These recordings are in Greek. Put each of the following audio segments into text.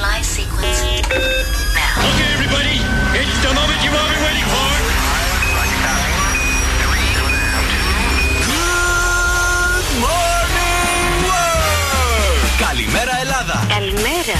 Fly sequence now. Okay, everybody, it's the moment you've all been waiting for. Good morning, world! Καλημέρα, Ελλάδα! Καλημέρα!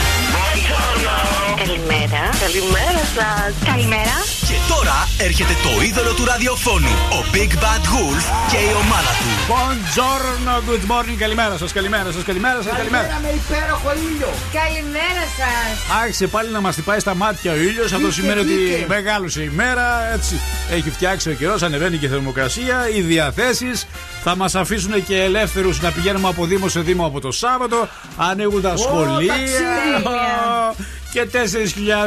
Καλημέρα! Καλημέρα σας! Καλημέρα! Και τώρα έρχεται το είδωλο του ραδιοφώνου, ο Big Bad Wolf και η ομάδα του. Buongiorno, good morning, καλημέρα σας, καλημέρα σας, καλημέρα σας. Καλημέρα με υπέροχο ήλιο. Καλημέρα σας. Άρχισε πάλι να μας τυπάει στα μάτια ο ήλιος, αυτό σημαίνει ότι μεγάλωσε η μέρα, έτσι έχει φτιάξει ο καιρός, ανεβαίνει και η θερμοκρασία, οι διαθέσεις. Θα μας αφήσουν και ελεύθερους να πηγαίνουμε από Δήμο σε Δήμο από το Σάββατο. Ανοίγουν τα σχολεία. Και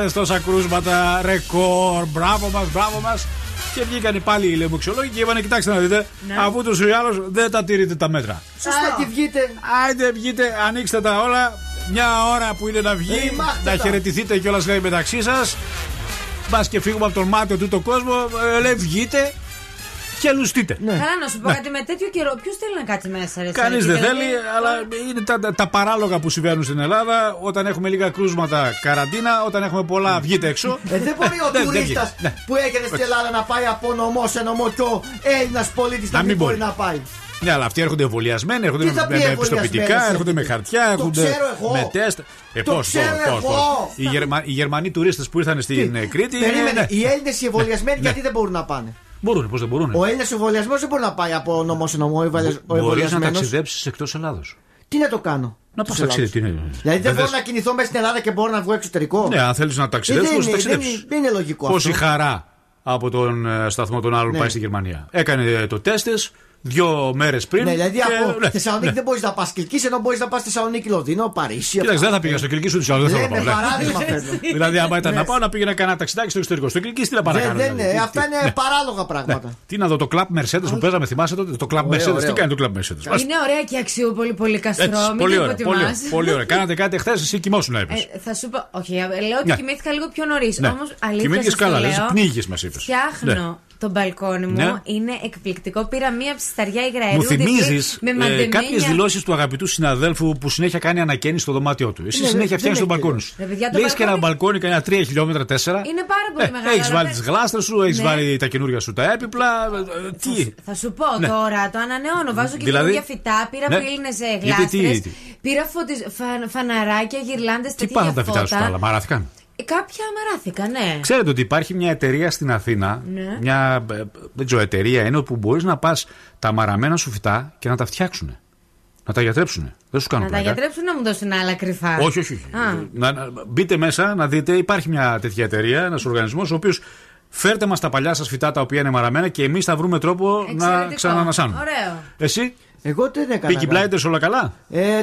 4.000 τόσα κρούσματα, ρεκόρ. Μπράβο μας, μπράβο μας. Και βγήκαν πάλι οι λαιμοξιολόγοι και είπανε: κοιτάξτε να δείτε, ναι, αφού τους ή άλλους δεν τα τηρείτε τα μέτρα. Σωστά, βγείτε. Άιντε, βγείτε, ανοίξτε τα όλα. Μια ώρα που είναι να βγει, να χαιρετηθείτε κιόλας λέει μεταξύ σας. Μπας και φύγουμε από τον μάτιο του το κόσμο, λέει βγείτε. Και λουστείτε. Ναι. Καλά, να σου πω κάτι, με τέτοιο καιρό ποιος θέλει να κάτσει μέσα, ρε? Κανείς δεν θέλει, αλλά είναι τα παράλογα που συμβαίνουν στην Ελλάδα. Όταν έχουμε λίγα κρούσματα, καραντίνα. Όταν έχουμε πολλά, βγείτε έξω. Δεν μπορεί ο τουρίστας που έγινε στην Ελλάδα να πάει από νομό σε νομό και ο Έλληνας πολίτης να μην μπορεί να πάει. Ναι, αλλά αυτοί έρχονται εμβολιασμένοι, έρχονται με επιστοποιητικά, έρχονται με χαρτιά, έρχονται με τεστ. Πώς. Οι Γερμανοί τουρίστες που ήρθαν στην Κρήτη. Οι Έλληνες οι εμβολιασμένοι γιατί δεν μπορούν να πάνε? Μπορούν, πώς δεν μπορούν. Ο Έλληνας εμβολιασμός δεν μπορεί να πάει από νόμο σε νόμο. Μπορείς να ταξιδέψεις εκτός Ελλάδος. Τι να το κάνω? Να πας ταξιδεύει. Δηλαδή δεν μπορώ να κινηθώ μέσα στην Ελλάδα και μπορώ να βγω εξωτερικό. Ναι, αν θέλεις να ταξιδέψεις, ταξιδέψεις. Δεν είναι λογικό αυτό. Πόση χαρά από τον σταθμό των άλλων πάει στη Γερμανία. Έκανε το τεστ της 2 μέρες πριν. Ναι, δηλαδή από Θεσσαλονίκη δεν μπορείς να πας Κυλκής, ενώ μπορείς να πας Θεσσαλονίκη, Λονδίνο, Παρίσι. Κοιτάξτε, δεν θα πήγα στο Κυλκής ούτε σε άλλο. Δηλαδή, άμα ήταν να πάω, να πήγαινα κανένα ταξιδάκι στο εξωτερικό. Στο Κυλκής τι να παρακάνω. Αυτά είναι παράλογα πράγματα. Τι να δω, το Club Mercedes που παίζαμε, θυμάσαι τότε? Το Club Mercedes, τι κάνει το Club Mercedes? Είναι ωραία και αξιοπολιτικό, πολύ καστρό. Πολύ ωραία. Κάνατε κάτι χθε, εσύ κοιμόσουν να είπε. Θα σου πω, όχι, λέω ότι κοιμήθηκα λίγο πιο νωρί. Κοιμήθηκε καλά, πνίγει μα είπε. Φτιάχνω. Το μπαλκόνι μου είναι εκπληκτικό. Πήρα μία ψισταριά υγρά αερίου. Μου θυμίζεις κάποιες δηλώσεις του αγαπητού συναδέλφου που συνέχεια κάνει ανακαίνιση στο δωμάτιό του. Εσύ συνέχεια φτιάχνεις τον μπαλκόνι σου. Λες και ένα μπαλκόνι κανένα 3 χιλιόμετρα, 4. Είναι πάρα πολύ μεγάλο. Έχεις βάλει τις γλάστρες σου, έχεις βάλει τα καινούργια σου τα έπιπλα. Τι. Θα σου πω τώρα, το ανανεώνω. Βάζω και καινούργια φυτά, πήρα πύληνες γλάστρες. Πήρα φαναράκια, γυρλάντες, τέτοια. Τι πάθαν τα φυτά σου τα άλλα, μαράθηκαν? Κάποια αμαράθηκα, ναι. Ξέρετε ότι υπάρχει μια εταιρεία στην Αθήνα, μια εταιρεία είναι όπου μπορείς να πας τα μαραμένα σου φυτά και να τα φτιάξουν. Να τα γιατρέψουν. Δεν σου κάνουν πλάκα. Να τα γιατρέψουν να μου δώσουν άλλα κρυφά. Όχι. Μπείτε μέσα να δείτε, υπάρχει μια τέτοια εταιρεία, ένας οργανισμός ο οποίος φέρτε μας τα παλιά σας φυτά τα οποία είναι μαραμένα και εμείς θα βρούμε τρόπο να ξανανασάνουμε. Ωραίο. Εσύ? Εγώ δεν έκανα. Peaky Blinders όλα καλά.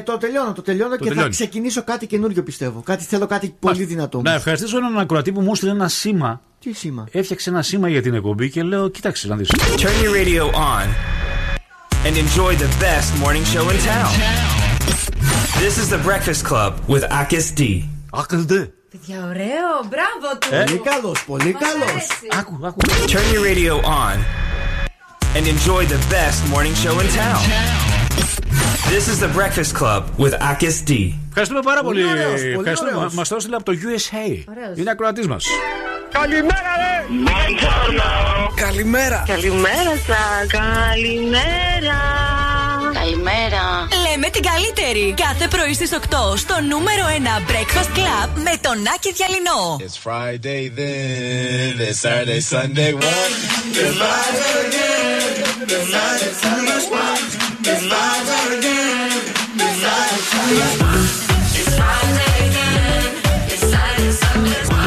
Το τελειώνω. Θα ξεκινήσω κάτι καινούριο πιστεύω. Θέλω κάτι πολύ δυνατό. Να ευχαριστήσω έναν ακροατή που μου έστειλε ένα σήμα. Τι σήμα? Έφτιαξε ένα σήμα για την εκπομπή και λέω: κοίταξε να δεις. Turn your radio on and enjoy the best morning show in town. This is the Breakfast Club with Akis D. Akis D. Παιδιά, ωραίο, μπράβο του. Πολύ καλός, πολύ καλός. Άκου. Turn your radio on and enjoy the best morning show in town. This is the Breakfast Club with Akis D. Ευχαριστούμε πάρα πολύ. Μας το έστειλε από το USA. Είναι ακροατής μας. Καλημέρα, ρε! Καλημέρα! Καλημέρα σας! Καλημέρα! Καλημέρα! Λέμε την καλύτερη! Κάθε πρωί στις 8 στο νούμερο 1 Breakfast Club με τον Άκη Διαλινό. It's Friday then, it's Saturday, Sunday, one. It's Friday again, it's not a time to spot. It's Friday again, it's not a time to spot. It's Friday again, it's Saturday, Sunday, one.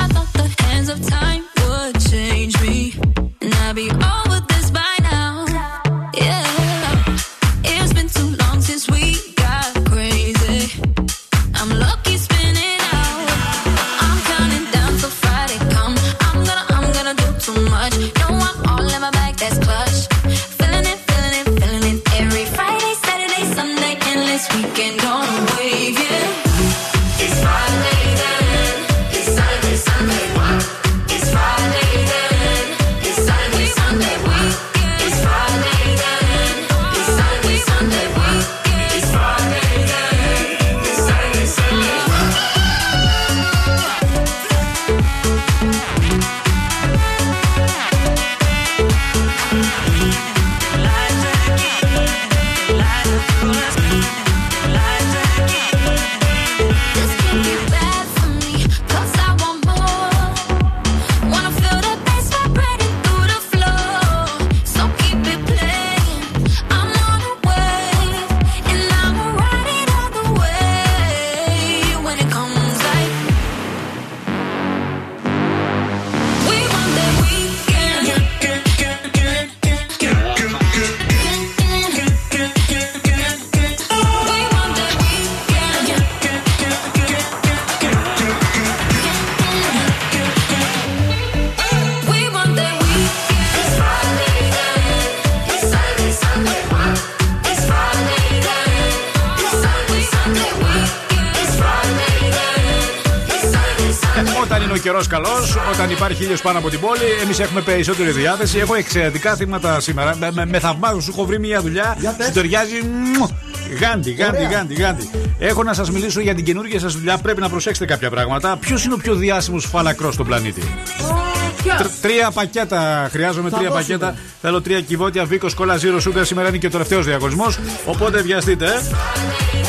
I thought the hands of time would change me, and I'd be over this by now. Yeah, it's been too long since we got crazy. I'm lucky spinning out. I'm counting down till Friday come. I'm gonna do too much. Know I'm all in my bag, that's clutch. Feeling it, feeling it, feeling it. καιρός καλός. Όταν υπάρχει ήλιος πάνω από την πόλη, εμείς έχουμε περισσότερη διάθεση. Έχω εξαιρετικά θύματα σήμερα. Με θαυμάζω, σου έχω βρει μια δουλειά. Σου ταιριάζει. Γάντι. Έχω να σας μιλήσω για την καινούργια σας δουλειά. Πρέπει να προσέξετε κάποια πράγματα. Ποιος είναι ο πιο διάσημος φαλακρός στον πλανήτη? Τρία πακέτα χρειάζομαι, τρία πακέτα. Θέλω τρία κυβότια Vikos Cola Zero Sugar. Σήμερα είναι και ο τελευταίος διαγωνισμός. Οπότε βιαστείτε.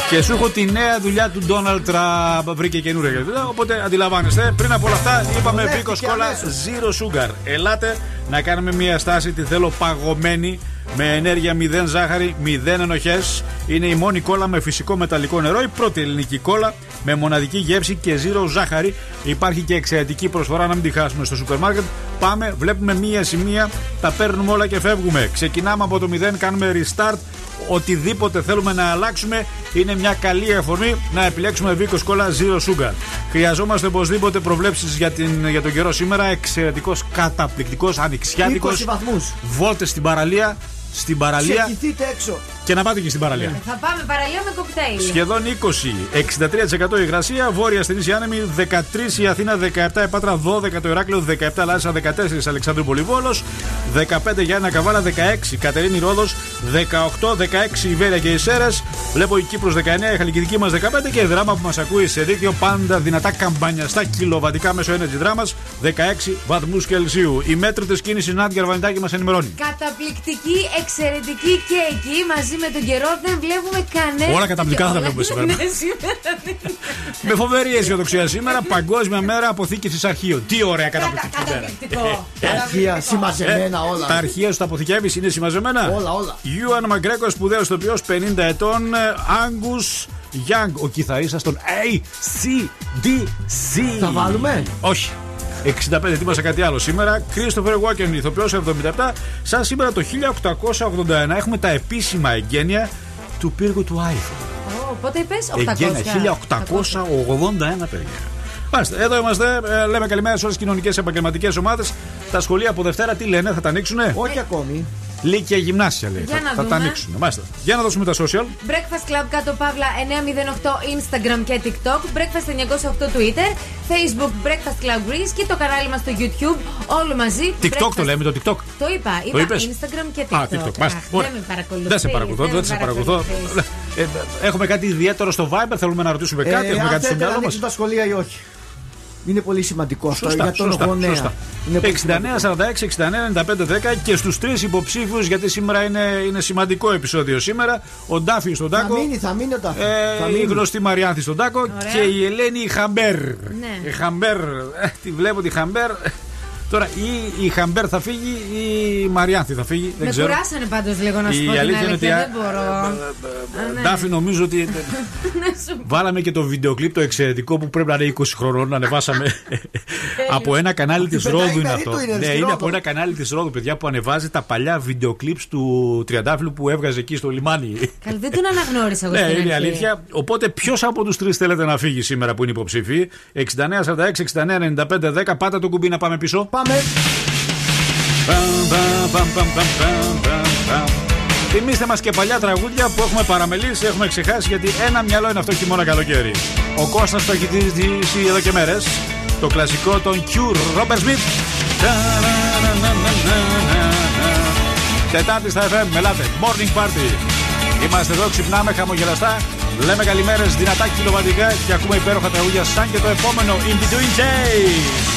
Και σου έχω τη νέα δουλειά του Ντόναλτ Τραμπ. Βρήκε καινούρια δουλειά. Οπότε αντιλαμβάνεστε. Πριν από όλα αυτά, είπαμε Vikos Cola Zero Sugar. Ελάτε να κάνουμε μια στάση. Τη θέλω παγωμένη. Με ενέργεια 0 ζάχαρη, 0 ενοχές. Είναι η μόνη κόλλα με φυσικό μεταλλικό νερό. Η πρώτη ελληνική κόλλα με μοναδική γεύση και zero ζάχαρη. Υπάρχει και εξαιρετική προσφορά, να μην τη χάσουμε στο σούπερ μάρκετ. Πάμε, βλέπουμε μία σημεία, τα παίρνουμε όλα και φεύγουμε. Ξεκινάμε από το 0, κάνουμε restart. Οτιδήποτε θέλουμε να αλλάξουμε είναι μια καλή αφορμή να επιλέξουμε Vikos Cola Zero Sugar. Χρειαζόμαστε οπωσδήποτε προβλέψεις για τον καιρό σήμερα. Εξαιρετικός, καταπληκτικός, ανοιξιάτικος. 20 βαθμούς. Βόλτες στην παραλία. Στην παραλία. Ξεχυθείτε έξω. Και να πάτε και στην παραλία. Θα πάμε παραλία με κοκτέιλ. Σχεδόν 20. 63% η υγρασία. Βόρεια στην Ίσια Άνεμη. 13 η Αθήνα. 17 η Πάτρα. 12 το Ηράκλειο. 17 Λάρισα. 14 Αλεξάνδρου Πολυβόλος. 15 Γιάννα Καβάλα. 16 Κατερίνη Ρόδος. 18. 16 η Βέρεια και οι Σέρες. Βλέπω η Κύπρος 19. Η Χαλκιδική μας 15. Και η Δράμα που μας ακούει σε δίκτυο πάντα δυνατά καμπανιαστά κιλοβατικά μέσω Energy Δράμας. 16 βαθμούς Κελσίου. Η μέτρο της κίνησης Νάντια Αρβανιτάκη μας ενημερώνει. Καταπληκτική, εξαιρετική και εκεί μαζί με τον καιρό δεν βλέπουμε κανένα. Όλα καταπληκτικά θα τα βλέπουμε σήμερα. Με φοβερή αισιοδοξία σήμερα, παγκόσμια μέρα αποθήκευσης αρχείων. Τι ωραία, καταπληκτικό. Αρχεία, συμμαζεμένα όλα. Τα αρχεία σου τα αποθηκεύεις, είναι συμμαζεμένα. Όλα. Ιούαν Μαγκρέκο, σπουδαίος ηθοποιός 50 ετών, Άγγους Young, ο κιθαρίστας των ACDC. Θα βάλουμε? Όχι. 65, τίμασα κάτι άλλο σήμερα. Κρίστοφερ Βόκεν, ηθοποιός 77. Σαν σήμερα το 1881 έχουμε τα επίσημα εγγένεια του πύργου του Άιφελ. Πότε είπες? 800. Εγγένεια 1881, παιδιά. Μάλιστα, εδώ είμαστε. Λέμε καλημέρα σε όλες τις κοινωνικές επαγγελματικές ομάδες. Τα σχολεία από Δευτέρα τι λένε, θα τα ανοίξουνε? Όχι ακόμη. Λύκεια, γυμνάσια λέει. Θα τα ανοίξουν. Μάλιστα. Για να δώσουμε τα social. Breakfast Club κάτω παύλα 908 Instagram και TikTok. Breakfast 908 Twitter. Facebook Breakfast Club Greece και το κανάλι μας στο YouTube. Όλο μαζί. TikTok breakfast... το λέμε το TikTok. Το είπα. Είπα Instagram και TikTok. TikTok. Δεν με παρακολουθείς. Δεν σε παρακολουθώ. Έχουμε κάτι ιδιαίτερο στο Viber. Θέλουμε να ρωτήσουμε κάτι. Έχουμε κάτι στο μυαλό μας. Τα σχολεία ή όχι. Είναι πολύ σημαντικό αυτό για τον γονέα. 69, 46, 69, 95, 10 και στους τρεις υποψήφιους, γιατί σήμερα είναι σημαντικό επεισόδιο σήμερα. Ο Ντάφι στον Τάκο. Θα μείνει ο Ντάφι. Η γνωστή Marianthi στον Τάκο. Ωραία. Και η Ελένη Χαμπέρ. Ναι. Η Χαμπέρ. Τη βλέπω τη Χαμπέρ. Τώρα ή η Χαμπέρ θα φύγει ή η Marianthi θα φύγει. Με κουράσανε πάντως λίγο να σου πω. Η αλήθεια είναι ότι. Δεν μπορώ. Ντάφη, νομίζω ότι. Βάλαμε και το βιντεοκλίπ το εξαιρετικό που πρέπει να είναι 20 χρονών. Να ανεβάσαμε. Από ένα κανάλι της Ρόδου είναι αυτό. Ναι, είναι από ένα κανάλι της Ρόδου, παιδιά, που ανεβάζει τα παλιά βιντεοκλίπ του Τριαντάφυλλου που έβγαζε εκεί στο λιμάνι. Καλή, δεν τον αναγνώρισα εγώ. Ναι, είναι αλήθεια. Οπότε ποιο από του τρει θέλετε να φύγει σήμερα που είναι υποψήφοι? 69, 46, 69, 95, 10. Πάτα το κουμπί να πάμε πίσω. Θυμήστε μας και παλιά τραγούδια που έχουμε παραμελήσει, έχουμε ξεχάσει, γιατί ένα μυαλό είναι αυτό χειμώνα καλοκαίρι. Ο Κώστας το έχει δει εδώ και μέρες. Το κλασικό των Cure, Robert Smith. Τετάρτη στα FM, ελάτε, morning party. Είμαστε εδώ, ξυπνάμε χαμογελαστά, λέμε καλημέρες δυνατά κιλοβατικά και ακούμε υπέροχα τραγούδια σαν και το επόμενο In Between Days.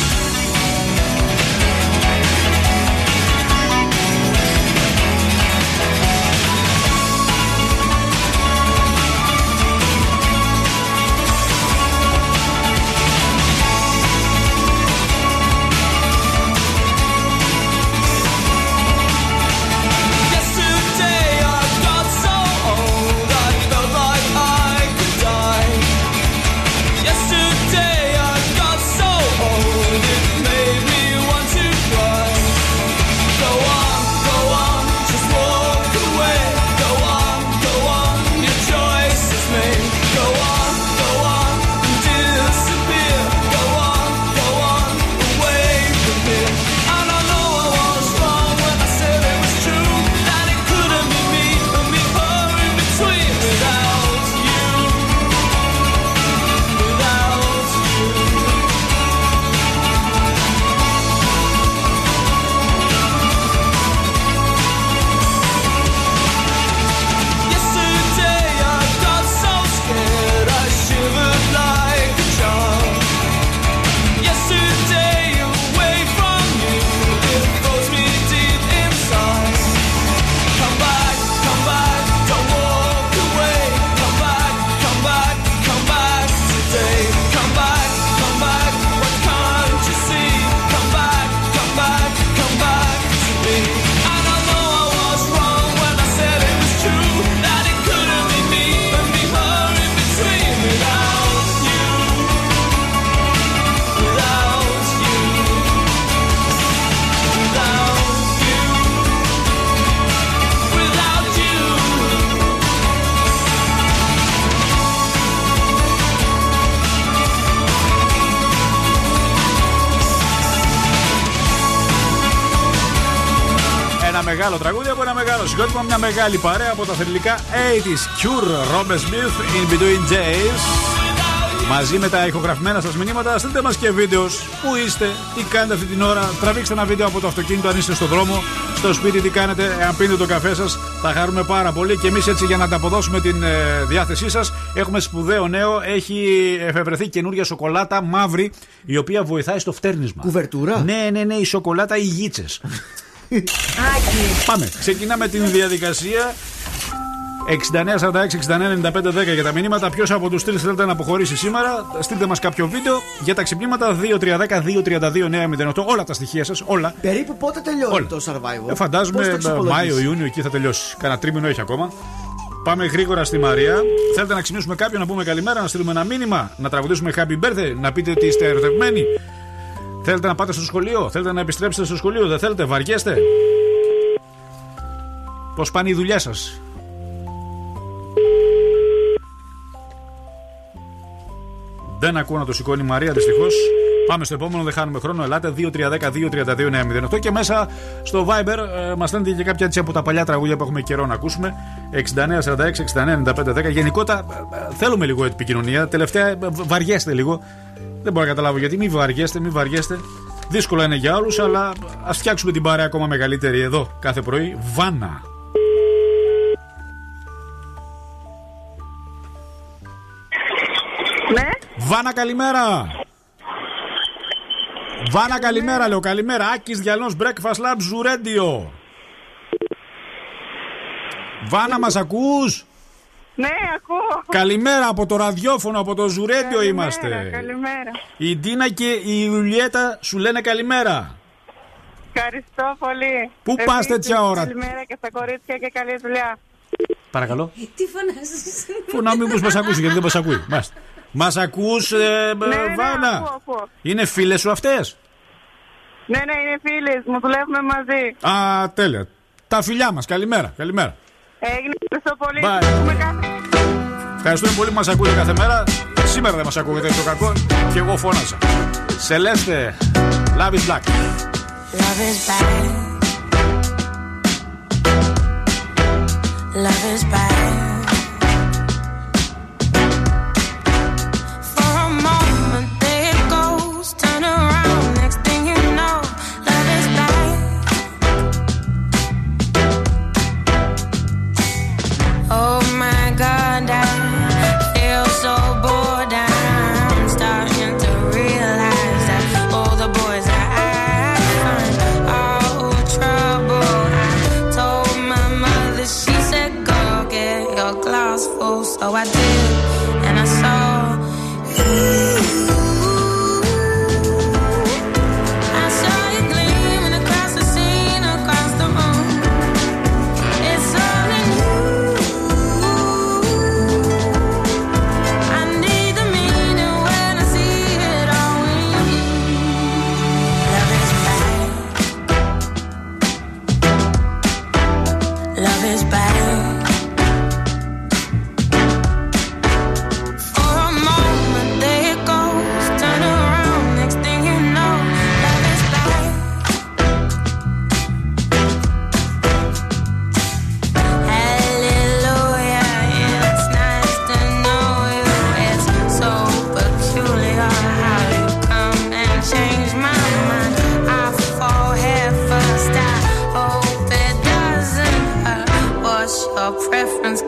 μεγάλο τραγούδι από ένα μεγάλο συγκρότημα, μια μεγάλη παρέα από τα θρυλικά 80's. Cure, Robert Smith, In Between Days. Μαζί με τα ηχογραφημένα σας μηνύματα, στείλτε μας και βίντεο. Πού είστε, τι κάνετε αυτή την ώρα. Τραβήξτε ένα βίντεο από το αυτοκίνητο αν είστε στον δρόμο, στο σπίτι, τι κάνετε. Εάν πίνετε τον καφέ σας, θα χαρούμε πάρα πολύ. Και εμείς έτσι για να ανταποδώσουμε την διάθεσή σας, έχουμε σπουδαίο νέο. Έχει εφευρεθεί καινούργια σοκολάτα μαύρη, η οποία βοηθάει στο φτέρνισμα. Κουβερτούρα. Ναι, η σοκολάτα υγίτσες. Πάμε, ξεκινάμε την διαδικασία. 6946-6995-10 για τα μηνύματα. Ποιος από τους τρεις θέλετε να αποχωρήσει σήμερα? Στείλτε μας κάποιο βίντεο. Για τα ξυπνήματα 2-3-10-2-32-9-08. Όλα τα στοιχεία σας, όλα. Περίπου πότε τελειώνει όλα το Survivor? Φαντάζομαι Μάιο-Ιούνιο εκεί θα τελειώσει. Κανένα τρίμηνο έχει ακόμα. Πάμε γρήγορα στη Μαρία. Θέλετε να ξυπνήσουμε κάποιον, να πούμε καλημέρα, να στείλουμε ένα μήνυμα, να τραγουδήσουμε happy birthday, να πείτε ότι είστε ερωτευμένοι? Θέλετε να πάτε στο σχολείο, θέλετε να επιστρέψετε στο σχολείο, δεν θέλετε, βαριέστε? Πώς πάνε οι δουλειές σας? Δεν ακούω να το σηκώνει η Μαρία, δυστυχώς. Πάμε στο επόμενο, δεν χάνουμε χρόνο. Ελάτε 2-3-10-2-32-9-08 και μέσα στο Viber μας στέλνετε και κάποια έτσι από τα παλιά τραγούδια που έχουμε καιρό να ακούσουμε. 69-46-69-95-10. Γενικότερα θέλουμε λίγο επικοινωνία. Τελευταία βαριέστε λίγο. Δεν μπορώ να καταλάβω γιατί. Μη βαριέστε. Δύσκολο είναι για όλους, αλλά ας φτιάξουμε την παρέα ακόμα μεγαλύτερη εδώ κάθε πρωί. Βάνα. Ναι. Βάνα, καλημέρα. Βάνα, καλημέρα, λέω. Καλημέρα. Άκης Διαλινός, Breakfast Club, Zuradio. Βάνα, μας ακούς? Ναι, ακούω. Καλημέρα από το ραδιόφωνο, από το Zuradio είμαστε. Καλημέρα. Η Ντίνα και η Ιουλιέτα σου λένε καλημέρα. Ευχαριστώ πολύ. Πού πας τέτοια ώρα? Καλημέρα και στα κορίτσια και καλή δουλειά. Παρακαλώ. Τι φωνάζεις? Φωνάω μήπως μας ακούσει, γιατί δεν μας ακούει. Μας ακούς, Βάνα? Ακούω. Είναι φίλες σου αυτές? Ναι, είναι φίλες μου, δουλεύουμε μαζί. Α, τέλεια. Τα φιλιά μας, καλημέρα. Έγινε, ευχαριστώ πολύ. Ευχαριστούμε πολύ που μας ακούτε κάθε μέρα. Σήμερα δεν μας ακούγεται το κακό και εγώ φώνασα. Σελέστε, Love is Black. Love is bad. Love is bad. For a moment there it goes, turn around, next thing you know, love is bad. Oh my God, I feel so bored. I'm starting to realize that all the boys that I find are trouble. I told my mother, she said, go get your glass full. So I did, and I saw you.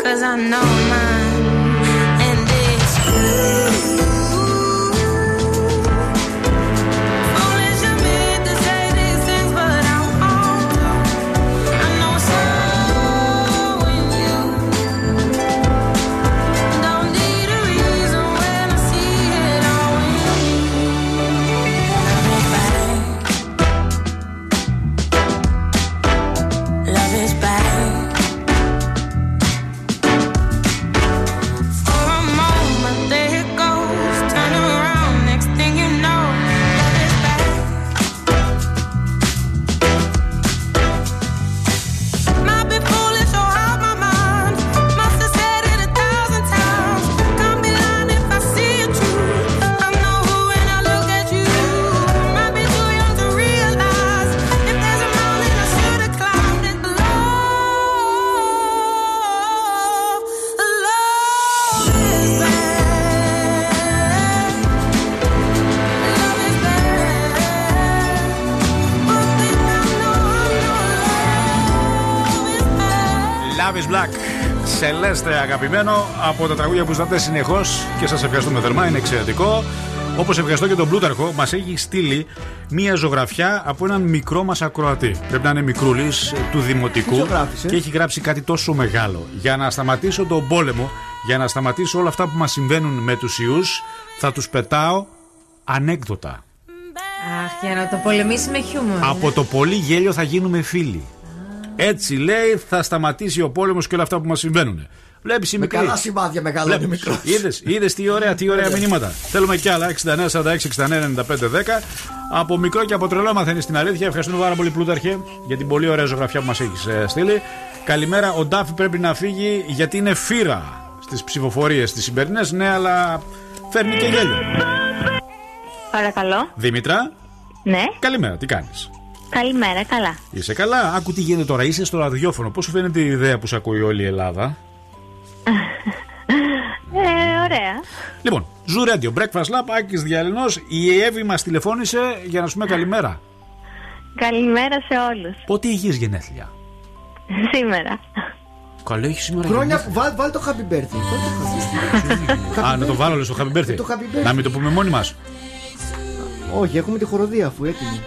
Cause I know mine. Black, Celeste αγαπημένο, από τα τραγούδια που ζητάτε συνεχώς και σας ευχαριστούμε θερμά, είναι εξαιρετικό. Όπως ευχαριστώ και τον Πλούταρχο, μας έχει στείλει μία ζωγραφιά από έναν μικρό μας ακροατή. Πρέπει να είναι μικρούλης του Δημοτικού και έχει γράψει κάτι τόσο μεγάλο. Για να σταματήσω τον πόλεμο, για να σταματήσω όλα αυτά που μας συμβαίνουν με τους ιούς, θα τους πετάω ανέκδοτα. Αχ, για να το πολεμήσει με χιούμορ. Από το πολύ γέλιο θα γίνουμε φίλοι. Έτσι λέει, θα σταματήσει ο πόλεμος και όλα αυτά που μας συμβαίνουν. Βλέπεις, με μικρή. Καλά σημάδια μεγαλώνει μικρός. Είδες τι ωραία μηνύματα. Θέλουμε κι άλλα. 69, 46, 69, 95, 10. Από μικρό και από τρελό μαθαίνεις την αλήθεια. Ευχαριστούμε πάρα πολύ, Πλούταρχε, για την πολύ ωραία ζωγραφιά που μας έχεις στείλει. Καλημέρα. Ο Ντάφη πρέπει να φύγει γιατί είναι φύρα στις ψηφοφορίες τις σημερινές. Ναι, αλλά φέρνει και γέλιο. Παρακαλώ. Δήμητρα. Ναι. Καλημέρα, τι κάνεις? Καλημέρα, καλά. Είσαι καλά? Άκου τι γίνεται τώρα. Είσαι στο ραδιόφωνο. Πώς σου φαίνεται η ιδέα που σε ακούει όλη η Ελλάδα? Ωραία. Λοιπόν, Zuradio, Breakfast Club, Akis Dialinos. Η Εύη μας τηλεφώνησε για να σου πούμε καλημέρα. Καλημέρα σε όλους. Πότε έχεις γενέθλια? Σήμερα. Καλό, έχει σήμερα. Χρόνια, βάλ το happy birthday. Α, να το βάλω στο happy birthday. Να μην το πούμε μόνοι μας. Όχι, έχουμε τη χοροδία αφού έτοιμη.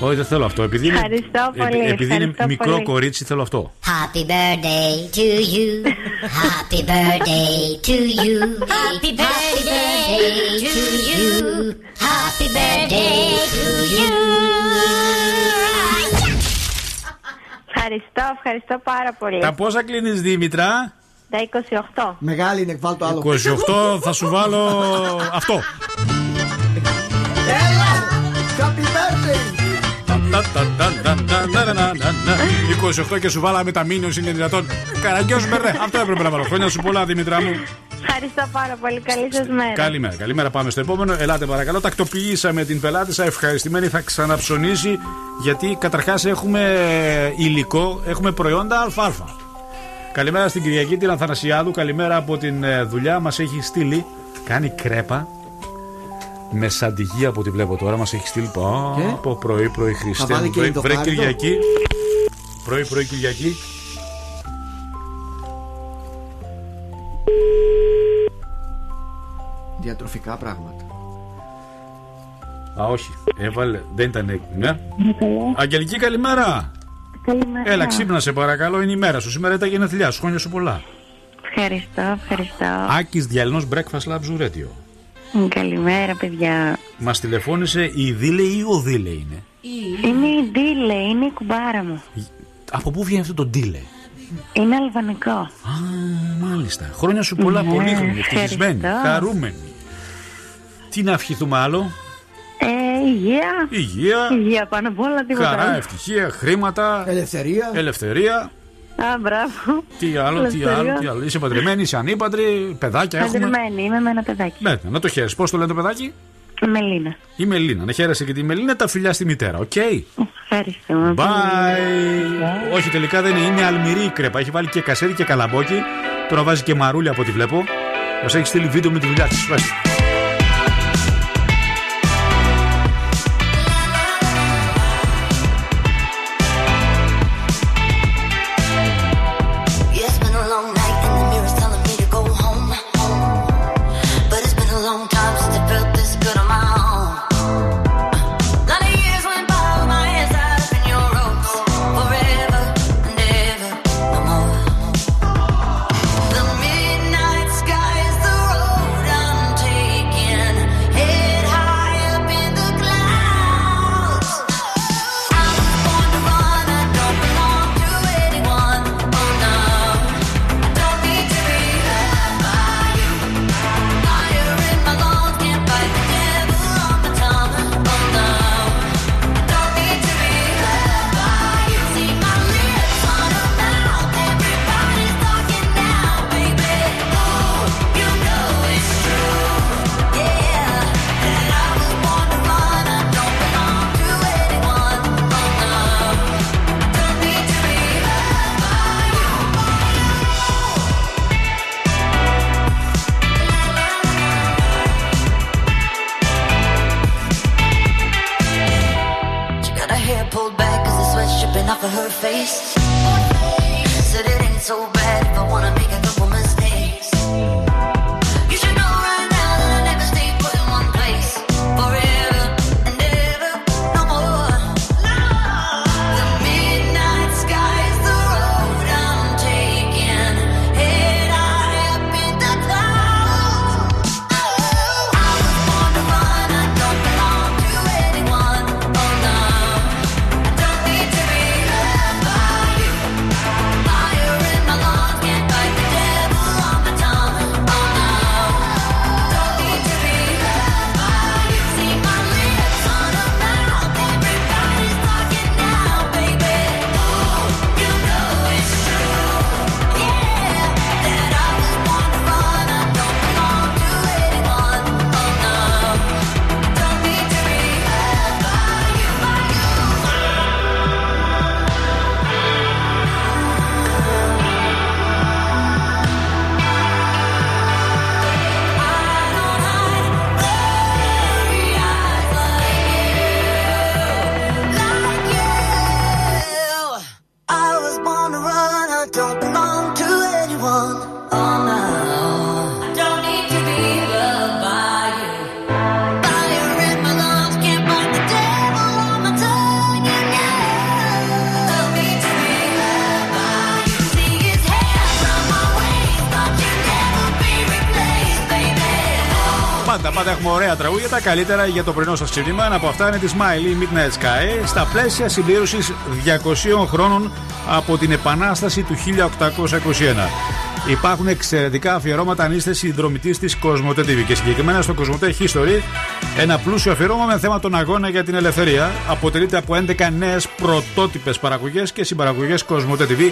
Όχι, δεν θέλω αυτό. Επειδή είναι, πολύ, επειδή είναι μικρό πολύ κορίτσι, θέλω αυτό. Happy birthday to you. Happy birthday to you. Happy birthday to you. Happy birthday to you. Ευχαριστώ πάρα πολύ. Τα πόσα κλείνεις, Δήμητρα? Τα 28. Μεγάλη είναι, βάλω το άλλο. 28 θα σου βάλω αυτό. Έλα, happy birthday. 28 και σου βάλαμε τα Minions, είναι δυνατόν? Καραγκιόζου μπερδέ, αυτό έπρεπε να βάλω. Χρόνια σου πολλά, Δημητρά μου. Ευχαριστώ πάρα πολύ, καλή σας μέρα. Καλημέρα, καλημέρα, πάμε στο επόμενο. Ελάτε παρακαλώ, τακτοποιήσαμε την πελάτησα. Ευχαριστημένη, θα ξαναψωνίσει. Γιατί καταρχάς έχουμε υλικό, έχουμε προϊόντα αλφα-αλφα. Καλημέρα στην Κυριακή, την Αθανασιάδου. Καλημέρα από την δουλειά, μας έχει στείλει. Κάνει κρέπα με σαντιγία από ό,τι βλέπω τώρα, μας έχει στείλει από πρωί-πρωί. Χριστέ μου, βρε Κυριακή. Πρωί-πρωί Κυριακή. Διατροφικά πράγματα. Α, όχι, έβαλε, δεν ήταν έκπληξη. Αγγελική, καλημέρα. Καλημέρα. Έλα, ξύπνασε παρακαλώ, είναι η μέρα σου. Σήμερα ήταν γενεθλιά σου, χρόνια σου πολλά. Ευχαριστώ. Άκης Διαλινός, Breakfast Lab, Zuradio. Καλημέρα, παιδιά. Μας τηλεφώνησε η Δίλε ή ο Δίλε είναι? Είναι η Dile, είναι η κουμπάρα μου. Από πού βγαίνει αυτό το Dile? Είναι αλβανικό. Α, μάλιστα. Χρόνια σου πολλά, πολύχρονη, ευτυχισμένη, χαρούμενη. Τι να ευχηθούμε άλλο? Υγεία. Υγεία πάνω απ' όλα, τίποτα. Χαρά, ευτυχία, χρήματα. Ελευθερία. Α, μπράβο. Τι άλλο. Είσαι παντρεμένη, είσαι ανήπαντρη, παιδάκια έχουμε. Παντρεμένη, είμαι με ένα παιδάκι. Ναι, να το χαίρεσαι. Πώς το λένε το παιδάκι? Μελίνα. Η Μελίνα. Να χαίρεσαι και τη Μελίνα, τα φιλιά στη μητέρα, οκ. Ευχαριστούμε. Bye. Όχι, τελικά δεν είναι. Είναι αλμυρή η κρέπα. Έχει βάλει και κασέρι και καλαμπόκι. Τώρα βάζει και μαρούλια από ό,τι βλέπω. Μας έχει στείλει βίντεο με τη δουλειά τη. Τα καλύτερα για το πρωινό σας ξύπνημα. Από αυτά είναι τη Smiley Midnight Sky στα πλαίσια συμπλήρωσης 200 χρόνων από την Επανάσταση του 1821. Υπάρχουν εξαιρετικά αφιερώματα αν είστε συνδρομητής της Cosmote TV και συγκεκριμένα στο Cosmote History. Ένα πλούσιο αφιερώμα με θέμα τον αγώνα για την ελευθερία. Αποτελείται από 11 νέες πρωτότυπες παραγωγές και συμπαραγωγές Cosmote TV.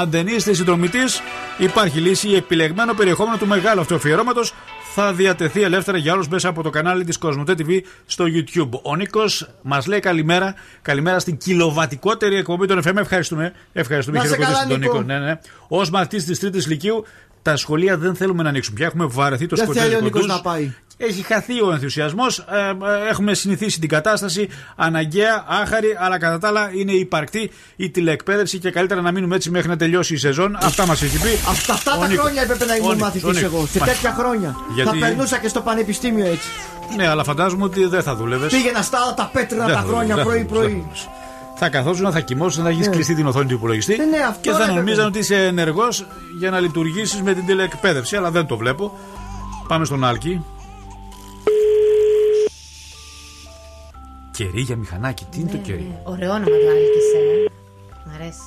Αν δεν είστε συνδρομητής, υπάρχει λύση. Η επιλεγμένο περιεχόμενο του μεγάλου αυτού αφιερώματος θα διατεθεί ελεύθερα για όλους μέσα από το κανάλι της Cosmote TV στο YouTube. Ο Νίκος μας λέει καλημέρα. Καλημέρα στην κιλοβατικότερη εκπομπή των FM. Ευχαριστούμε. Ευχαριστούμε, χειροκροτήστε τον Νίκο. Ναι. Ως μαθητής της 3ης Λυκείου, τα σχολεία δεν θέλουμε να ανοίξουν πια. Έχουμε βαρεθεί το σκοτεινό κοντό. Έχει χαθεί ο ενθουσιασμός. Έχουμε συνηθίσει την κατάσταση. Αναγκαία, άχαρη, αλλά κατά τα άλλα είναι υπαρκτή η τηλεεκπαίδευση και καλύτερα να μείνουμε έτσι μέχρι να τελειώσει η σεζόν. Αυτά μας έχει πει. Αυτά τα χρόνια έπρεπε να ήμουν μαθητής εγώ. Σε τέτοια χρόνια. Γιατί... θα περνούσα και στο πανεπιστήμιο έτσι. Ναι, αλλά φαντάζομαι ότι δεν θα δούλευες. Πήγαινα στα τα πέτρινα τα χρόνια πρωί-πρωί. Θα καθόσουν, θα κοιμώσουν, θα έχει κλειστεί την οθόνη του υπολογιστή και θα νομίζαν ότι είσαι ενεργός για να λειτουργήσεις με την τηλεεκπαίδευση, αλλά δεν το βλέπω. Πάμε στον Άλκη. Κερί για μηχανάκι, τι είναι το κερί. Ναι. Ωραίο όνομα το Άλκης, μ' αρέσει.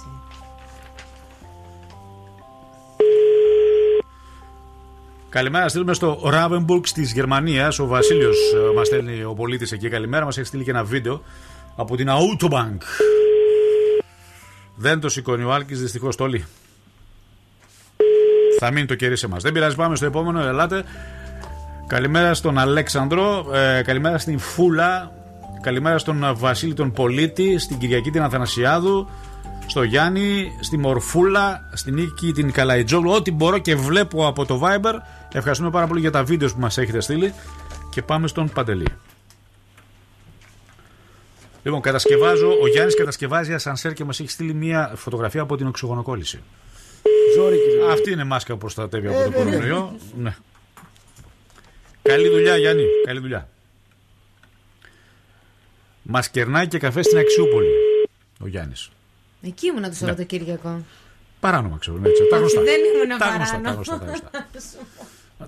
Καλημέρα, στείλουμε στο Ράβενμπουργκ της Γερμανίας. Ο Βασίλειος μας στέλνει, ο πολίτης εκεί. Καλημέρα, μας έχει στείλει και ένα βίντεο από την Autobank. Δεν το σηκώνει ο Άλκης, δυστυχώς, Τόλι. Θα μείνει το κερί σε μας. Δεν πειράζει, πάμε στο επόμενο, ελάτε. Καλημέρα στον Αλέξανδρο, καλημέρα στην Φούλα. Καλημέρα στον Βασίλη τον Πολίτη, στην Κυριακή την Αθανασιάδου, στο Γιάννη, στη Μορφούλα, στην Νίκη την Καλαϊτζόγλου. Ό,τι μπορώ και βλέπω από το Viber. Ευχαριστούμε πάρα πολύ για τα βίντεο που μας έχετε στείλει. Και πάμε στον Παντελή. Λοιπόν, ο Γιάννης κατασκευάζει ασανσέρ και μας έχει στείλει μια φωτογραφία από την οξυγονοκόλληση. Αυτή είναι μάσκα που προστατεύει από το κορονοϊό. Ναι. Καλή δουλειά, Γιάννη. Καλή δουλειά. Μας κερνάει και καφέ στην Αξιούπολη ο Γιάννης. Εκεί ήμουνα το Σαββατοκύριακο. Παράνομα, ξέρω. Ναι, τα γνωστά. Δεν ήμουν παράνομα.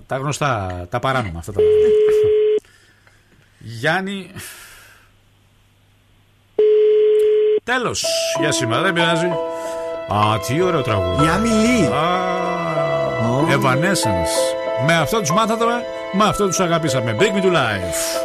Τα γνωστά, τα παράνομα αυτά τα Γιάννη. Τέλος για σήμερα, δεν πειράζει. Α, τι ωραίο τραγούδι. Για μιλή. Evanescence. Με αυτό τους μάθαμε, με αυτό τους αγαπήσαμε. Bring me to life.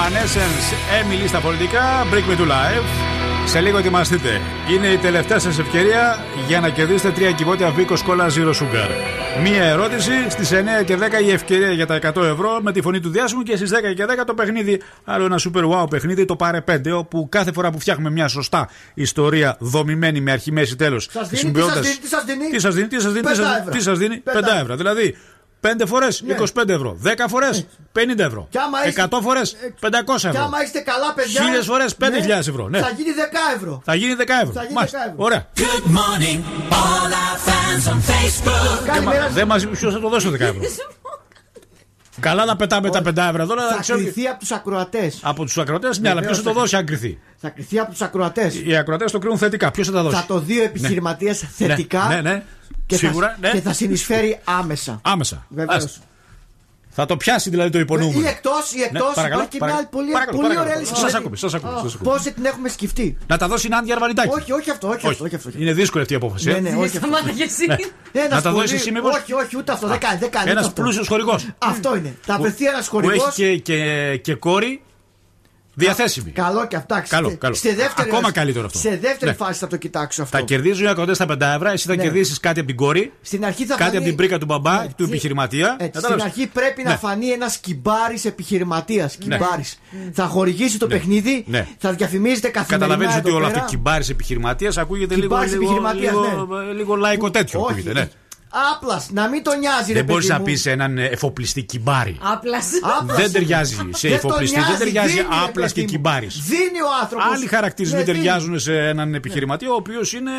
Evanescence, Emily στα πολιτικά, Break Me To Life. Σε λίγο ετοιμαστείτε. Είναι η τελευταία σας ευκαιρία για να κερδίσετε 3 κυβότια Vikos Cola Zero Sugar. Μία ερώτηση, στις 9 και 10 η ευκαιρία για τα 100 ευρώ με τη φωνή του διάσημου και στις 10 και 10 το παιχνίδι. Άλλο ένα super wow παιχνίδι, το Πάρε 5, όπου κάθε φορά που φτιάχνουμε μια σωστά ιστορία δομημένη με αρχή, μέση, τέλος. Τι σας δίνει, 5 ευρώ. Δηλαδή, 5 φορές 25 ευρώ, 10 φορές 50 ευρώ, 100 φορές 500 ευρώ. Και άμα είστε καλά παιδιά, 1000 φορές 5.000 ευρώ. Ναι. Θα γίνει 10 ευρώ. Ωραία. Δεν μας είπε ποιος θα το δώσει το 10 ευρώ. Καλά να πετάμε τα 5 ευρώ τώρα. Θα κρυθεί από τους ακροατές. Από τους ακροατές, ναι, αλλά ποιος θα το δώσει αν κρυθεί. Θα κρυθεί από τους ακροατές. Οι ακροατές το κρίνουν θετικά. Ποιος θα τα δώσει. Θα το δει ο επιχειρηματίας θετικά. Και σίγουρα, και θα συνεισφέρει άμεσα. Βεβαίως. Θα το πιάσει δηλαδή το υπονούμενο. Ή εκτός, υπάρχει και μια πολύ ωραία λύση. Σας ακούω. Πόσοι την έχουμε σκεφτεί. Να τα δώσει η Νάντια Αρβανιτάκη. Όχι αυτό. Είναι δύσκολη αυτή η απόφαση. Να τα δώσει εσύ μήπως. Όχι, ούτε αυτό. Δεν κάνει. Ένας πλούσιος χορηγός. Αυτό είναι. Θα βρεθεί ένας χορηγός. Που έχει και κόρη. Διαθέσιμη. Καλό και αυτά. Καλό. Ακόμα καλύτερο αυτό. Σε δεύτερη φάση θα το κοιτάξω αυτό. Θα κερδίζουν οι ακροτές τα 5 ευρώ, εσύ θα κερδίσεις κάτι από την κόρη, κάτι από την πρίκα του μπαμπά, του επιχειρηματία. Στην αρχή πρέπει να φανεί ένας κυμπάρης επιχειρηματίας. Θα χορηγήσει το παιχνίδι, θα διαφημίζεται καθημερινά. Καταλαβαίνεις ότι όλο αυτό κυμπάρης επιχειρηματίας ακούγεται λίγο λαϊκό τέτοιο. Άπλας, να μην τον νοιάζει. Δεν μπορείς να πεις έναν εφοπλιστή κυμπάρι. Δεν ταιριάζει σε εφοπλιστή. Δεν ταιριάζει άπλας και κυμπάρις. Δίνει ο άνθρωπος. Άλλοι χαρακτηρισμοί ταιριάζουν σε έναν επιχειρηματία ο οποίος είναι.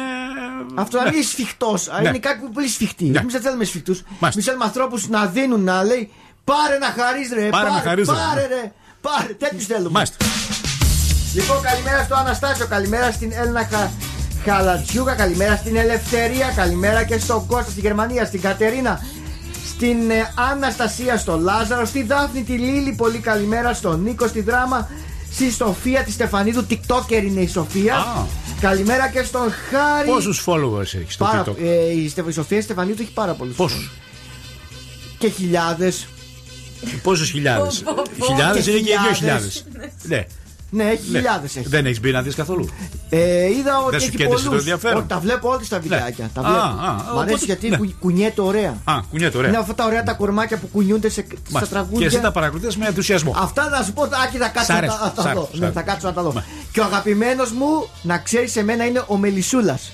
Αυτό αν είναι σφιχτός. Είναι κάποιοι πολύ σφιχτοί. Εμείς δεν θέλουμε σφιχτούς. Εμείς θέλουμε ανθρώπους να δίνουν, να λέει πάρε να χαρίζεις ρε. Πάρε. Τέτοιους θέλουμε. Λοιπόν, καλημέρα στο Αναστάσιο. Καλημέρα στην Έλληνα Χαλατσιούκα, καλημέρα στην Ελευθερία, καλημέρα και στον Κώστα, στην Γερμανία, στην Κατερίνα, στην Αναστασία, στον Λάζαρο, στη Δάφνη, τη Λίλη, πολύ καλημέρα στον Νίκο, στη Δράμα, στη Σοφία, τη Στεφανίδου, TikToker είναι η Σοφία. Καλημέρα και στον Χάρη. Πόσους followers έχει στο TikTok? Η Σοφία Στεφανίδου έχει πάρα πολλούς. Πόσους? Και χιλιάδες. Πόσους χιλιάδες? Χιλιάδες είναι και 2.000. Ναι. Ναι, έχει χιλιάδες. Δεν έχει μπει να δει καθόλου. Είδα ότι δεν έχει πολλούς. Τα βλέπω όλα στα βιντεάκια. Μ' αρέσει γιατί κουνιέται ωραία. Είναι αυτά τα ωραία τα κορμάκια που κουνιούνται στα τραγούδια. Και εσύ τα παρακολουθείς με ενθουσιασμό. Αυτά να σου πω, Άκη, θα κάτσω να τα δω. Και ο αγαπημένος μου, να ξέρεις, εμένα είναι ο Μελισσούλας.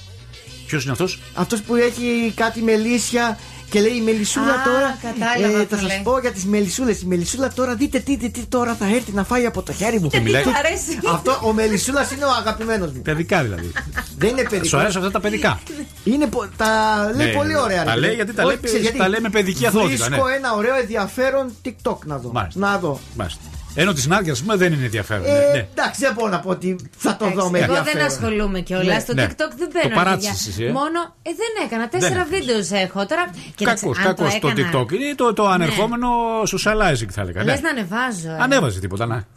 Ποιος είναι αυτός? Αυτός που έχει κάτι μελίσια. Και λέει η Μελισσούλα τώρα. Κατάλαβα, θα σας πω για τις μελισσούλες. Η Μελισσούλα τώρα, δείτε τι τώρα θα έρθει να φάει από το χέρι μου. Και τι θα αρέσει. Αυτό ο Μελισσούλας είναι ο αγαπημένος μου. Παιδικά δηλαδή. Δεν είναι παιδικά. Σου αρέσουν αυτά τα παιδικά. Τα λέει πολύ ωραία. Τα λέει γιατί τα λέει με παιδική αθότητα. Βρίσκω ένα ωραίο ενδιαφέρον TikTok να δω. Ενώ τη Νάντια, ας πούμε, δεν είναι ενδιαφέρον. Εντάξει, δεν μπορώ να πω ότι θα το δω με ενδιαφέρον. Εγώ δεν ασχολούμαι κιόλα. Στο TikTok δεν μπαίνω. Το παράτησες, μόνο δεν έκανα. 4 βίντεο έχω τώρα. Κακός το TikTok. Είναι το ανερχόμενο socializing, θα έλεγα. Λες να ανεβάζω. Ανέβαζε τίποτα,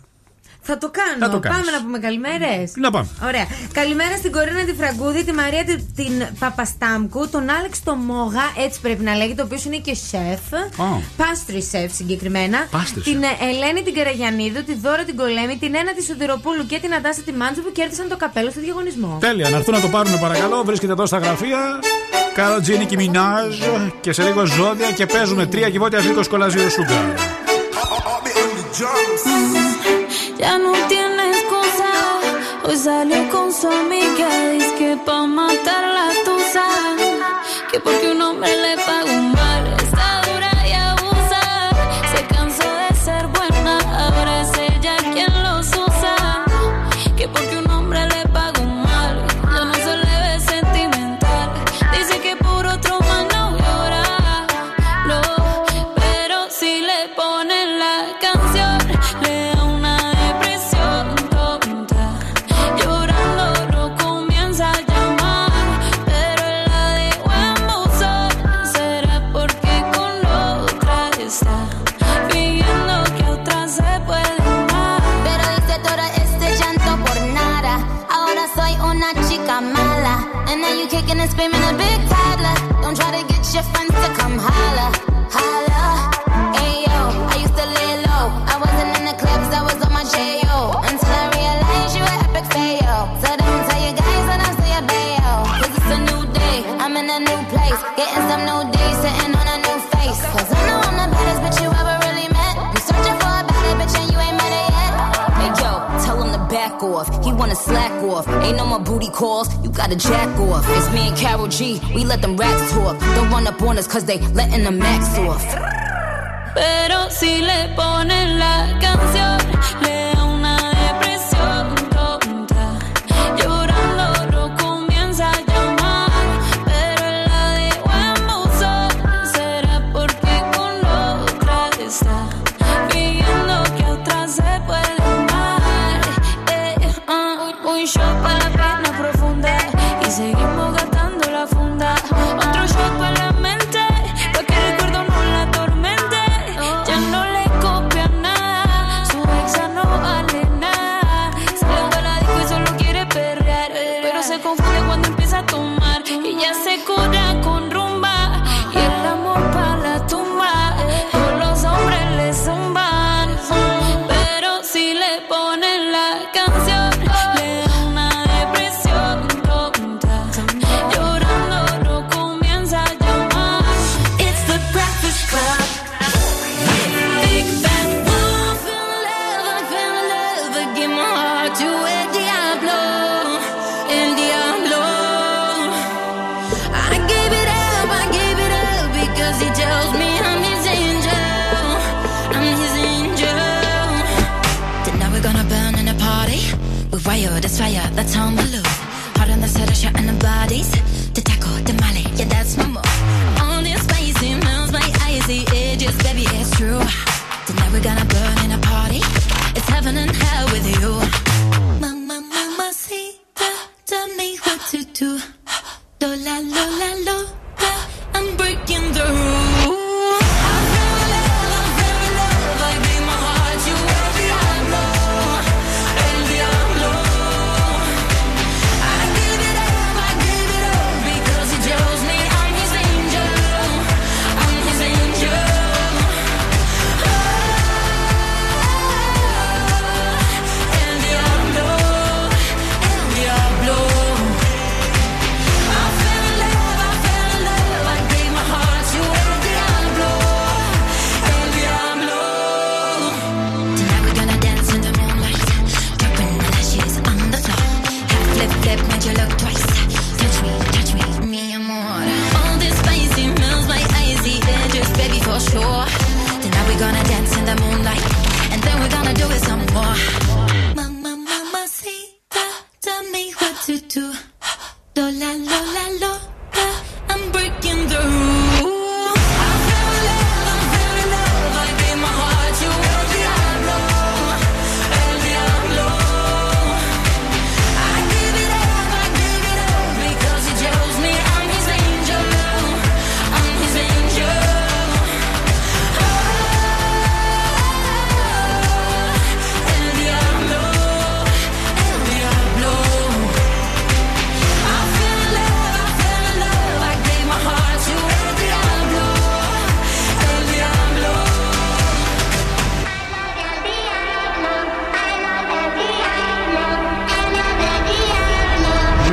θα το κάνω. Πάμε να πούμε καλημέρες. Να πάμε. Ωραία. Καλημέρα στην Κορίνα τη Φραγκούδη, τη Μαρία την Παπαστάμκου, τον Άλεξ το Μόγα, έτσι πρέπει να λέγεται, ο οποίος είναι και σεφ. Pastry chef συγκεκριμένα. Την Ελένη την Καραγιανίδου, τη Δώρα την Κολέμη, την Ένα τη Σουδηροπούλου και την Αντάσσα τη Μάντζου που κέρδισαν το καπέλο στο διαγωνισμό. Τέλεια. Να έρθουν να το πάρουν παρακαλώ. Βρίσκεται εδώ στα γραφεία. Κάρο Τζίνι και Μινάζ και σε λίγο ζώδια και παίζουμε 3 κυβότια Vikos Cola Zero Sugar. Ya no tienes excusa, hoy salió con su amiga, dice que pa' matar la tusa, que porque un hombre le paga un mal, está dura y abusa, se cansó de ser buena, ahora es ella quien los usa, que porque un hombre le paga un mal, ya no se le ve sentimental, dice que por otro man no llora, no, pero si le ponen la canción, le da una and screaming a big toddler. Don't try to get your friends to come holla, holla. Ayo, I used to lay low. I wasn't in the clubs, I was on my J back off. He wanna slack off. Ain't no more booty calls, you gotta jack off. It's me and Carol G, we let them rats talk. Don't run up on us cause they letting them max off. Pero si le ponen la canción, le da una depresión tonta. Llorando lo comienza a llamar, pero la de buen buzón será porque con otra está. Viendo que a otra se puede amar. Un shot para la pena profunda y seguimos gastando la funda. Otro shot para la mente, pa' que el recuerdo no la atormente. Ya no le copia nada, su exa no vale nada. Sale para la disco y solo quiere perrear, pero se confunde cuando empieza a tomar y ya se cura con rumba y el amor para la tumba. Todos los hombres le zumban, pero si le ponen la canción le da una depresión tonta. Llorando no comienza a llamar. It's the Breakfast Club. Big Bad Wolf. I fell in love, I give my heart to el diablo, el diablo. I gave it up because he tells me I'm his angel. Tonight we're gonna burn in a party. We're wired, that's fire, that's on the loop. Hard on the set, a shot in the bodies. The taco, the male, yeah, that's my move. All this spicy melts my icy edges, baby, it's true. Tonight we're gonna burn in a party. It's heaven and hell with you. Mama, mama, see, tell me what to do. Do la, lo, la, lo, la, I'm breaking the rules. I fell in love, I fell in love, I gave my heart to el diablo, el diablo. I gave it up because he tells me I'm his angel, oh, el diablo, el diablo. I fell in love, I gave my heart to el diablo, Tonight we're gonna dance in the moonlight, dropping the lashes on the floor. Head flip, flip, made you look twice. Touch me, mi amor. All this spicy melts my icy edges, baby, for sure. Tonight we're gonna dance in the moonlight, and then we're gonna do it some more. Mama, mama, see, tell me what to do. Do la, lo, la, I'm breaking the rules. I fell in love, I gave my heart to el diablo, el diablo. I gave it up because he tells me I'm his angel, oh, el diablo, el diablo. I fell in love, I gave my heart to el diablo, el diablo.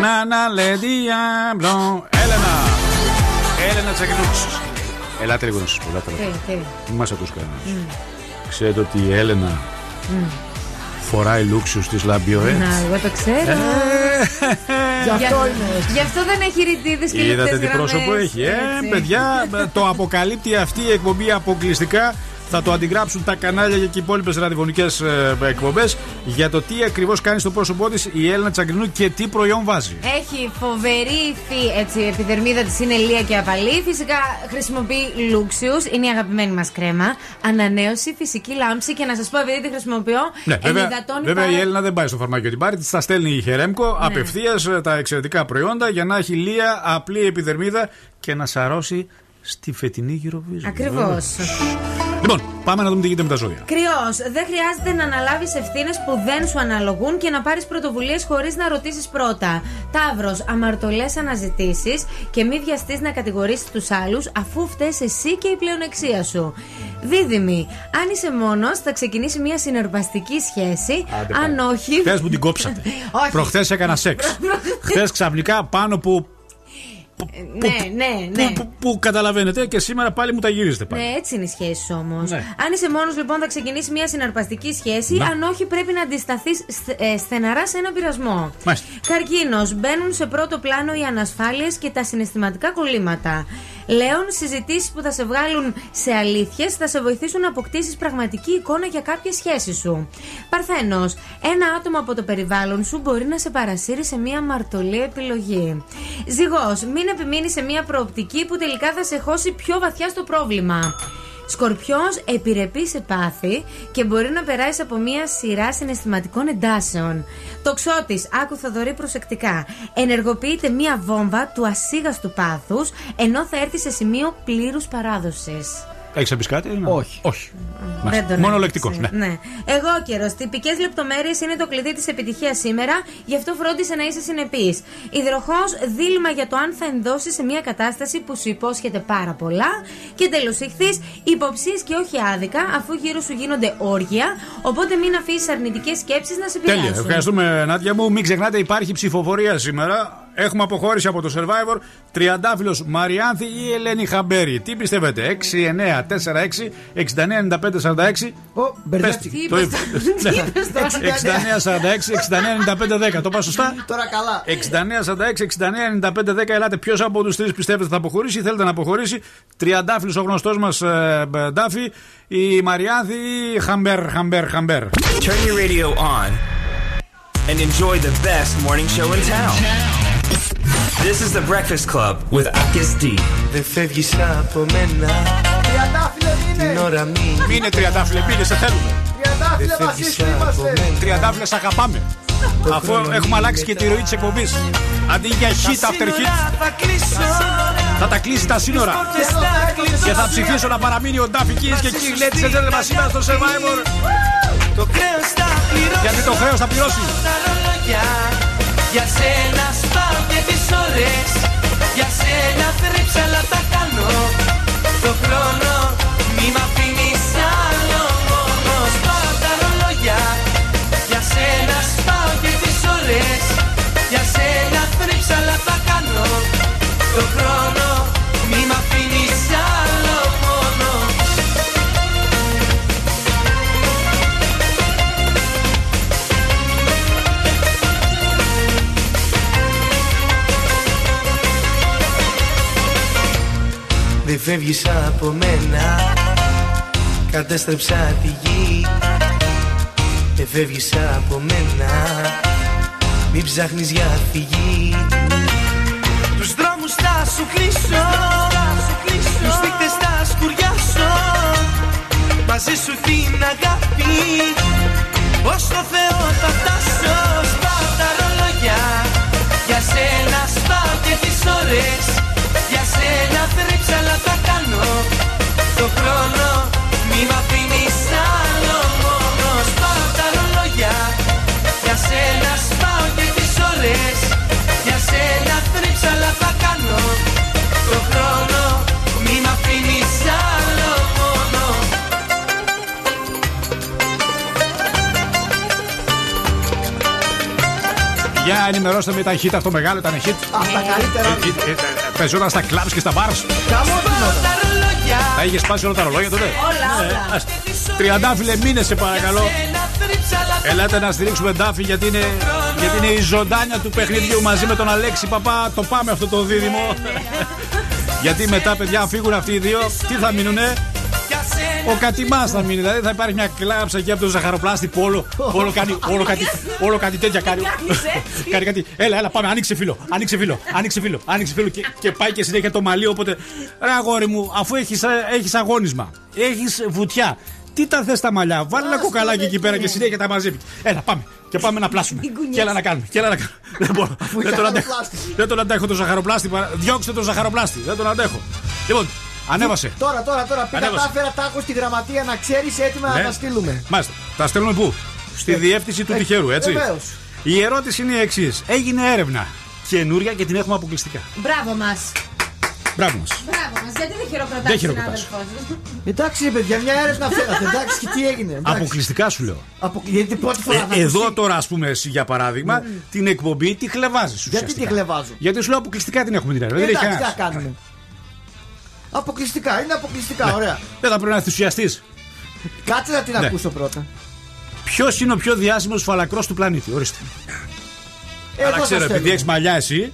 Να, να, λε, διάμπλο. Έλενα! Έλενα Τσακινούτσι. Ελάτε λίγο να σας πω. Ελάτε λίγο. Μην μας ακούς κανένας. Ξέρετε ότι η Έλενα φοράει Luxious της Λαμπιορέτς. Να, εγώ το ξέρω. Γι' αυτό είναι. Γι' αυτό δεν έχει ρητίδες και λεπτές γραμμές. Είδατε τι πρόσωπο έχει. Έτσι. Παιδιά, το αποκαλύπτει αυτή η εκπομπή αποκλειστικά. Θα το αντιγράψουν τα κανάλια και οι υπόλοιπες ραδιοφωνικές εκπομπές για το τι ακριβώς κάνει στο πρόσωπό της η Έλενα Τσαγκρινού και τι προϊόν βάζει. Έχει φοβερή υφή, έτσι, η επιδερμίδα της είναι λία και απαλή. Φυσικά χρησιμοποιεί Luxious, είναι η αγαπημένη μας κρέμα. Ανανέωση, φυσική λάμψη και να σας πω, επειδή τη χρησιμοποιώ, ναι, βέβαια η Έλενα δεν πάει στο φαρμακείο την πάρει, της τα στέλνει η Χερέμκο, ναι, απευθείας τα εξαιρετικά προϊόντα για να έχει λία, απλή επιδερμίδα και να σαρώσει στη φετινή Γυροβίζα. Ακριβώς. Λοιπόν, πάμε να δούμε τι γίνεται με τα ζώδια. Κρυός, δεν χρειάζεται να αναλάβεις ευθύνες που δεν σου αναλογούν και να πάρεις πρωτοβουλίες χωρίς να ρωτήσεις πρώτα. Ταύρος, αμαρτωλές αναζητήσεις και μη βιαστείς να κατηγορήσεις τους άλλους αφού φταίς εσύ και η πλεονεξία σου. Δίδυμοι, αν είσαι μόνος, θα ξεκινήσει μια συναρπαστική σχέση. Άντε, αν όχι. Χθες μου την κόψατε. Προχθές έκανα σεξ. Χθες ξαφνικά πάνω που. Ναι. Που καταλαβαίνετε και σήμερα πάλι μου τα γυρίζετε πάλι. Ναι, έτσι είναι οι σχέσεις όμως. Ναι. Αν είσαι μόνος, λοιπόν, θα ξεκινήσει μια συναρπαστική σχέση. Να. Αν όχι, πρέπει να αντισταθείς στεναρά σε έναν πειρασμό. Καρκίνος. Μπαίνουν σε πρώτο πλάνο οι ανασφάλειες και τα συναισθηματικά κολλήματα. Λέων, συζητήσεις που θα σε βγάλουν σε αλήθειες θα σε βοηθήσουν να αποκτήσεις πραγματική εικόνα για κάποιες σχέσεις σου. Παρθένος. Ένα άτομο από το περιβάλλον σου μπορεί να σε παρασύρει σε μια μαρτωλή επιλογή. Ζυγός. Μην επιμείνεις σε μια προοπτική που τελικά θα σε χώσει πιο βαθιά στο πρόβλημα. Σκορπιός. Επιρρεπείς σε πάθη και μπορεί να περάσεις από μια σειρά συναισθηματικών εντάσεων. Τοξότης. Άκου Θοδωρή προσεκτικά. Ενεργοποιείται μια βόμβα του ασίγαστου πάθους, ενώ θα έρθει σε σημείο πλήρους παράδοσης. Έχεις να πεις κάτι? Όχι. Μονολεκτικός. Ναι. Εγώ καιρος. Τυπικές λεπτομέρειες είναι το κλειδί της επιτυχίας σήμερα, γι' αυτό φρόντισε να είσαι συνεπής. Υδροχόος. Δίλημα για το αν θα ενδώσεις σε μια κατάσταση που σου υπόσχεται πάρα πολλά. Και τέλος, Ιχθύς. Υποψίες και όχι άδικα, αφού γύρω σου γίνονται όργια. Οπότε μην αφήσεις αρνητικές σκέψεις να σε επηρεάσουν. Τέλεια. Ευχαριστούμε, Νάντια μου. Μην ξεχνάτε, υπάρχει ψηφοφορία σήμερα. Έχουμε αποχώρηση από το Survivor. Τριαντάφυλλος Μαριάνθη ή Ελένη Χαμπέρι. Τι πιστεύετε? 6, 9, 4, 6, 69, 95, 46. Μπερδεύτηκε. Το είπα. 69, 46, 69, 95, 10. Το πας σωστά. Τώρα καλά. 69, 46, 69, 95, 10. Ελάτε, ποιος από τους τρεις πιστεύετε θα αποχωρήσει ή θέλετε να αποχωρήσει? Τριαντάφυλλος ο γνωστός μας Ντάφι, η Μαριάνθη ή Χαμπέρ. Turn your radio on and enjoy the best morning show in town. This is the Breakfast Club with Akis D. Δεν φεύγεις από μένα. Τριαντάφυλλε μείνε. Την ώρα μείνε. Μείνε, τριαντάφυλλε, μείνε, σε θέλουμε. Τριαντάφυλλε, βασίστη είμαστε. Τριαντάφυλλε, σ' αγαπάμε. Αφού έχουμε αλλάξει και τη ροή της εκπομπής. Αντί για hit after hit, θα τα κλείσει τα σύνορα. Και θα ψηφίσω να παραμείνει ο Ντάφι Κις και εκεί λέει σε τέλμα σήμερα στο Survivor. Γιατί το χρέος θα πληρώσει. Για σένα σπάω και τις ώρες, για σένα θρύψαλα τα κάνω. Το χρόνο μη μ' αφήνεις άλλο μόνο. Σπάω τα ρολόγια, για σένα σπάω και τις ώρες, για σένα θρύψαλα τα κάνω. Το χρόνο μη μ' αφήνεις άλλο μόνο. Δεν φεύγεις από μένα, κατέστρεψα τη γη. Δεν φεύγεις από μένα, μην ψάχνεις για φυγή. Τους δρόμους θα σου κλείσω, τους δείκτες θα σκουριάσω. Μαζί σου την αγάπη, ως το Θεό θα φτάσω. Σπάω τα ρολόγια, για σένα σπάω και τις ώρες. Για σένα θρύψα αλλά τα κάνω. Το χρόνο μη μ' αφήνεις άλλο μόνο. Σπάω τα ρολόγια, για σένα σπάω και τις ώρες, για σένα θρύψα αλλά τα κάνω. Το χρόνο μη μ' αφήνεις άλλο μόνο. Για ενημερώστε με, ήταν hit αυτό, μεγάλο ήταν hit. Αυτά καλύτερα. Παίζονταν στα κλαμπ και στα μπαρς. Τα είχε σπάσει όλα τα ρολόγια τότε. Τριαντάφυλλε, μείνε σε παρακαλώ. Ελάτε να στηρίξουμε Ντάφι, γιατί είναι η ζωντάνια του παιχνιδιού μαζί με τον Αλέξη Παπά. Το πάμε αυτό το δίδυμο. Γιατί μετά, παιδιά, φύγουν αυτοί οι δύο. Τι θα μείνουνε? Ο Κατιμάς θα μείνει, δηλαδή θα υπάρχει μια κλάψα εκεί από τον ζαχαροπλάστη που όλο κάτι τέτοια κάνει. Κάνει κάτι. Έλα, πάμε, άνοιξε φίλο. Και πάει και συνέχεια το μαλλί. Οπότε, ρε αγόρι μου, αφού έχεις αγώνισμα, έχεις βουτιά, τι τα θες τα μαλλιά? Βάλε ένα κοκαλάκι εκεί πέρα και συνέχεια τα μαζεύει. Έλα, πάμε. Και πάμε να πλάσουμε. Και έλα να κάνουμε. Δεν μπορώ. Δεν τον αντέχω τον ζαχαροπλάστη. Διώξτε τον ζαχαροπλάστη. Δεν τον αντέχω. Λοιπόν. Ανέβασε. Τώρα. Κατάφερα, τα έχω στη γραμματεία, να ξέρεις, έτοιμα να τα στείλουμε. Μάλιστα. Τα στέλνουμε πού? Στη διεύθυνση του τυχερού, έτσι. Βεβαίως. Η ερώτηση είναι η εξής. Έγινε έρευνα καινούρια και την έχουμε αποκλειστικά. Μπράβο μας. Μπράβο μας. Γιατί δεν χειροκροτάς. Δεν χειροκροτάς. Εντάξει, παιδιά, μια έρευνα φέρατε. Εντάξει, και τι έγινε. Εντάξει. Αποκλειστικά σου λέω. Γιατί πρώτη φορά. Εδώ τώρα, ας πούμε, εσύ, για παράδειγμα, την εκπομπή τη χλεβάζεις. Γιατί τη χλεβάζω. Γιατί σου λέω αποκλειστικά την έχουμε την έρευνα. Εντάξει, τι θα κάνουμε. Αποκλειστικά, είναι αποκλειστικά, ωραία. Δεν θα πρέπει να ενθουσιαστείς. Κάτσε να την ακούσω πρώτα. Ποιος είναι ο πιο διάσημος φαλακρός του πλανήτη, ορίστε. Αλλά ξέρω, επειδή έχεις μαλλιά εσύ,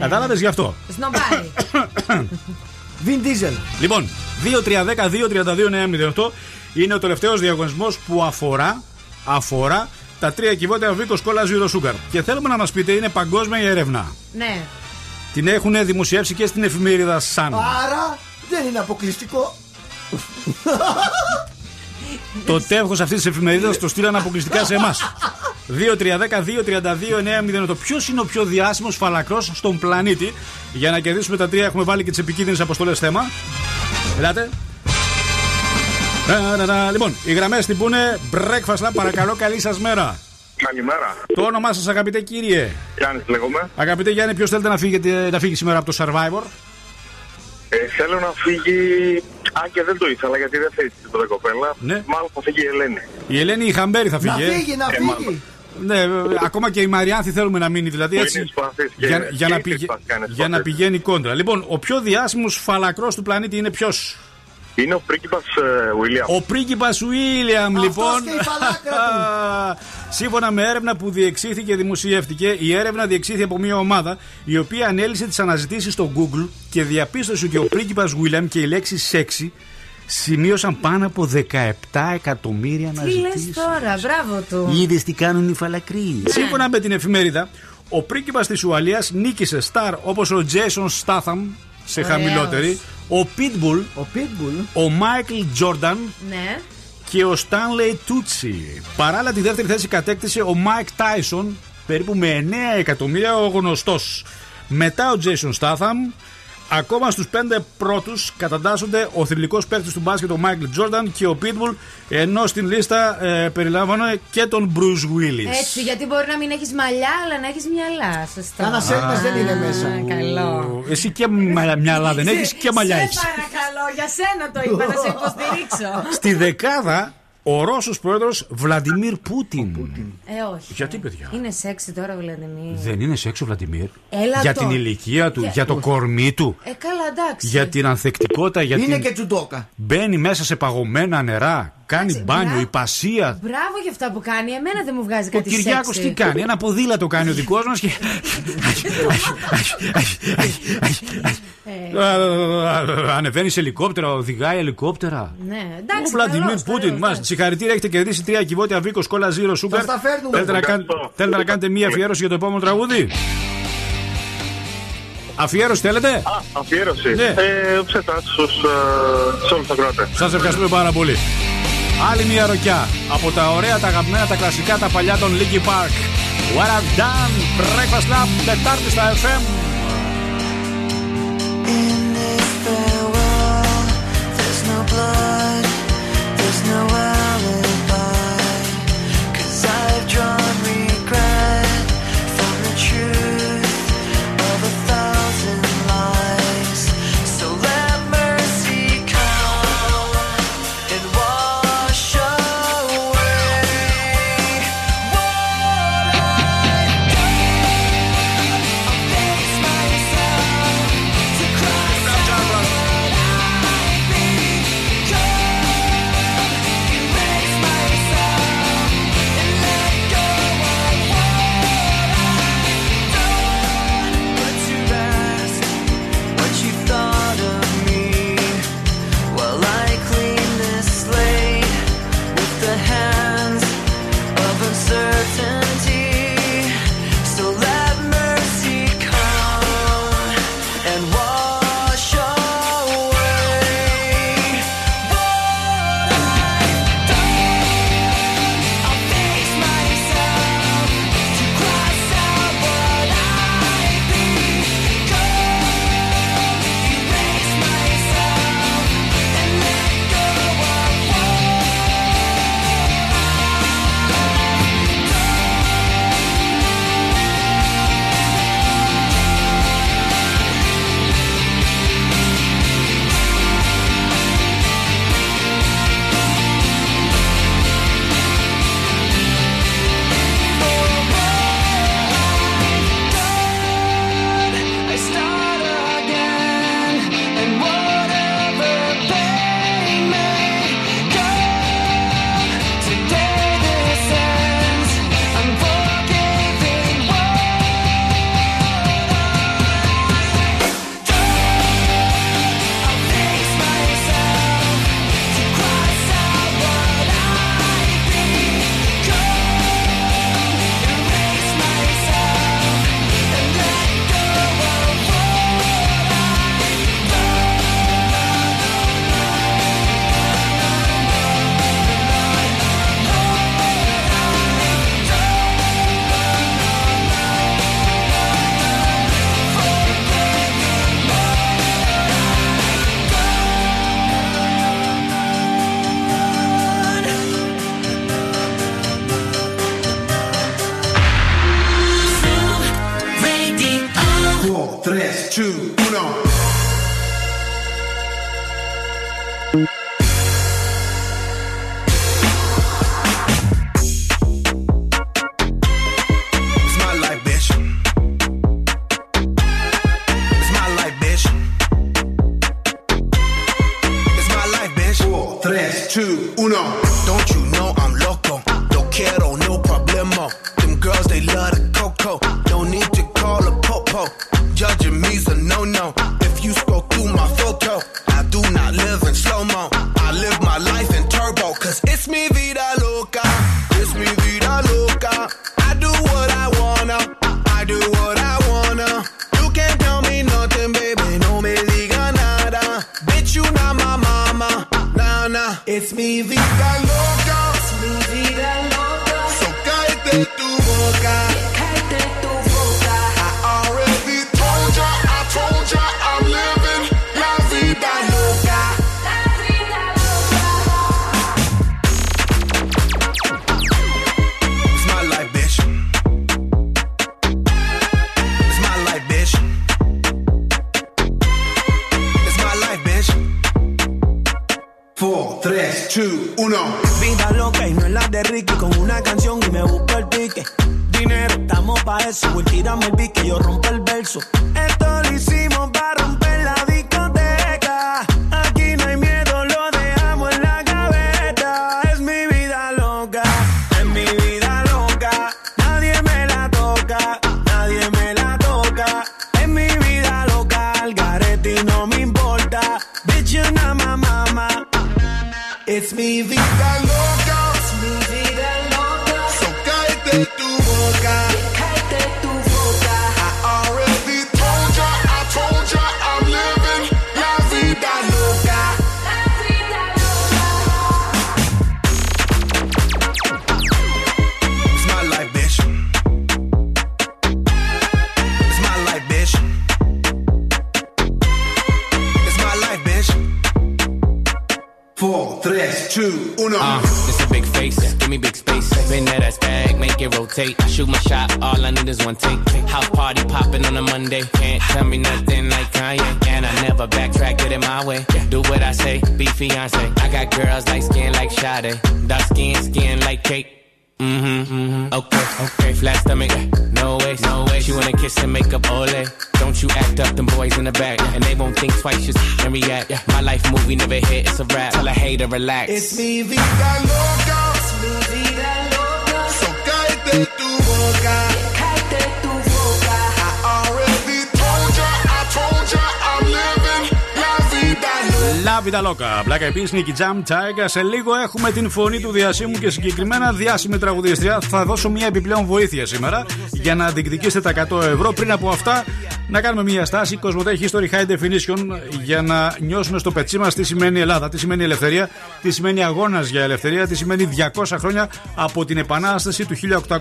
κατάλαβες γι' αυτό. Σνομπάρι. Vin Diesel. Λοιπόν, 2-3-10-2-32-9-08 είναι ο τελευταίος διαγωνισμός που αφορά τα 3 κυβότια Vikos Cola Zero Sugar. Και θέλουμε να μας πείτε, είναι παγκόσμια η έρευνα. Ναι. Την έχουν δημοσιεύσει και στην εφημερίδα Sun. Άρα δεν είναι αποκλειστικό. Το τεύχος αυτής της εφημερίδας το στείλανε αποκλειστικά σε εμάς. 2-3-10-2-32-9-08. Ποιος είναι ο πιο διάσημος φαλακρός στον πλανήτη? Για να κερδίσουμε τα τρία έχουμε βάλει και τις επικίνδυνες αποστολές θέμα. Ελάτε. Λοιπόν, οι γραμμές την πούνε. Breakfast Club, παρακαλώ, καλή σας μέρα. Καλημέρα. Το όνομά σας, αγαπητέ κύριε? Γιάννης λέγομαι. Αγαπητέ Γιάννη, ποιος θέλετε να φύγει σήμερα από το Survivor? Θέλω να φύγει. Α, και δεν το ήθελα γιατί δεν θέλει την πρώτη κοπέλα. Ναι. Μάλλον θα φύγει η Ελένη. Η Ελένη η Χαμπέρη θα φύγει. Να φύγει. Ναι, ακόμα και η Μαριάνθη θέλουμε να μείνει. Δηλαδή έτσι. Για να πηγαίνει κόντρα. Λοιπόν, ο πιο διάσημος φαλακρός του πλανήτη είναι ποιος? Είναι ο πρίγκιπας Βίλιαμ. Ο πρίγκιπας Βίλιαμ, λοιπόν. Σύμφωνα με έρευνα που διεξήχθηκε και δημοσιεύτηκε, η έρευνα διεξήχθη από μια ομάδα η οποία ανέλυσε τις αναζητήσεις στο Google και διαπίστωσε ότι ο πρίγκιπας Βίλιαμ και η λέξη σεξι σημείωσαν πάνω από 17 εκατομμύρια αναζητήσεις. Τι λες τώρα, μπράβο του. Είδες τι κάνουν οι φαλακροί. Σύμφωνα με την εφημερίδα, ο πρίγκιπας της Ουαλίας νίκησε στάρ όπως ο Τζέισον Στάθαμ σε χαμηλότερη, ο Pitbull, ο Michael Jordan, ναι, και ο Stanley Tucci. Παράλληλα τη δεύτερη θέση κατέκτησε ο Mike Tyson περίπου με 9 εκατομμύρια ο γνωστός. Μετά ο Jason Statham. Ακόμα στους 5 πρώτους κατατάσσονται ο θρυλικός παίκτης του μπάσκετ ο Michael Jordan και ο Pitbull, ενώ στην λίστα περιλάμβανε και τον Bruce Willis. Έτσι, γιατί μπορεί να μην έχεις μαλλιά, αλλά να έχεις μυαλά. Σωστά. Ένας Έλληνας δεν είναι μέσα. Καλό. Εσύ και μυαλά δεν έχεις και μαλλιά έχεις. Σε παρακαλώ, για σένα το είπα, να σε υποστηρίξω. Στη δεκάδα, ο Ρώσος πρόεδρος Βλαντιμίρ Πούτιν. Όχι. Γιατί, παιδιά? Είναι σεξι τώρα ο Βλαντιμίρ? Δεν είναι σεξι ο Βλαντιμίρ. Για την ηλικία του, για το κορμί του. Καλά, εντάξει. Για την ανθεκτικότητα. Είναι και τσουντόκα. Μπαίνει μέσα σε παγωμένα νερά. Κάνει μπάνιο, υπασία. Μπράβο για αυτά που κάνει. Εμένα δεν μου βγάζει κάτι τέτοιο. Ο Κυριάκος τι κάνει? Ένα ποδήλατο κάνει ο δικός μας. Ανεβαίνει σε ελικόπτερα, οδηγάει ελικόπτερα. Ο Βλαντιμίρ Πούτιν μας. Συγχαρητήρια, έχετε κερδίσει 3 κυβότια Vikos Cola Zero Sugar. Θέλετε να κάνετε μία αφιέρωση για το επόμενο τραγούδι? Αφιέρωση θέλετε? Αφιέρωση. Ψέτα σε όλους τα κράτη. Σας ευχαριστούμε πάρα πολύ. Άλλη μια ροκιά από τα ωραία, τα αγαπημένα, τα κλασικά, τα παλιά των Linkin Park. What I've done, Breakfast Club, Τετάρτη στα FM. In this fair world, there's no blood, there's no alibi, 'cause I've drawn regret from the truth of 1,000 lies. So let mercy come and wash away what I've done. I'll face myself to Christ. two, uno. Two, uno. Don't you know I'm loco? Don't quiero, no problemo. Them girls, they love the coco. Don't need to call a popo. Judging me's a no-no. If you scroll through my photo, I do not live in slow-mo. I live my life in turbo, cause it's mi vida loca. It's mi vida loca. I do what I wanna. I do what I wanna. You can't tell me nothing, baby. No me diga nada. Bitch, you not my mama. It's mi vida loca, it's mi vida loca. So cállate tu boca, cállate tu boca. I already told ya, I'm living la vida loca, la vida loca. It's my life, bitch. It's my life, bitch. It's my life, bitch. 4, 3, 2, 1. Vida loca y no es la de Ricky. Con una canción y me busco el pique. Dinero, estamos pa' eso. Voy, tírame el beat que yo rompo el verso. Esto lo hicimos pa' romper la discoteca. Aquí no hay miedo, lo dejamos en la gaveta. Es mi vida loca, es mi vida loca. Nadie me la toca, nadie me la toca. Es mi vida loca, el garete y no me importa. Bitch, you're not my mama. It's mi vida loca, it's mi vida loca. So cállate tu boca, cállate tu boca. I already told ya, I'm living la vida loca, la vida loca. It's my life, bitch. It's my life, bitch. It's my life, bitch. 4, 3, 2, 1. It's a big face, give me big space. Bend that ass back, make it rotate. I shoot my shot, all I need is one take. House party popping on a Monday. Can't tell me nothing like Kanye. And I never backtrack, get in my way. Do what I say, be fiancé. I got girls like skin like Sade. Dark skin like cake. Mm-hmm, mm-hmm. Okay, flat stomach, no way, no way. She wanna kiss and make up, ole. Don't you act up, them boys in the back. And they won't think twice, just and react. My life movie never hit, it's a rap. Tell a hater, relax. It's mi vida loca, it's mi vida loca. So cállate tu boca, cállate tu boca. I already told ya, I'm living la vida loca. La vida loca, Black Eyed Peas, Nicky Jam, Tiger. Σε λίγο έχουμε την φωνή του διασύμου και συγκεκριμένα διάσημη τραγουδίστρια. Θα δώσω μια επιπλέον βοήθεια σήμερα για να διεκδικήσετε τα 100 ευρώ. Πριν από αυτά, να κάνουμε μια στάση, Cosmote History High Definition, για να νιώσουμε στο πετσί μας τι σημαίνει Ελλάδα, τι σημαίνει ελευθερία, τι σημαίνει αγώνας για ελευθερία, τι σημαίνει 200 χρόνια από την Επανάσταση του 1821.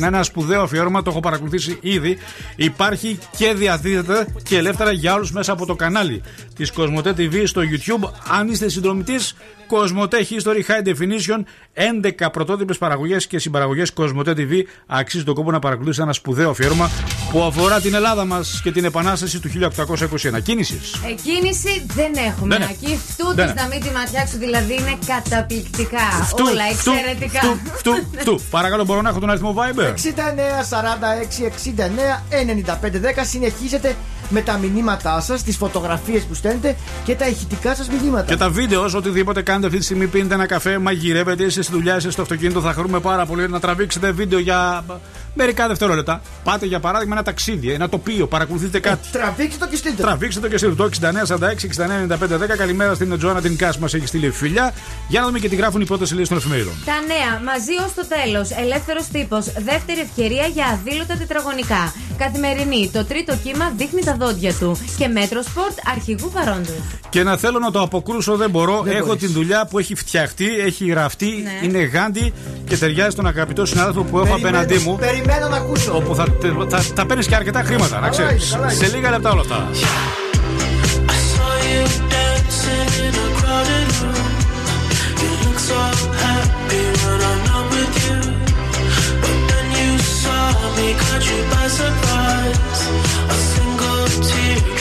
Ένα σπουδαίο αφιέρωμα, το έχω παρακολουθήσει ήδη. Υπάρχει και διαδίδεται και ελεύθερα για όλους μέσα από το κανάλι της Cosmote TV στο YouTube. Αν είστε συνδρομητής, Cosmote History High Definition, 11 πρωτότυπες παραγωγές και συμπαραγωγές Cosmote TV. Αξίζει τον κόπο να παρακολουθήσετε ένα σπουδαίο αφιέρωμα που αφορά την Ελλάδα μας και την Επανάσταση του 1821. Κίνησης. Κίνηση δεν έχουμε. Εκεί φτούτης να μην τη ματιάξουν, δηλαδή είναι καταπληκτικά. Όλα εξαιρετικά. Παρακαλώ, μπορώ να έχω τον αριθμό Viber. 69 46 69 95 10. Συνεχίζετε με τα μηνύματά σας, τις φωτογραφίες που στέλνετε και τα ηχητικά σας μηνύματα. Και τα βίντεο, οτιδήποτε κάνετε αυτή τη στιγμή, πίνετε ένα καφέ, μαγειρεύετε, είστε στη δουλειά, είστε στο αυτοκίνητο, θα χαρούμε πάρα πολύ να τραβήξετε βίντεο για μερικά δευτερόλεπτα. Πάτε για παράδειγμα ένα ταξίδι, ένα τοπίο, παρακολουθείτε κάτι. Τραβήξτε το και στείλτε. Το 69 46 69 95 10. Καλημέρα στην Τζοάννα την Κάσμα, έχει στείλει φιλιά. Για να δούμε και τι γράφουν οι πρώτες σελίδες των εφημερίδων. Τα νέα μαζί ως το τέλος. Ελεύθερος τύπος. Δεύτερη ευκαιρία για αδήλωτα τετραγωνικά. Καθημερινή. Το τρίτο κύμα δείχνει τα δόντια του. Και μέτρο σπορτ αρχηγού παρόντος. Και να θέλω να το αποκρούσω δεν μπορώ. Δεν έχω την δουλειά που έχει φτιαχτεί, έχει γραφτεί, είναι γάντι και ταιριάζει στον αγαπητό συνάδελφο που έχω απέναντί μου. Περιμένω να ακούσω. Όπου θα παίρνει και αρκετά χρήματα, να ξέρει. Σε λίγα λεπτά όλα αυτά. Caught you by surprise, a single tear.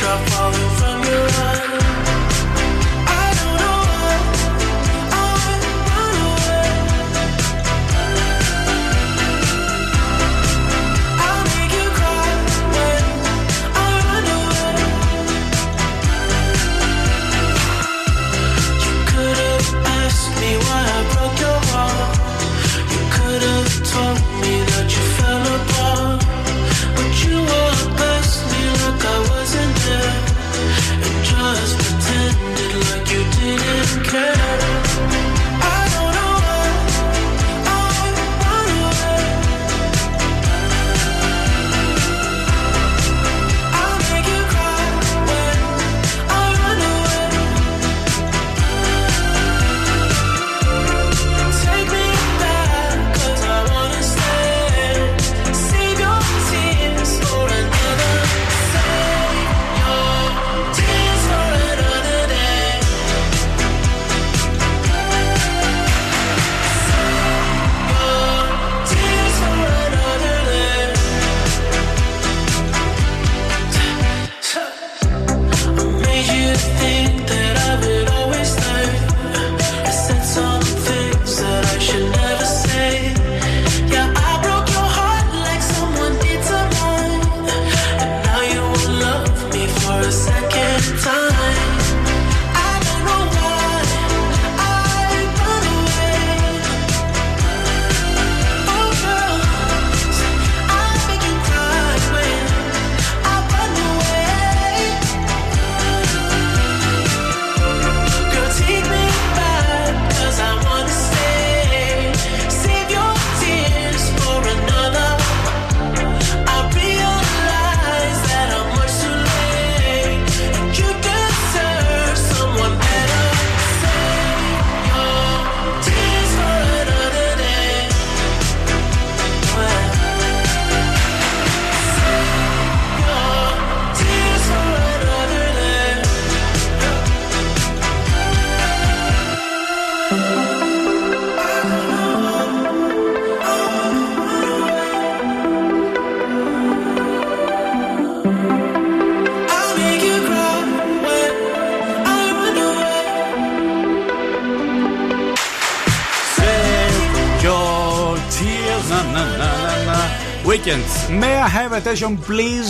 Weekends. May I have attention, please.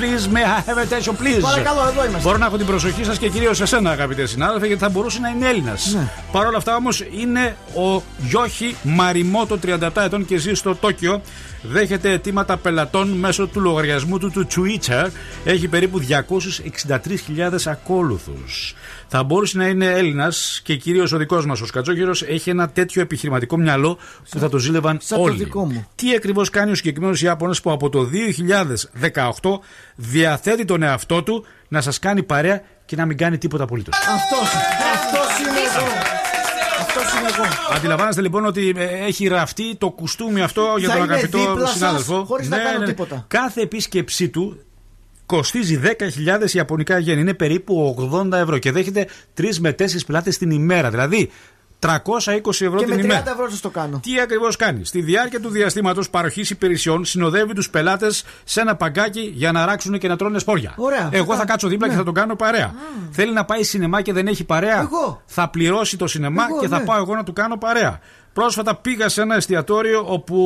Please, may I have attention, please. Παρακαλώ, εδώ είμαστε. Μπορώ να έχω την προσοχή σας και κυρίως εσένα, αγαπητέ συνάδελφε, γιατί θα μπορούσε να είναι Έλληνας. Ναι. Παρ' όλα αυτά όμως είναι ο Γιώχη Μαριμότο, 37 ετών και ζει στο Τόκιο. Δέχεται αιτήματα πελατών μέσω του λογαριασμού του Twitter. Έχει περίπου 263.000 ακόλουθους. Θα μπορούσε να είναι Έλληνας και κυρίως ο δικός μας ο Σκατζόγυρος έχει ένα τέτοιο επιχειρηματικό μυαλό που θα το ζήλευαν όλοι. Το δικό μου. Τι ακριβώς κάνει ο συγκεκριμένος Ιάπωνας που από το 2018 διαθέτει τον εαυτό του να σας κάνει παρέα και να μην κάνει τίποτα απολύτως. Αυτός είναι εδώ. Αντιλαμβάνεστε λοιπόν ότι έχει ραφτεί το κουστούμι αυτό για τον αγαπητό συνάδελφο. Χωρίς να κάνω τίποτα. Κάθε επίσκεψή του κοστίζει 10.000 ιαπωνικά γεν. Είναι περίπου 80 ευρώ και δέχεται 3 με 4 πελάτες την ημέρα. Δηλαδή 320 ευρώ και την ημέρα. Και με 30 ευρώ σας το κάνω. Τι ακριβώς κάνει? Στη διάρκεια του διαστήματος παροχής υπηρεσιών συνοδεύει τους πελάτες σε ένα παγκάκι για να ράξουν και να τρώνε σπόρια. Ωραία, εγώ θα κάτσω δίπλα, ναι, και θα τον κάνω παρέα. Θέλει να πάει σινεμά και δεν έχει παρέα. Εγώ. Θα πληρώσει το σινεμά και θα πάω εγώ να του κάνω παρέα. Πρόσφατα πήγα σε ένα εστιατόριο όπου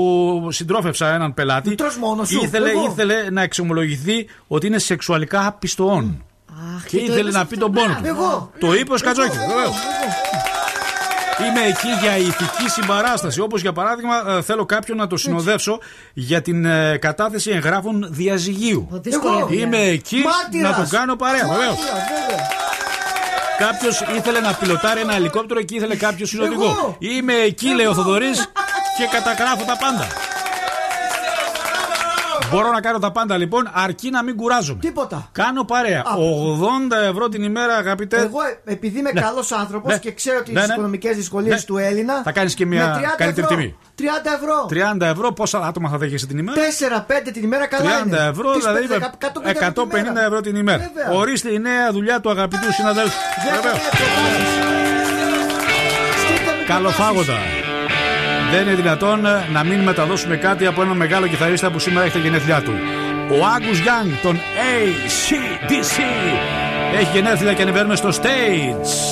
συντρόφευσα έναν πελάτη. Ήθελε να εξομολογηθεί ότι είναι σεξουαλικά απιστοών. Και ήθελε να πει τον πόνο του. Το είπε ο Σκατζόκης. Είμαι εκεί για ηθική συμπαράσταση. Όπως για παράδειγμα, θέλω κάποιον να το συνοδεύσω για την κατάθεση εγγράφων διαζυγίου. Είμαι εκεί να τον κάνω παρέα. Κάποιος ήθελε να πιλοτάρει ένα ελικόπτερο και ήθελε κάποιο συνοδηγό. Είμαι εκεί, λέει ο Θοδωρής, και καταγράφω τα πάντα. Μπορώ να κάνω τα πάντα λοιπόν, αρκεί να μην κουράζομαι. Τίποτα. Κάνω παρέα. 80 ευρώ την ημέρα, αγαπητέ. Εγώ, επειδή είμαι καλός άνθρωπος και ξέρω ότι τις οικονομικές δυσκολίες του Έλληνα. Θα κάνεις και μια καλύτερη τιμή. 30 ευρώ, πόσα άτομα θα δέχεσαι την ημέρα? 4-5 την ημέρα, καλά. 30 είναι. ευρώ, δηλαδή 150 ευρώ την ημέρα. Ορίστε η νέα δουλειά του αγαπητού συναδέλφου. Καλοφάγοντα. Δεν είναι δυνατόν να μην μεταδώσουμε κάτι από ένα μεγάλο κιθαρίστα που σήμερα έχει τα γενέθλιά του. Ο Άγκους Γιάνγκ, τον ACDC, έχει γενέθλια και ανεβαίνουμε στο stage.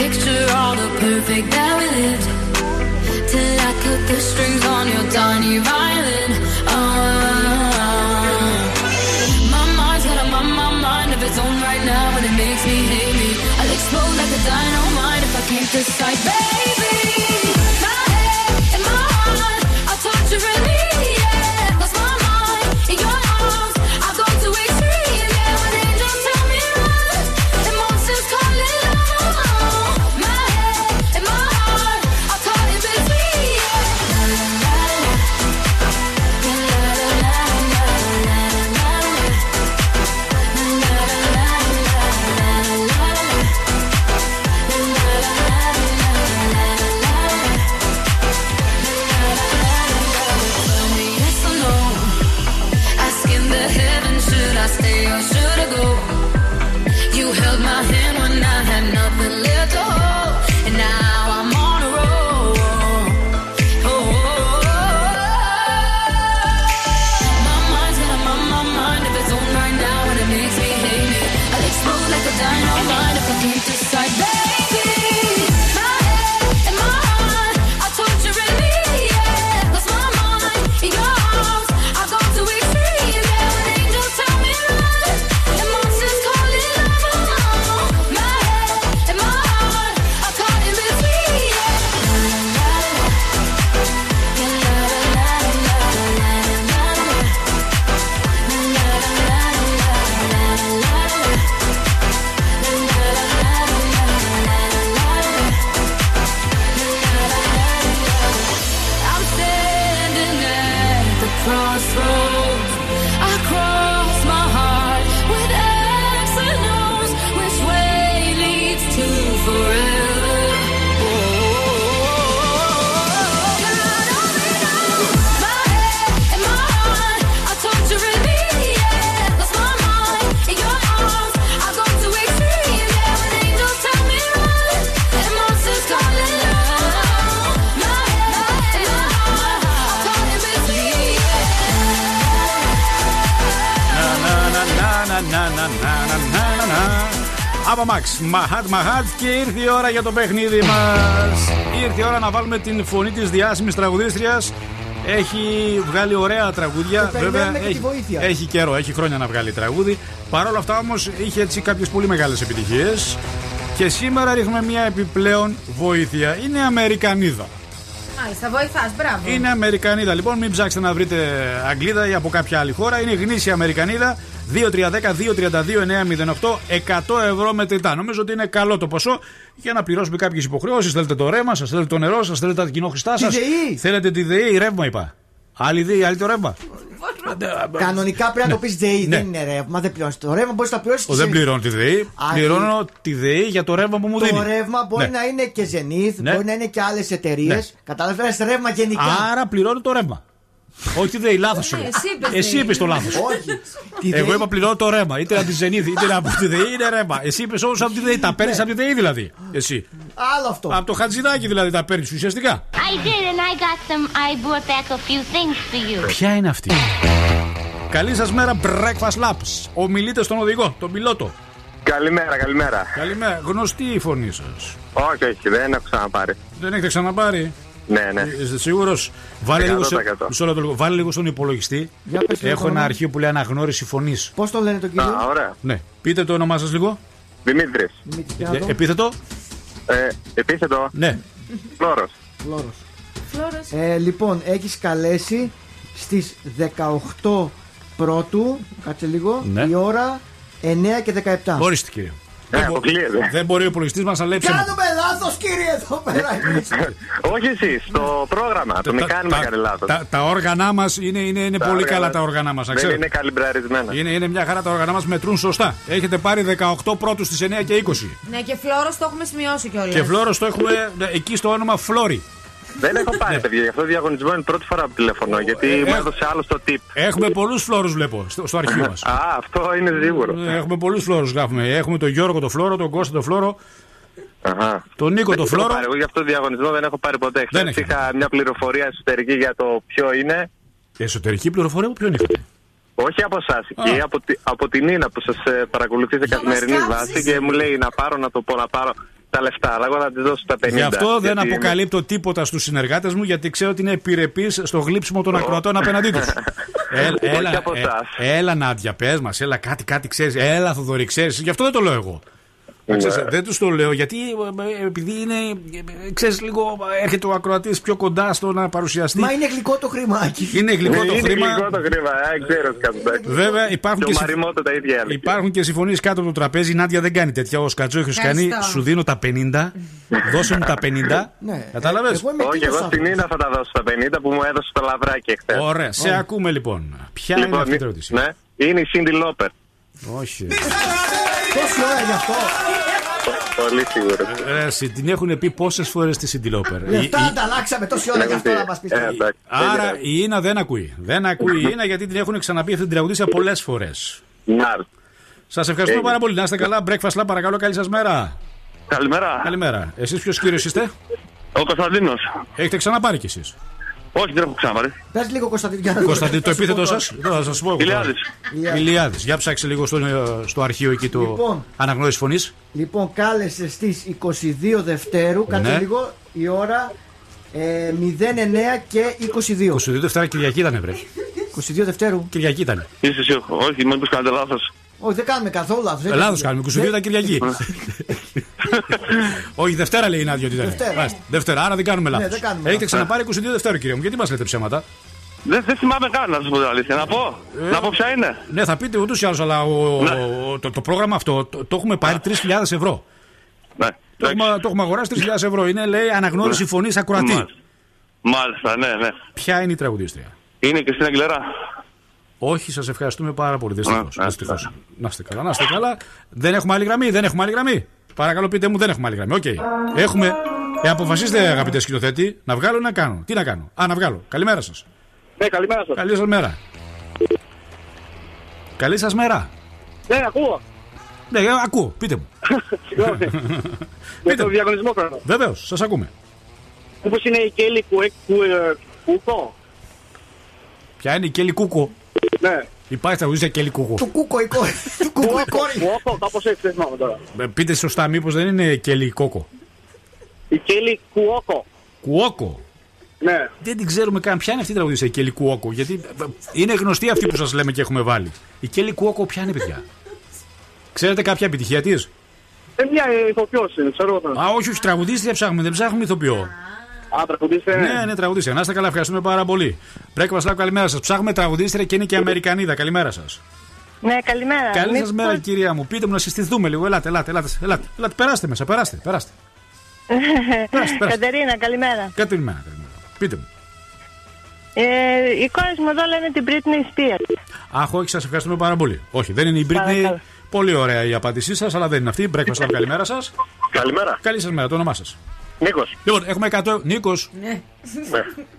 picture all the perfect that we lived, till I cut the strings on your tiny violin. My mind's got a mind of its own right now, and it makes me hate me. I'll explode like a dynamite if I can't decide, baby. My head and my heart are torturing me. Μαχάτ και ήρθε η ώρα για το παιχνίδι μας. Ήρθε η ώρα να βάλουμε την φωνή της διάσημης τραγουδίστριας. Έχει βγάλει ωραία τραγούδια. Βέβαια και έχει καιρό, έχει χρόνια να βγάλει τραγούδι. Παρ' όλα αυτά όμως είχε έτσι κάποιες πολύ μεγάλες επιτυχίες. Και σήμερα ρίχνουμε μια επιπλέον βοήθεια. Είναι Αμερικανίδα. Μάλιστα, βοηθάς, μπράβο. Είναι Αμερικανίδα, λοιπόν μην ψάξετε να βρείτε Αγγλίδα ή από κάποια άλλη χώρα. Είναι γνήσια Αμερικανίδα. 2-3-10-2-32-9-08 100€ μετρητά. Νομίζω ότι είναι καλό το ποσό για να πληρώσουμε κάποιες υποχρεώσεις. Θέλετε το ρεύμα σας, θέλετε το νερό σας, θέλετε τα κοινόχρηστά σας. Θέλετε τη ΔΕΗ, ρεύμα είπα. Άλλη το ρεύμα. Κανονικά πρέπει να το πεις ΔΕΗ. Δεν είναι ρεύμα, δεν πληρώνεις το ρεύμα, μπορείς να πληρώσεις. Δεν πληρώνω τη ΔΕΗ. Πληρώνω τη ΔΕΗ για το ρεύμα που μου δίνει. Το ρεύμα μπορεί να είναι και Zenith, μπορεί να είναι και άλλες εταιρείες. Καταλαβαίνεις, ρεύμα γενικά. Άρα πληρώνω το ρεύμα. Όχι, δεν είναι λάθο. Εσύ είπε το λάθο. Εγώ είπα πληρώνω το ρέμα. Είτε από τη Ζενίδη είτε από τη ΔΕΗ είναι ρέμα. Εσύ είπε όλου από τη ΔΕΗ. Τα παίρνει από τη ΔΕΗ δηλαδή. Εσύ. Άλλο αυτό. Από το Χατζηδάκι δηλαδή τα παίρνει ουσιαστικά. Ποια είναι αυτή. Καλή σα μέρα, Breakfast Labs. Ομιλείτε στον οδηγό, τον πιλότο. Καλημέρα, καλημέρα. Καλημέρα. Γνωστή η φωνή σα. Όχι, όχι, δεν έχω ξαναπάρει. Δεν έχετε ξαναπάρει. Ναι, ναι. Σίγουρος, βάλε λίγο στον υπολογιστή. Έχω ένα αρχείο που λέει αναγνώριση φωνής. Πώς το λένε τον κύριο? Α, ωραία. Ναι. Πείτε το όνομά σας λίγο. Δημήτρης. Επίθετο. Επίθετο. Ναι. Φλόρος. Λοιπόν, έχεις καλέσει στις 18 πρώτου, κάτσε λίγο, ναι. Η ώρα 9:17. Ορίστε κύριε. Δεν μπορεί ο υπολογιστής μας να λέει ψέματα. Κάνουμε λάθος κύριε εδώ πέρα. Όχι εσείς, το πρόγραμμα. Το μηχάνημα κάνει λάθος. Τα όργανά μας είναι πολύ καλά τα όργανά μας. Δεν είναι καλυμπραρισμένα. Είναι μια χαρά τα όργανά μας, μετρούν σωστά. Έχετε πάρει 18 πρώτους στις 9 και 20. Ναι και Φλόρος το έχουμε σημειώσει κιόλας. Και Φλόρος το έχουμε εκεί στο όνομα Φλόρι. Δεν έχω πάρει, παιδιά. Γι' αυτό το διαγωνισμό είναι πρώτη φορά που τηλεφωνώ. Γιατί μου έδωσε άλλο το tip. Έχουμε πολλούς Φλόρους, βλέπω, στο αρχείο μας. Α, αυτό είναι σίγουρο. Έχουμε πολλούς Φλόρους, γράφουμε. Έχουμε τον Γιώργο το Φλόρο, τον Κώστα το Φλόρο. Τον Νίκο το Φλόρο. Εγώ γι' αυτό το διαγωνισμό δεν έχω πάρει ποτέ. Χθες είχα μια πληροφορία εσωτερική για το ποιο είναι. Εσωτερική πληροφορία, ποιο είναι? Όχι από εσάς εκεί, από την Νίνα που σας παρακολουθεί σε καθημερινή βάση και μου λέει να πάρω, να το πω, να πάρω. τα λεφτά, αλλά εγώ θα τη δώσω τα 50. Γι' αυτό δεν αποκαλύπτω τίποτα στους συνεργάτες μου, γιατί ξέρω ότι είναι επιρρεπής στο γλύψιμο των ακροατών απέναντί τους. Έλα Νάντια, πες μας, έλα κάτι ξέρεις, έλα Θοδωρή, ξέρεις. Γι' αυτό δεν το λέω εγώ. Δεν τους το λέω, γιατί επειδή είναι, ξέρεις, λίγο έρχεται ο ακροατής πιο κοντά στο να παρουσιαστεί. Μα είναι γλυκό το χρημάκι. Είναι γλυκό το χρήμα. Βέβαια υπάρχουν και συμφωνίες κάτω από το τραπέζι. Η Νάντια δεν κάνει τέτοια. Ο Σκατζόχιος κάνει, σου δίνω τα 50. Δώσε μου τα 50. Κατάλαβες. Όχι, εγώ στην Ίνα θα τα δώσω τα 50 που μου έδωσε το λαβράκι εχθές. Ωραία, σε ακούμε λοιπόν. Ποια είναι αυτή η ερώτηση? Είναι η Σίντι Λόπερ. Όχι. Πόση ώρα γι' αυτό? Πολύ σίγουρο. Την έχουν πει πόσες φορές τη Σίντι Λόπερ. Λεφτά ανταλλάξαμε τόση ώρα γι' αυτό να μας πεις. Άρα η Ίνα δεν ακούει. Δεν ακούει η Ίνα γιατί την έχουν ξαναπεί αυτή την τραγουδίστρια πολλές φορές. Σας ευχαριστώ πάρα πολύ. Να είστε καλά. Breakfast Club, παρακαλώ, καλή σας μέρα. Καλημέρα. Εσείς ποιος κύριος είστε? Ο Κωνσταντίνος. Έχετε ξαναπάρει κι εσείς? Όχι, δεν έχω ξαναπάρει. Πες λίγο Κωνσταντίνο. Το επίθετό σας, θα σας πω. Μιλιάδες. Για ψάξε λίγο στο αρχείο εκεί το αναγνώριση φωνής. Λοιπόν, κάλεσε στις 22 Δευτέρου, κάτσε λίγο, η ώρα 09 και 22. 22 Δευτέρα Κυριακή ήτανε, βρε. 22 Δευτέρου. Κυριακή ήτανε. Είστε εσύ? Όχι, μήπως κάνετε λάθος? Όχι, δεν κάνουμε καθόλου λάθος. Λάθος κάνουμε, 22 ήταν Κυριακή. Όχι, Δευτέρα λέει η Νάντια ότι ήταν. Δευτέρα, άρα δεν κάνουμε λάθος. Έχετε ξαναπάρει 22 Δευτέρα, κύριε μου, γιατί μας λέτε ψέματα? Δεν θυμάμαι καν, να σας πω την αλήθεια. Να πω ποια είναι. Ναι, θα πείτε ούτως ή άλλως, αλλά το πρόγραμμα αυτό το έχουμε πάρει 3.000 ευρώ. Το έχουμε αγοράσει 3.000 ευρώ. Είναι, λέει, αναγνώριση φωνής ακροατή. Μάλιστα, ναι. Ποια είναι η τραγουδίστρια? Είναι η Κριστίνα Αγγιλερά. Όχι, σας ευχαριστούμε πάρα πολύ. Δυστυχώς. Να είστε καλά. Δεν έχουμε άλλη γραμμή. Παρακαλώ, πείτε μου, δεν έχουμε άλλη γραμμή. Οκ. Έχουμε. Αποφασίστε, αγαπητέ σκηνοθέτη, να βγάλω ή να κάνω. Τι να κάνω? Α, να βγάλω. Καλημέρα σας. Ναι, καλημέρα σας. Καλή σας μέρα. Καλή σας μέρα. Ναι, ακούω. Ναι, ακούω. Πείτε μου. Συγγνώμη. Με το διαγωνισμό κάνω. Βεβαίως, σας ακούμε. Όπως είναι η Κέλλη Κούκο. Ποια είναι η Κέλλη Κούκο? Ναι. Υπάρχει τραγουδίστρια Κέλλη Κούκο. Του Κούκο η κόρη. Κάπως έτσι, δεν θυμάμαι τώρα. Πείτε σωστά, μήπως δεν είναι Κέλλη Κόκο? Η Κέλλη Κουόκο. Κουόκο. Ναι. Δεν την ξέρουμε καν. Ποια είναι αυτή η τραγουδίστρια, η Κέλλη Κουόκο? Γιατί είναι γνωστή αυτή που σας λέμε και έχουμε βάλει. Η Κέλλη Κουόκο ποια είναι, παιδιά? Ξέρετε κάποια επιτυχία της? Μια ηθοποιός είναι, ξέρω εγώ. Α, όχι, τραγουδίστρια ψάχνουμε, δεν ψάχνουμε ηθοποιό. Α, τραγουδίστρια. Ναι, τραγουδίστρια. Να είστε καλά, ευχαριστούμε πάρα πολύ. Breakfast Club, καλημέρα σας. Ψάχνουμε τραγουδίστρια και είναι και Αμερικανίδα. Καλημέρα σας. Ναι, καλημέρα. Καλή σας μέρα, κυρία μου. Πείτε μου να συστηθούμε λίγο. Ελάτε. Περάστε μέσα, περάστε. Κατερίνα, καλημέρα. Καλημέρα. Πείτε μου. Οι κόρες μου εδώ λένε την Britney Spears. Αχ, όχι, σας ευχαριστούμε πάρα πολύ. Όχι, δεν είναι η Britney. Πολύ ωραία η απάντησή σας, αλλά δεν είναι αυτή. Breakfast Club, καλημέρα σας. Καλημέρα. Καλή σας μέρα, το όνομά σας? Νίκος. Λοιπόν, έχουμε 100. Νίκος. Ναι.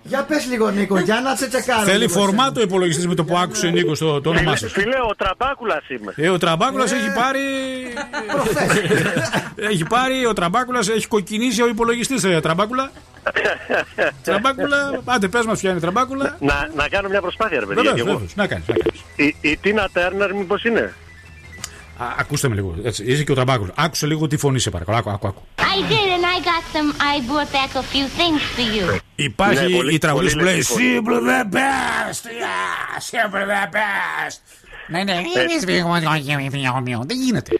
Για πες λίγο, Νίκο, για να σε τσεκάρω. Θέλει φορμάτο υπολογιστής με το που άκουσε, Νίκο, το όνομά σας. Φίλε, ο Τραμπάκουλας είμαι. Ο Τραμπάκουλας έχει πάρει. Ο Τραμπάκουλας έχει κοκκινήσει ο υπολογιστής, Τραμπάκουλα. Τραμπάκουλα, άντε πες μας ποια είναι η Τραμπάκουλα. Να κάνω μια προσπάθεια, ρε παιδιά. Να κάνεις. Η Τίνα Τέρνερ, μήπως είναι? Ακούστε με λίγο, έτσι, είσαι και ο Τραμπάκουλος. Άκουσε λίγο τη φωνή, σε παρακαλώ. Άκου. Υπάρχει η τραγουδίστρια που λέει Simple the best, Simple the best. Ναι, δεν γίνεται.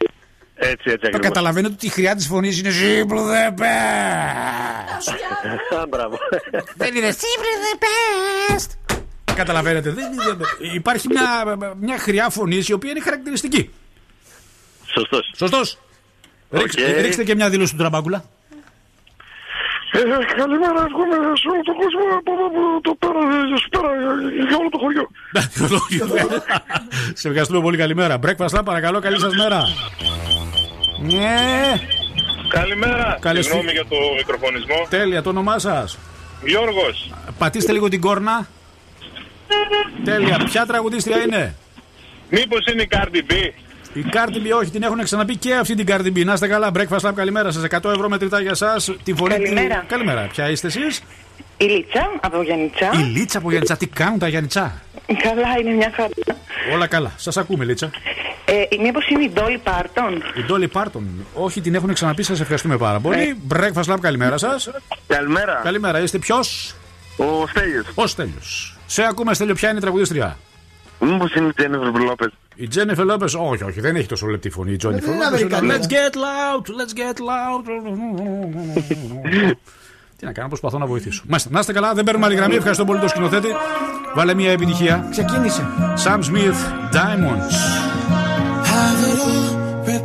Έτσι, το καταλαβαίνετε ότι η χρειά της φωνής είναι Simple the best. Δεν είναι Simple the best. Καταλαβαίνετε, υπάρχει μια χρειά φωνής η οποία είναι χαρακτηριστική. Σωστός. Okay. Ρίξτε και μια δήλωση του Τραμπάκουλα. Καλημέρα, εύχομαι σε όλο τον κόσμο από εδώ πέρα για όλο το χωριό. Σε ευχαριστούμε πολύ, καλημέρα. Breakfast, παρακαλώ, καλή σας μέρα. Ναι. Καλημέρα. Συγγνώμη για το μικροφωνισμό. Τέλεια, το όνομά σας? Γιώργος. Πατήστε λίγο την κόρνα. Τέλεια, ποια τραγουδίστρια είναι? Μήπως είναι η Cardi B? Η Cardi B, όχι, την έχουν ξαναπεί και αυτή την Cardi B. Να είστε καλά, Breakfast Club, καλημέρα σας. 100 ευρώ μετρητά για εσάς. Καλημέρα. Καλημέρα, ποια είστε εσείς? Η Λίτσα από Γιαννιτσά. Τι κάνουν τα Γιαννιτσά? Καλά, είναι μια χαρά. Όλα καλά, σας ακούμε, Λίτσα. Μήπως είναι η Dolly Parton? Η Dolly Parton, όχι, την έχουν ξαναπεί. Σας ευχαριστούμε πάρα πολύ. Breakfast Lab, καλημέρα σας. Καλημέρα. Καλημέρα, είστε ποιος? Ο Στέλιος. Ο Στέλιος. Σε ακούμε, Στέλιο, ποια είναι η τραγουδίστρια? Μήπως είναι η Τζένιφερ Λόπες? Η Τζένιφερ Λόπες, όχι, όχι, δεν έχει τόσο λεπτή φωνή η Τζένιφερ. Let's get loud, let's get loud. Τι να κάνω, προσπαθώ να βοηθήσω. Μάλιστα, να είστε καλά, δεν παίρνουμε άλλη γραμμή. Ευχαριστώ πολύ τον σκηνοθέτη. Βάλε μια επιτυχία. Ξεκίνησε. Sam Smith, Diamonds. Have it all, rip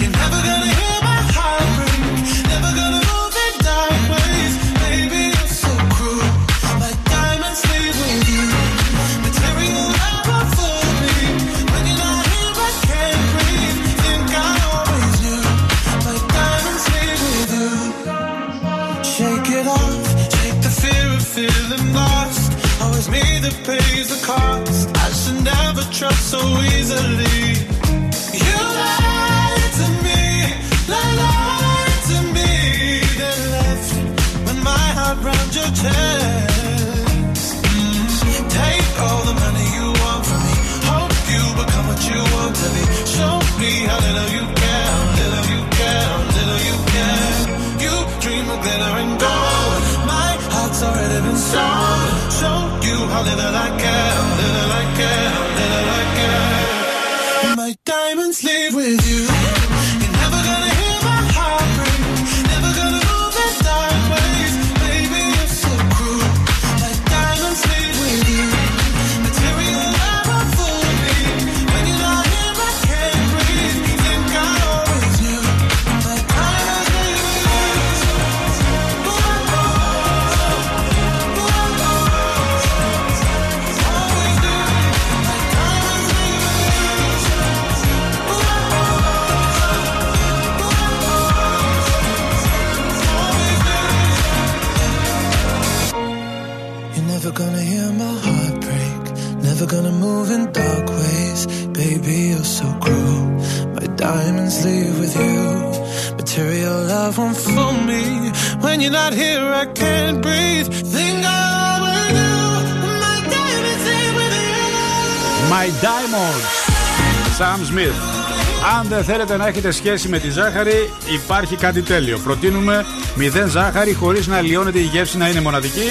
You're never gonna hear my heart break. Never gonna move in dark ways. Baby, you're so cruel. My diamonds leave with you. Feeling lost, always me that pays the cost. I should never trust so easily. You lied to me, lied to me. Then left when my heart round your chest. Take all the money you want from me. Hope you become what you want to be. Show me how little you care, how little you care, how little you care. You dream of glitter and gold. It's already been sold. Show you how little I care, how little I care, how little I care. My diamonds leave with you. You're never gonna hear my heart ring. Never gonna move in dark ways. Baby, you're so cruel. My diamonds leave with you. Material never fooled me. When you're not here, I can't breathe. Think I always knew. My diamonds leave with you. Never gonna hear my heart break. Never gonna move in dark ways. Baby, you're so cruel. My diamonds leave with you. Material love won't fool me. When you're not here, I can't breathe. Think I always knew. My diamonds leave with you. My diamonds. Sam Smith. Αν δεν θέλετε να έχετε σχέση με τη ζάχαρη, υπάρχει κάτι τέλειο. Προτείνουμε 0 ζάχαρη χωρίς να αλλοιώνεται η γεύση, να είναι μοναδική.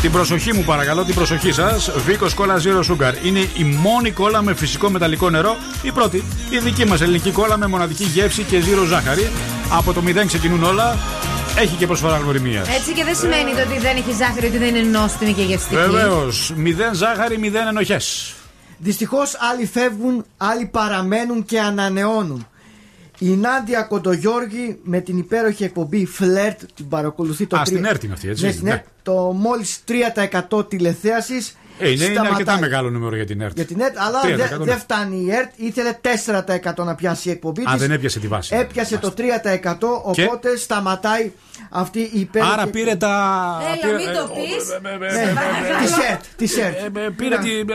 Την προσοχή μου παρακαλώ, την προσοχή σας. Vikos Cola Zero Sugar είναι η μόνη κόλα με φυσικό μεταλλικό νερό. Η πρώτη, η δική μας ελληνική κόλα με μοναδική γεύση και zero ζάχαρη. Από το 0 ξεκινούν όλα. Έχει και προσφορά γνωριμίας. Έτσι και δεν σημαίνει ότι δεν έχει ζάχαρη, ότι δεν είναι νόστιμη και γευστική. Βεβαίως, 0 ζάχαρη, 0 ενοχές. Δυστυχώς άλλοι φεύγουν, άλλοι παραμένουν και ανανεώνουν. Η Νάντια Κοντογιώργη με την υπέροχη εκπομπή Φλερτ την παρακολουθεί το 3%. Στην ΕΡΤ είναι αυτή, έτσι. Ναι, ναι. Το μόλις 3% τηλεθέασης. Είναι αρκετά μεγάλο νούμερο για την ΕΡΤ. Για την ΕΡΤ, αλλά δεν φτάνει η ΕΡΤ. Ήθελε 4% να πιάσει η εκπομπή. Α, της. Δεν έπιασε τη βάση. Έπιασε το 3%, οπότε και σταματάει αυτή η υπέροχη. Άρα πήρε τα. Έλα, μην το πεις. Τη ΕΡΤ. Πήρε την.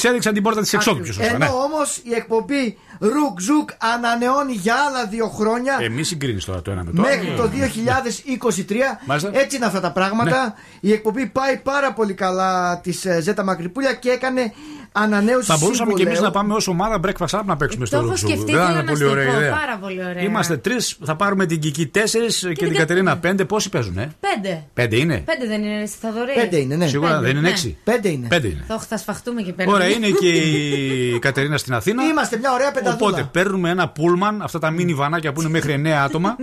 Τη έδειξαν την πόρτα της εξόδου. Ενώ όμως η εκπομπή Ρουκζουκ ανανεώνει για άλλα 2 χρόνια. Μη συγκρίνεις τώρα το ένα με το άλλο. Μέχρι το 2023. Έτσι είναι αυτά τα πράγματα. Η εκπομπή πάει πάρα πολύ καλά της Ζέτα Μακρυπούλια και έκανε ανανέωση. Θα μπορούσαμε και εμείς να πάμε ως ομάδα Breakfast Club να παίξουμε στο Ρουκζουκ. Δεν είναι πολύ ωραία ιδέα. Είμαστε 3, θα πάρουμε την Κική 4 και την Κατερίνα 5. Πόσοι παίζουν, 5 είναι. 5 δεν είναι, Θοδωρή. 5 είναι, ναι. Σίγουρα δεν είναι 6. 5 είναι. Θα σφαχτούμε και 5. Ωραία, είναι και η Κατερίνα στην Αθήνα. Είμαστε μια ωραία πενταδιά. Οπότε παίρνουμε ένα πούλμαν, αυτά τα μίνι βανάκια που είναι μέχρι 9 άτομα.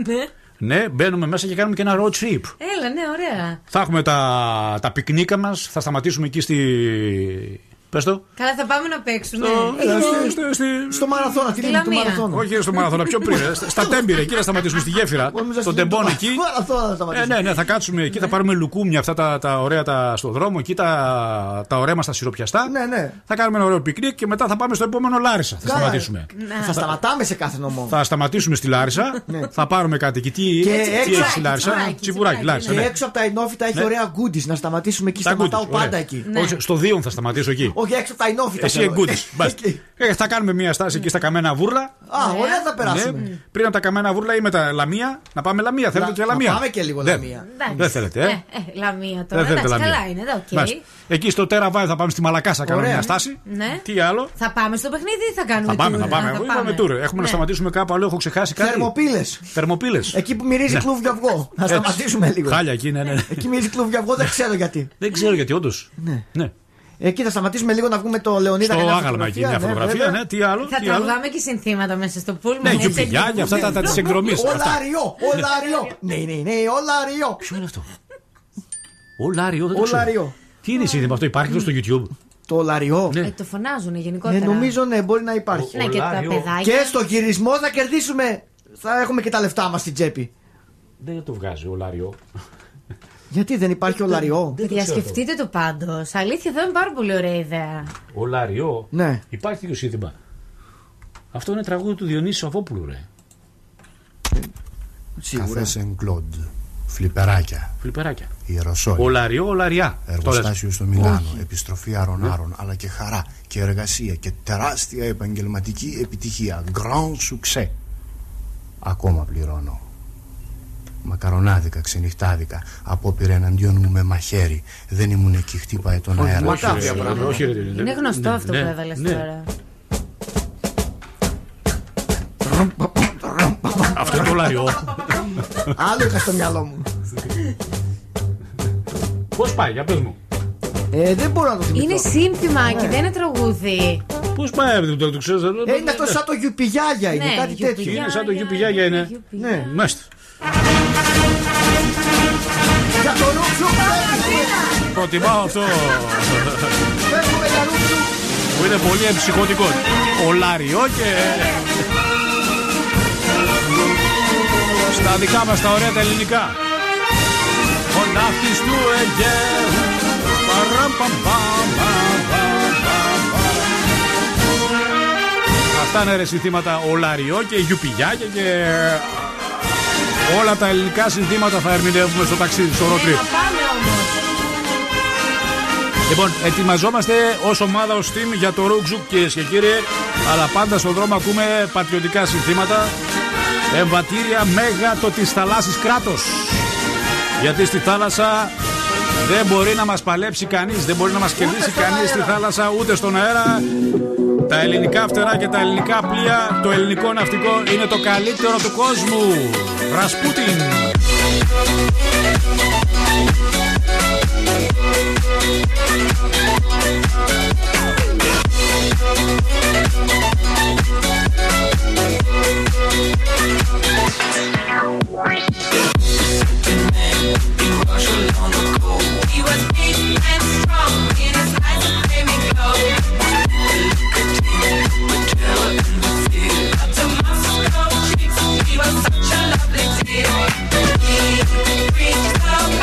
Ναι, μπαίνουμε μέσα και κάνουμε και ένα road trip. Έλα, ναι, ωραία. Θα έχουμε τα πικνίκα μας, θα σταματήσουμε εκεί στη Πες το. Καλά, θα πάμε να παίξουμε. Στο μαραθώνα, τι λέμε, το μαραθώνα. Όχι στο μαραθώνα, πιο πριν. Στα Τέμπηρε, εκεί θα σταματήσουμε στη γέφυρα. Τον τεμπών εκεί. Ναι, θα κάτσουμε εκεί, θα πάρουμε λουκούμια αυτά τα ωραία στο δρόμο, εκεί τα ωραία μας τα σιροπιαστά. Θα κάνουμε ένα ωραίο πικνίκ και μετά θα πάμε στο επόμενο Λάρισα. Θα σταματήσουμε. Θα σταματάμε σε κάθε νομό. Θα σταματήσουμε στη Λάρισα, θα πάρουμε κάτι εκεί. Τι έχει στη Λάρισα. Τσιπουράκι, Λάρισα. Και έξω από τα ενόφυτα έχει ωραία γκούντι, να σταματήσουμε εκεί. Σταματάω πάντα εκεί. Στο Δίον θα σταματήσω εκεί. Όχι, έξω τα ενόφυτα. Εσύ εγκούτης. Θα κάνουμε μια στάση εκεί στα Καμένα Βούρλα. Α, ωραία, θα περάσουμε. Ναι. Πριν από τα Καμένα Βούρλα ή με τα Λαμία. Να πάμε Λαμία. Θέλετε και Λαμία. Να πάμε και λίγο Λαμία. Δεν θέλετε, Λαμία τώρα. Εντάξει, καλά είναι, okay. Εκεί στο Τέρα Βάι θα πάμε στη Μαλακάσα να κάνουμε μια στάση. Ναι. Τι άλλο. Θα πάμε στο παιχνίδι ή θα κάνουμε τουρ. Θα πάμε. Τουρ. Έχουμε να σταματήσουμε κάπου αλλού, έχω ξεχάσει κάτι. Θερμοπύλες. Εκεί που μυρίζει κλουβ αυγό. Να σταματήσουμε λίγο. Χάλια εκεί, ναι. Εκεί μυρίζει κλουβ αυγό, δεν ξέρω γιατί. Δεν ξέρω γιατί, όντως. Ναι. Εκεί θα σταματήσουμε λίγο να βγούμε το Λεωνίδα. Στο άγαλμα εκεί, μια φωτογραφία. Ναι, τι άλλο. Θα τραβάμε και συνθήματα μέσα στο πούλμα. Ναι, γιουπιλιάκια, αυτά τα τη εκδρομή. Ολάριο. Ναι, Ολάριο. Ποιο είναι αυτό. Ολάριο. Τι είναι σύνθημα αυτό, υπάρχει εδώ στο YouTube. Το Ολάριο. Το φωνάζουν γενικότερα. Νομίζω ναι, μπορεί να υπάρχει. Και στο γυρισμό θα κερδίσουμε. Θα έχουμε και τα λεφτά μας στην τσέπη. Δεν το βγάζει Ολάριο. Γιατί δεν υπάρχει Ολάριο. Διασκεφτείτε το πάντως. Αλήθεια, θα είναι πάρα πολύ ωραία ιδέα. Ολάριο. Ναι. Υπάρχει τέτοιο σύνθημα. Αυτό είναι τραγούδι του Διονύση Σαββόπουλου, ρε. Σίγουρα. Καφέ Κλοντ. Φλιπεράκια. Ιεροσόλυμα. Ολάριο, Ολαριά. Εργοστάσιο στο Μιλάνο. Όχι. Επιστροφή άρων-άρων. Αλλά και χαρά και εργασία και τεράστια επαγγελματική επιτυχία. Grand succès. Ακόμα πληρώνω. Μακαρονάδικα, ξενυχτάδικα, απόπειρα εναντίον μου με μαχαίρι. Δεν ήμουν εκεί, χτύπαε τον αέρα. Είναι γνωστό αυτό που έβαλες τώρα. Αυτό είναι το Λαριό. Άλλο είχα στο μυαλό μου. Πώς πάει, για πες μου. Δεν μπορώ να το θυμηθώ. Είναι σύνθημα και δεν είναι τραγούδι. Πώς πάει αυτό το ξέρεις. Είναι αυτό σαν το γιουπιγιάγια, είναι κάτι τέτοιο. Είναι σαν το γιουπιγιάγια, είναι. Ναι, μάλιστα. Για το Λούξου φεύγουμε. Προτιμάω αυτό. Φεύγουμε για Λούξου. Που είναι πολύ εμψυχωτικό. Ολάριο και στα δικά μας τα ωραία τα ελληνικά. Ο ναύτης του Αιγαίου. Αυτά είναι ρε συνθήματα Ολάριο και γιουπιγιάκια και όλα τα ελληνικά συνθήματα θα ερμηνεύουμε στο ταξίδι, στο road trip. Λοιπόν, ετοιμαζόμαστε ως ομάδα, ως team για το ρουκζουκ, κυρίες και κύριοι. Αλλά πάντα στον δρόμο ακούμε πατριωτικά συνθήματα. Εμβατήρια μέγατο της θαλάσσης κράτος. Γιατί στη θάλασσα δεν μπορεί να μας παλέψει κανείς, δεν μπορεί να μας κερδίσει κανείς στη θάλασσα, ούτε στον αέρα. Τα ελληνικά φτερά και τα ελληνικά πλοία, το ελληνικό ναυτικό είναι το καλύτερο του κόσμου. Ρασπούτιν. Such a lovely deal. We reached out.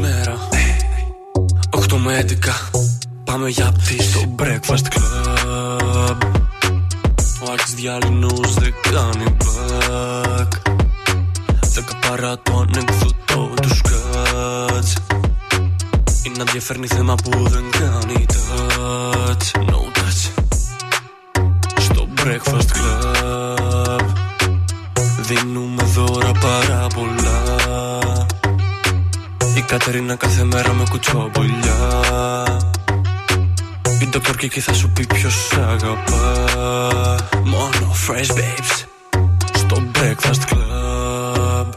μέρα 8 με 11 πάμε για πτήση στο Breakfast Club. Ο Akis Dialinos δεν κάνει back. 10 παρά το ανεκδοτό του σκάτς. Είναι να διαφέρνει θέμα που δεν κάνει touch. No touch στο Breakfast Club. Δίνουμε δώρα πάρα πολλά. Η Κατερίνα κάθε μέρα με κουτσομπολιά. Η Dr. Kiki θα σου πει ποιος αγαπά. Μόνο fresh babes στο Breakfast Club.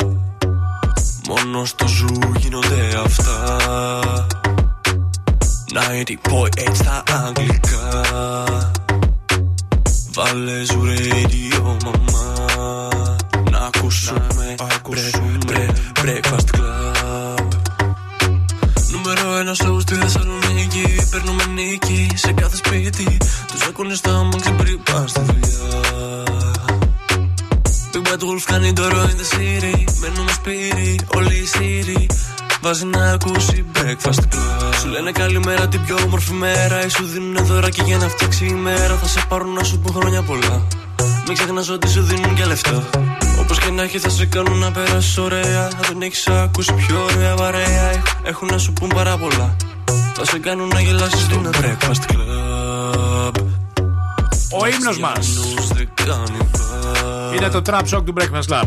Μόνο στο ζου γίνονται αυτά. 90.8 στα αγγλικά. Βάλε Zuradio μαμά. Να ακούσουμε Breakfast Club. Νούμερο 1 σοου στη Θεσσαλονίκη. Παίρνουμε νίκη σε κάθε σπίτι. Τους ακούνε στα μάξι πριν πας στη δουλειά. Big Bad Wolf κάνει ντόρο in the city. Μένουμε σπίτι, όλοι οι σύροι. Βάζει να ακούσει Breakfast Club. Σου λένε καλημέρα την πιο όμορφη μέρα. Ή σου δίνουνε δωράκι για να φτιάξει η μέρα. Θα σε πάρουν να σου πούν χρόνια πολλά. Μην ξεχνάς ότι σου δίνουν και λεφτά. Όπως και να έχει θα σε κάνουν να περάσεις ωραία. Δεν έχεις ακούσει πιο ωραία παρέα. Έχουν να σου πούν πάρα πολλά. Θα σε κάνουν να γελάσεις στο Breakfast Club. Ο ύμνος μας είναι το Trap Shock του Breakfast Club,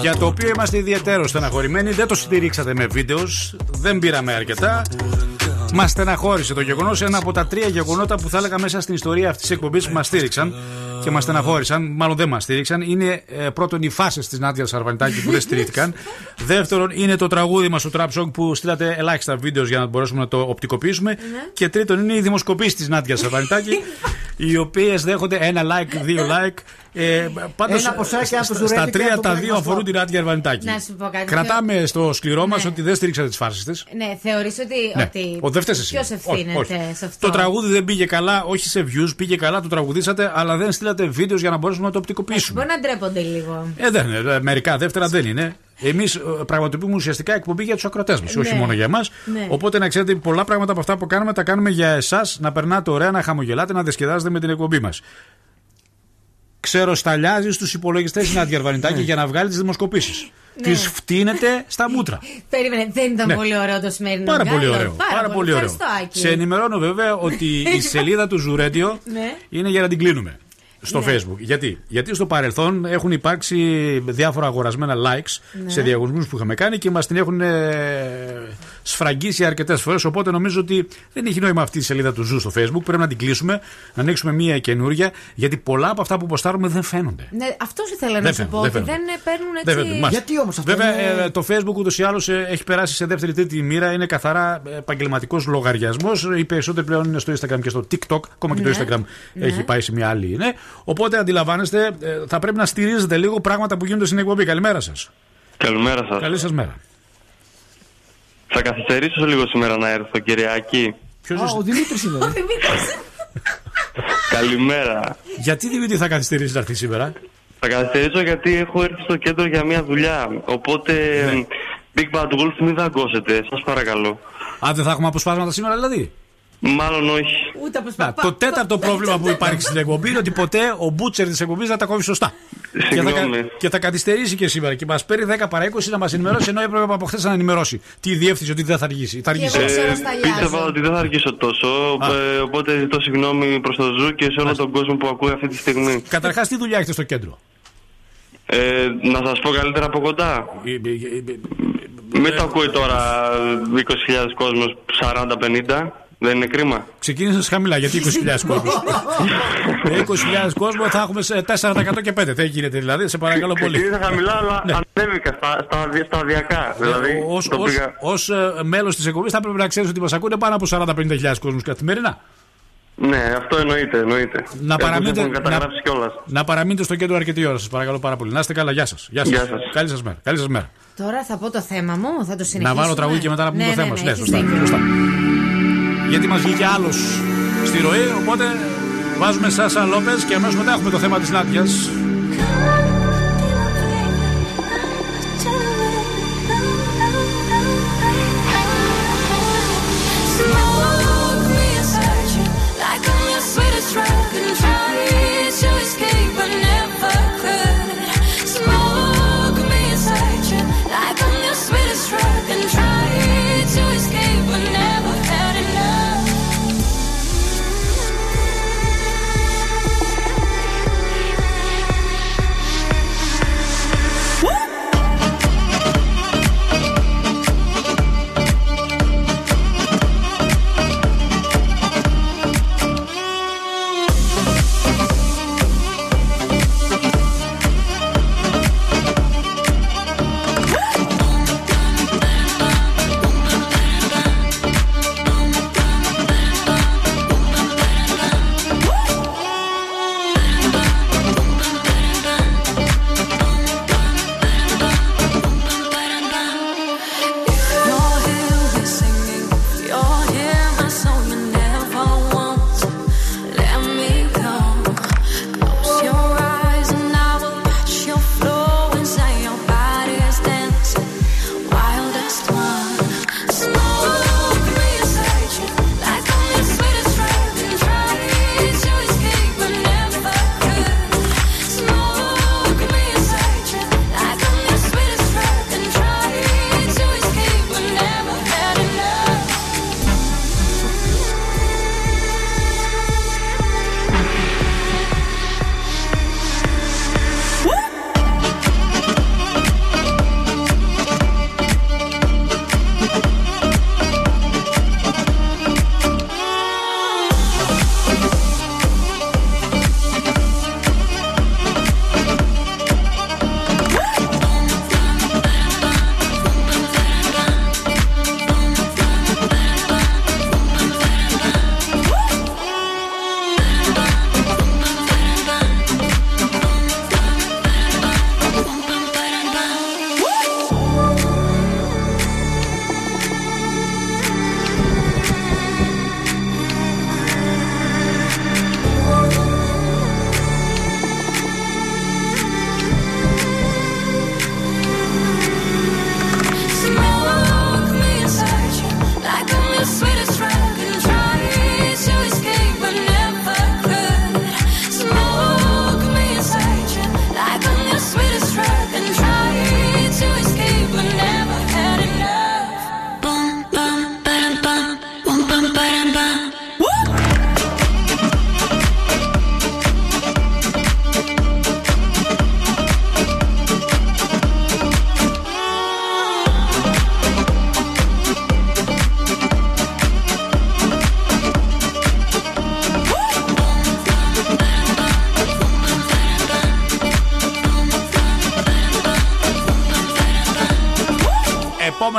για το οποίο είμαστε ιδιαίτερο στεναχωρημένοι. Δεν το στηρίξατε με βίντεο, δεν πήραμε αρκετά. Μας στεναχώρησε το γεγονός, ένα από τα τρία γεγονότα που θα έλεγα μέσα στην ιστορία αυτής της εκπομπής που μας στήριξαν και μας στεναχώρησαν. Μάλλον δεν μας στήριξαν. Είναι πρώτον οι φάσεις της Νάντιας Αρβανιτάκη που δεν στηρίχτηκαν. Δεύτερον είναι το τραγούδι μας στο Trap Song που στείλατε ελάχιστα βίντεο για να μπορέσουμε να το οπτικοποιήσουμε. Και τρίτον είναι οι δημοσκοπήσεις της Νάντιας Αρβανιτάκη, οι οποίες δέχονται ένα like, δύο like. Πάντως στα τρία τα δύο αφορούν την Νάντια Αρβανιτάκη. Να σου πω κάτι. Κρατάμε στο σκληρό μας ότι δεν στηρίξατε τις φάσεις της. Ναι, θεωρείς ότι. Δεν φταίει εσύ. Ποιος ευθύνεται σε αυτό? Το τραγούδι δεν πήγε καλά, όχι σε views, πήγε καλά, το τραγουδίσατε, αλλά δεν στείλατε βίντεο για να μπορέσουμε να το οπτικοποιήσουμε. Μπορεί να ντρέπονται λίγο. Δεν είναι. Μερικά δεύτερα δεν είναι. Εμείς πραγματοποιούμε ουσιαστικά εκπομπή για τους ακροατές μας, όχι μόνο για εμάς. Οπότε να ξέρετε, πολλά πράγματα από αυτά που κάνουμε τα κάνουμε για εσάς, να περνάτε ωραία, να χαμογελάτε, να διασκεδάζετε με την εκπομπή μας. Ξέρω, σταλιάζει στους υπολογιστές την Νάντια Αρβανιτάκη για να βγάλει τις δημοσκοπήσεις. Τη φτύνεται στα μούτρα. Περίμενε, δεν ήταν πολύ ωραίο το σημερινό. Πάρα πολύ ωραίο. Σε ενημερώνω βέβαια ότι η σελίδα του Zuradio είναι για να την κλείνουμε στο Facebook. Γιατί στο παρελθόν έχουν υπάρξει διάφορα αγορασμένα likes σε διαγωνισμούς που είχαμε κάνει και μας την έχουν σφραγγίσει αρκετές φορές. Οπότε νομίζω ότι δεν έχει νόημα αυτή η σελίδα του Ζου στο Facebook. Πρέπει να την κλείσουμε, να ανοίξουμε μία καινούρια. Γιατί πολλά από αυτά που ποστάρουμε δεν φαίνονται. Ναι, αυτό ήθελα να σου πω. Δεν παίρνουν έτσι. Γιατί όμως αυτό? Βέβαια, το Facebook ούτως ή άλλως έχει περάσει σε δεύτερη-τρίτη μοίρα. Είναι καθαρά επαγγελματικός λογαριασμός. Οι περισσότεροι πλέον είναι στο Instagram και στο TikTok. Ακόμα και το Instagram έχει πάει σε μια άλλη. Ναι. Οπότε αντιλαμβάνεστε, θα πρέπει να στηρίζετε λίγο πράγματα που γίνονται στην εκπομπή. Καλημέρα σας. Καλημέρα σας. Καλή σας μέρα. Θα καθυστερήσω λίγο σήμερα να έρθω, Κυριακή. Ποιος είναι? Ο Δημήτρης είναι. Καλημέρα. Γιατί, Δημήτρη, θα καθυστερήσεις να έρθεις σήμερα? Θα καθυστερήσω γιατί έχω έρθει στο κέντρο για μια δουλειά. Οπότε, Big Bad Wolf, μην δαγκώσετε, σας παρακαλώ. Α, δεν θα έχουμε αποσπάσματα σήμερα δηλαδή? Μάλλον όχι. Το τέταρτο πρόβλημα που υπάρχει στην εκπομπή είναι ότι ποτέ ο μπούτσερ της εκπομπής δεν τα κόβει σωστά. Και θα καθυστερήσει και σήμερα. Και μας παίρνει 10 παρά 20 να μας ενημερώσει, ενώ έπρεπε από χθες να ενημερώσει τη διεύθυνση ότι δεν θα αργήσει. Πίστευα ότι δεν θα αργήσω τόσο. Οπότε ζητώ συγγνώμη προς το Ζου και σε όλο τον κόσμο που ακούει αυτή τη στιγμή. Καταρχάς, τι δουλειά έχετε στο κέντρο? Να σας πω καλύτερα από κοντά. Μην το ακούει τώρα 20.000 κόσμος, 40-50. Δεν είναι κρίμα? Ξεκίνησες χαμηλά, γιατί 20.000 κόσμο. 20.000 κόσμο θα έχουμε σε 4% και 5%. Δεν γίνεται δηλαδή, σε παρακαλώ πολύ. Ξεκίνησα χαμηλά, αλλά ανέβηκα σταδιακά. Δηλαδή, ως μέλος της εκπομπής θα πρέπει να ξέρεις ότι μας ακούνε πάνω από 40-50.000 κόσμους καθημερινά. Ναι, αυτό εννοείται. Να παραμείνετε στο κέντρο αρκετή ώρα, σας παρακαλώ πάρα πολύ. Να είστε καλά, γεια σας. Καλή σας μέρα. Τώρα θα πω το θέμα μου, θα το συνεχίσω. Να βάλω τραγούδι και μετά να πούμε το θέμα σου. Ναι, σωστά. Γιατί μας βγήκε άλλος στη ροή, οπότε βάζουμε Σάσα Λόπες και αμέσως μετά έχουμε το θέμα της Νάντιας.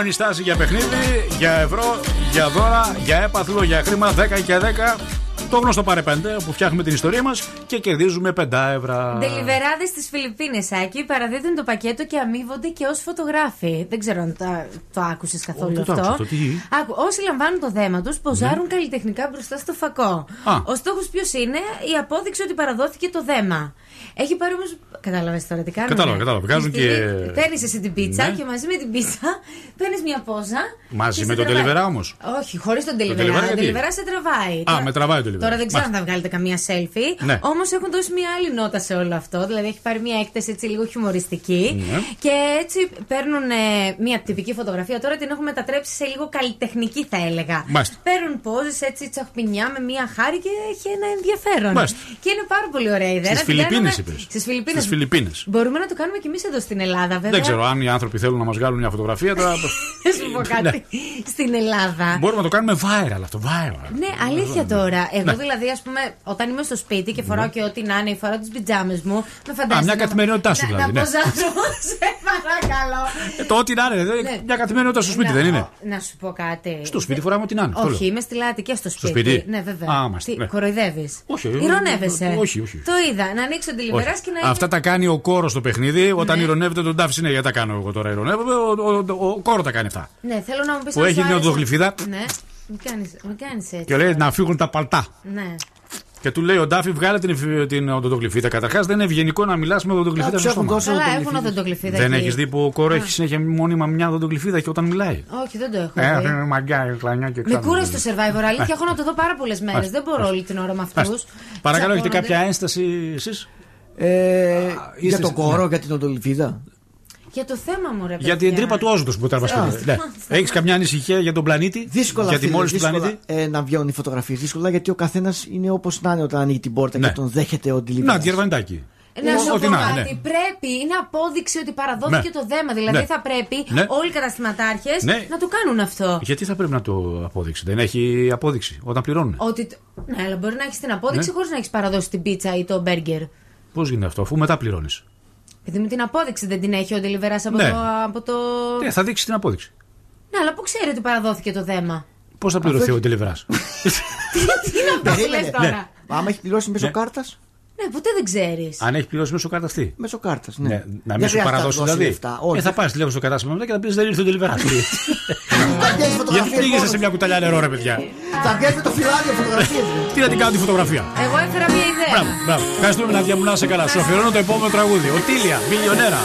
Επόμενη στάση για παιχνίδι, για ευρώ, για δώρα, για έπαθλο, για χρήμα 10 και 10. Το γνωστό πάρε 5 που φτιάχνουμε την ιστορία μας και κερδίζουμε 5 ευρώ. Ντελιβεράδες στις Φιλιππίνες, Άκη, παραδίδουν το πακέτο και αμείβονται και ως φωτογράφοι. Δεν ξέρω αν το άκουσες καθόλου αυτό. Όσοι λαμβάνουν το δέμα τους, ποζάρουν καλλιτεχνικά μπροστά στο φακό. Ο στόχος ποιος είναι? Η απόδειξη ότι παραδόθηκε το δέμα. Έχει πάρει όμως. Κατάλαβες τώρα τι κάνουμε. Κατάλαβα. Βγάζουν και. Παίρνεις εσύ την πίτσα και μαζί με την πίτσα παίρνεις μια πόζα. Μαζί με τον τελιβερά όμως. Όχι, χωρίς τον τελιβερά. Ο τελιβερά σε τραβάει. Α, με τραβάει το. Τώρα δεν ξέρω αν θα βγάλετε καμία selfie. Ναι. Όμως έχουν δώσει μια άλλη νότα σε όλο αυτό. Δηλαδή έχει πάρει μια έκταση έτσι λίγο χιουμοριστική. Ναι. Και έτσι παίρνουν μια τυπική φωτογραφία. Τώρα την έχουμε μετατρέψει σε λίγο καλλιτεχνική, θα έλεγα. Μάλιστα. Παίρνουν πόζες έτσι τσαχπινιά με μια χάρη και έχει ένα ενδιαφέρον. Μάλιστα. Και είναι πάρα πολύ ωραία ιδέα. Στις Φιλιππίνες. Μπορούμε να το κάνουμε κι εμείς εδώ στην Ελλάδα, βέβαια. Δεν ξέρω αν οι άνθρωποι θέλουν να μας βγάλουν μια φωτογραφία. Τώρα. Θα σου πω κάτι. Στην Ελλάδα. Μπορούμε να το κάνουμε viral αυτό. Ναι, αλήθεια τώρα. Δηλαδή, ας πούμε, όταν είμαι στο σπίτι και φοράω και ό,τι να είναι, φοράω τις πιτζάμες μου. Με φαντάζομαι. Μια καθημερινότητά σου, δηλαδή. Να ποζάρω, σε παρακαλώ. Το ό,τι να είναι, μια καθημερινότητα στο σπίτι, δεν είναι. Να σου πω κάτι. Στο σπίτι φοράμε ό,τι να είναι. Όχι, είμαι στη Λάτη και στο σπίτι. Ναι, βέβαια. Κοροϊδεύεις. Ηρωνεύεσαι. Το είδα. Να ανοίξω τη λιβερά και να είναι. Αυτά τα κάνει ο κόρο στο παιχνίδι. Όταν ηρωνεύεται τον τάφι, είναι γιατί τα κάνω εγώ τώρα. Ηρωνεύομαι. Ο κόρο τα κάνει αυτά. Ναι, θέλω να μου πει. Που έχει μια οδοχλυφίδα. Μου κάνεις έτσι. Και λέει τώρα. Να φύγουν τα παλτά. Ναι. Και του λέει ο Ντάφη, βγάλε την οδοντογλυφίδα. Καταρχάς δεν είναι ευγενικό να μιλάς με οδοντογλυφίδα στο σώμα. Καλά, έχουν οδοντογλυφίδα. Δεν έχεις δει που ο κόρο έχει συνέχεια μόνιμα μια οδοντογλυφίδα και όταν μιλάει? Όχι, δεν το έχω. Έχουν μαγκιά, κλανιά και κλανιά. Με κούρασε το survivor, αλήθεια. Έχω να το δω πάρα πολλές μέρες. Δεν μπορώ όλη την ώρα με αυτούς. Παρακαλώ, έχετε κάποια ένσταση εσείς? Για τον κόρο, για την οδοντογλυφίδα? Για το θέμα μου, ρε παιδιά. Για την τρύπα του όζοντος που ήταν βασικά. Έχεις καμιά ανησυχία για τον πλανήτη? Δύσκολα. Για τη μόλυνση του πλανήτη. Να βγαίνουν οι φωτογραφίες δύσκολα, γιατί ο καθένας είναι όπως να είναι όταν ανοίγει την πόρτα και τον δέχεται ο Ντιλιβεράς. Να, Αρβανιτάκι. Να σου πω κάτι. Πρέπει, είναι απόδειξη ότι παραδόθηκε το δέμα. Δηλαδή θα πρέπει όλοι οι καταστηματάρχες να το κάνουν αυτό. Γιατί θα πρέπει να το απόδειξη? Δεν έχει απόδειξη όταν πληρώνουν. Ναι, αλλά μπορεί να έχεις την απόδειξη χωρίς να έχεις παραδώσει την πίτσα ή το μπέργκερ. Πώς γίνεται αυτό, αφού μετά πληρώνεις? Επειδή με την απόδειξη δεν την έχει ο Ντελιβεράς από το. Ναι, θα δείξει την απόδειξη. Ναι, αλλά πού ξέρει ότι παραδόθηκε το δέμα? Πώς θα πληρωθεί ο Ντελιβεράς? Τι να το λες τώρα? Άμα έχει πληρώσει μέσω κάρτας. Ναι, ποτέ δεν ξέρεις. Αν έχει πληρώσει μέσω κάρτα αυτή. Μέσω κάρτα, ναι. Να μην σου παραδώσει δηλαδή. Θα πας τηλέφωνο στο κατάστημα μετά και θα πεις δεν ήρθε ο Ντελιβεράς. Γιατί πήγε σε μια κουταλιά νερό, ρε παιδιά. Θα βγαίνει με το φυλάδιο φωτογραφία. Τι να την κάνω τη φωτογραφία. Εγώ έφερα μια ιδέα. Μπράβο. Ευχαριστούμε, Νάντια μου, να είσαι καλά. Σου αφιερώνω το επόμενο τραγούδι. Ο Τίλια, Μιλιονέρα.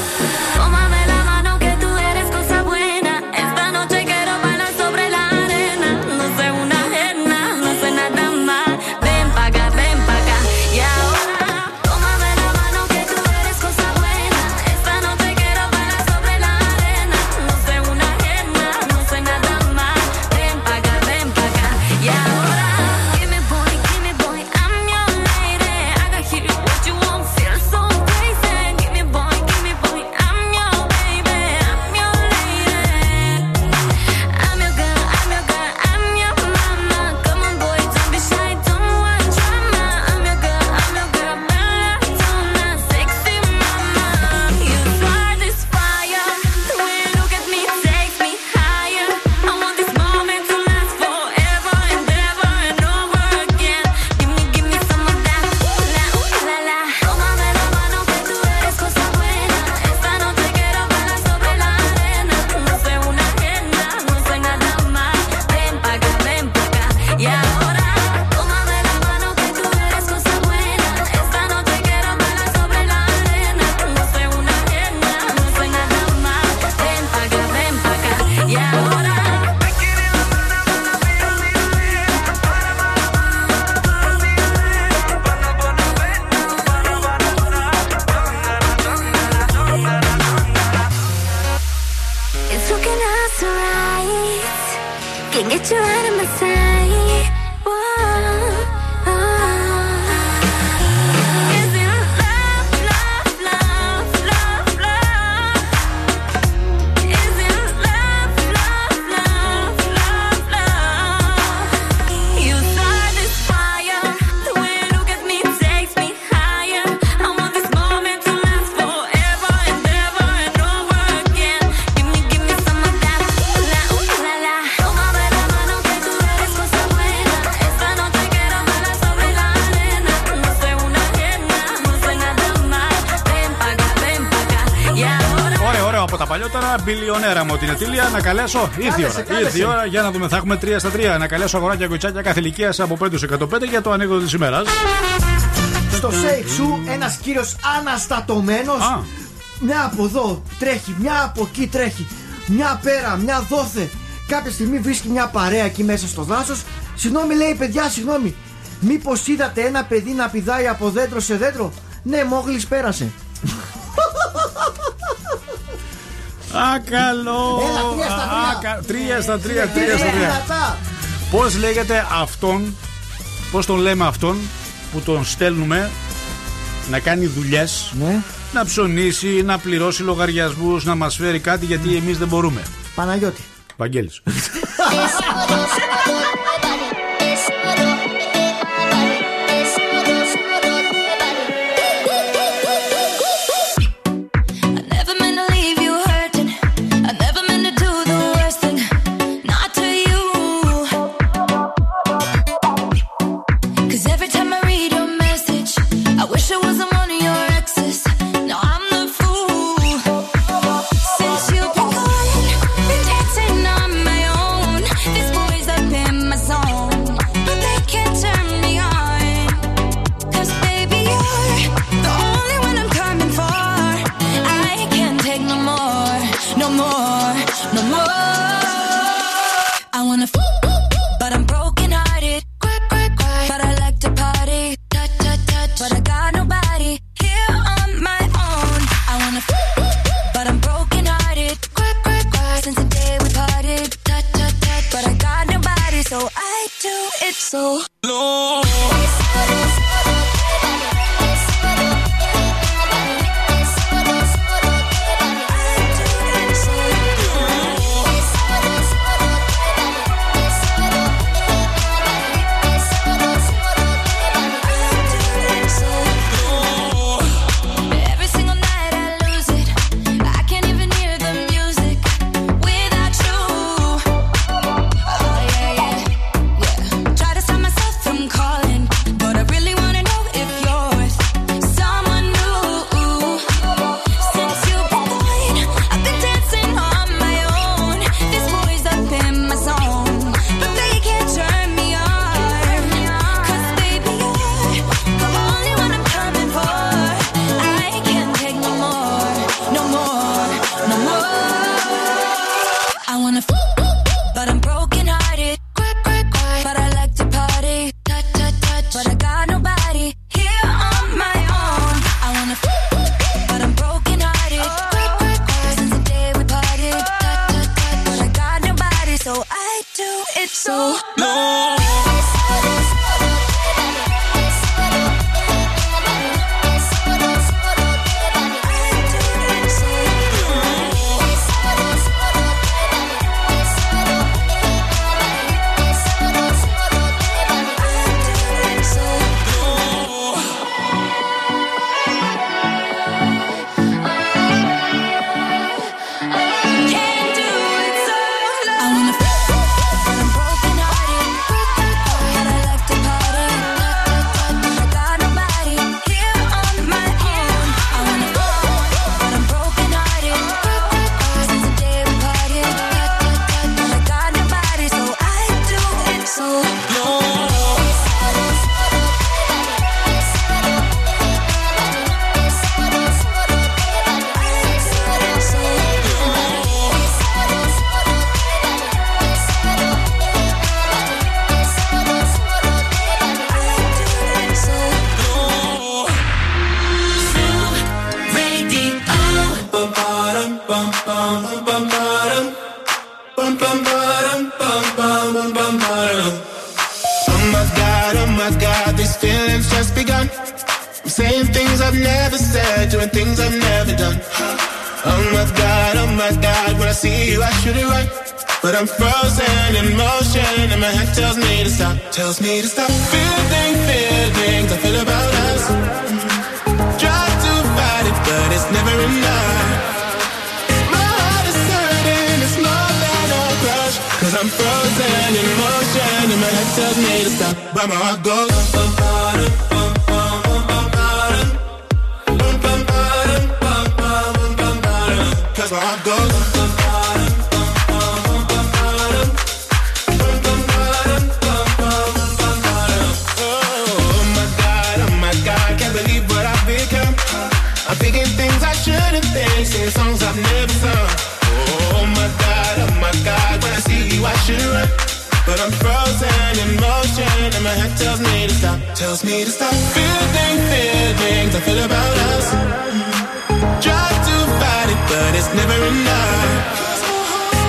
μπιλιονέρα μου την ετήλια, να καλέσω ήρθε η ώρα για να δούμε. Θα έχουμε 3 στα 3. Να καλέσω αγοράκια κοτσάκια κάθε ηλικία από 5 σε 105 για το ανοίγδο της ημέρας. Στο σέιφ σου ένας κύριος αναστατωμένος. Μια από εδώ τρέχει, μια από εκεί τρέχει, μια πέρα, μια δόθε. Κάποια στιγμή βρίσκει μια παρέα εκεί μέσα στο δάσος. Συγγνώμη, λέει, παιδιά, συγγνώμη. Μήπως είδατε ένα παιδί να πηδάει από δέντρο σε δέντρο? Ναι, μόγλης πέρασε. Ακαλό! Έλα, 3 στα 3. Πώς λέγεται αυτόν, πώς τον λέμε αυτόν που τον στέλνουμε να κάνει δουλειές, ναι, να ψωνίσει, να πληρώσει λογαριασμούς, να μας φέρει κάτι γιατί εμείς δεν μπορούμε? Παναγιώτη. Βαγγέλης. So low. Cause my heart goes But I'm frozen in motion and my head tells me to stop. Tells me to stop feeling things I feel about us. Try to fight it but it's never enough.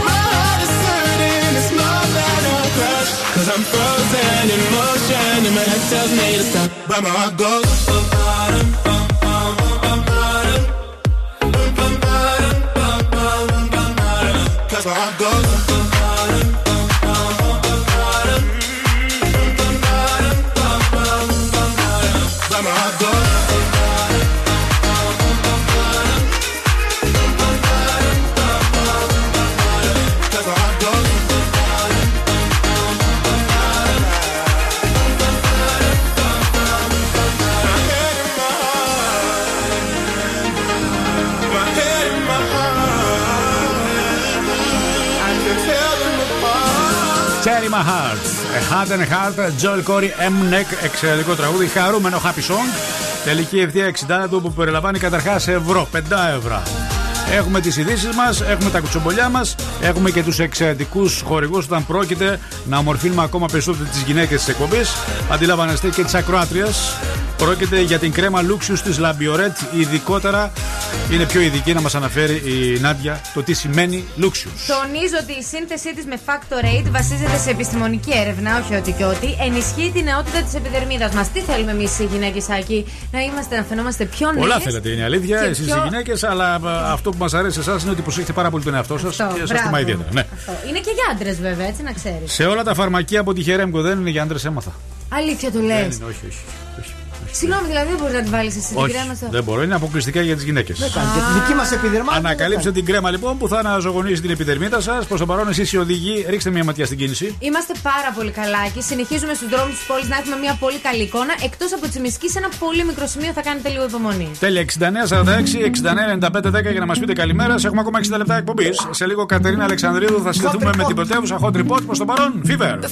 My heart is hurting, it's more than a crush. Cause I'm frozen in motion and my head tells me to stop. But my heart goes cause my heart goes. Heart and Heart, Joel Corey, M-Neck, εξαιρετικό τραγούδι, χαρούμενο happy song. Τελική ευθεία 60 του που περιλαμβάνει καταρχάς ευρώ, 5 ευρώ. Έχουμε τις ειδήσεις μας, έχουμε τα κουτσομπολιά μας, έχουμε και τους εξαιρετικούς χορηγούς όταν πρόκειται να ομορφύνουμε ακόμα περισσότερο τις γυναίκες της εκπομπής. Αντιλαμβανεστε και τις ακροάτριες. Πρόκειται για την κρέμα Luxious της Λαμπιορέτ, ειδικότερα. Είναι πιο ειδική να μας αναφέρει η Νάντια το τι σημαίνει Luxious. Τονίζω ότι η σύνθεσή της με Factor 8 βασίζεται σε επιστημονική έρευνα, όχι ότι και ότι. Ενισχύει την νεότητα της επιδερμίδας μας. Τι θέλουμε εμείς οι γυναίκες, Άκη, να φαινόμαστε πιο νέες. Πολλά θέλετε, είναι αλήθεια, εσείς οι γυναίκες, αλλά αυτό που μας αρέσει εσάς είναι ότι προσέχετε πάρα πολύ τον εαυτό σας και σας τιμά ιδιαίτερα. Ναι. Είναι και για άντρες, βέβαια, έτσι να ξέρεις. Σε όλα τα φαρμακεία από τη Χερέμκο δεν είναι για άντρες, έμαθα. Αλήθεια το λες. Όχι. Συγγνώμη, δηλαδή δεν μπορεί να την βάλει εσύ την κρέμα στο. Δεν μπορώ, είναι αποκλειστικά για τις γυναίκες. Δεν κάνει. Για τη δική μας επιδερμάτωση. Ανακαλύψτε την κρέμα λοιπόν που θα αναζωογονήσει την επιδερμίδα σας. Προς το παρόν, εσείς οι οδηγοί, ρίξτε μια ματιά στην κίνηση. Είμαστε πάρα πολύ καλά και συνεχίζουμε στους δρόμους της πόλης να έχουμε μια πολύ καλή εικόνα. Εκτός από Τσιμισκή, σε ένα πολύ μικρό σημείο θα κάνετε λίγο υπομονή. Τέλεια, 69, 46, 69, 95, 10 για να μας πείτε καλημέρα. Σε έχουμε ακόμα 60 λεπτά εκπομπής. Σε λίγο Κατερίνα Αλεξανδρίδου θα συνδεθούμε με την πρωτεύουσα Hot Report. Προς το παρόν, Fever.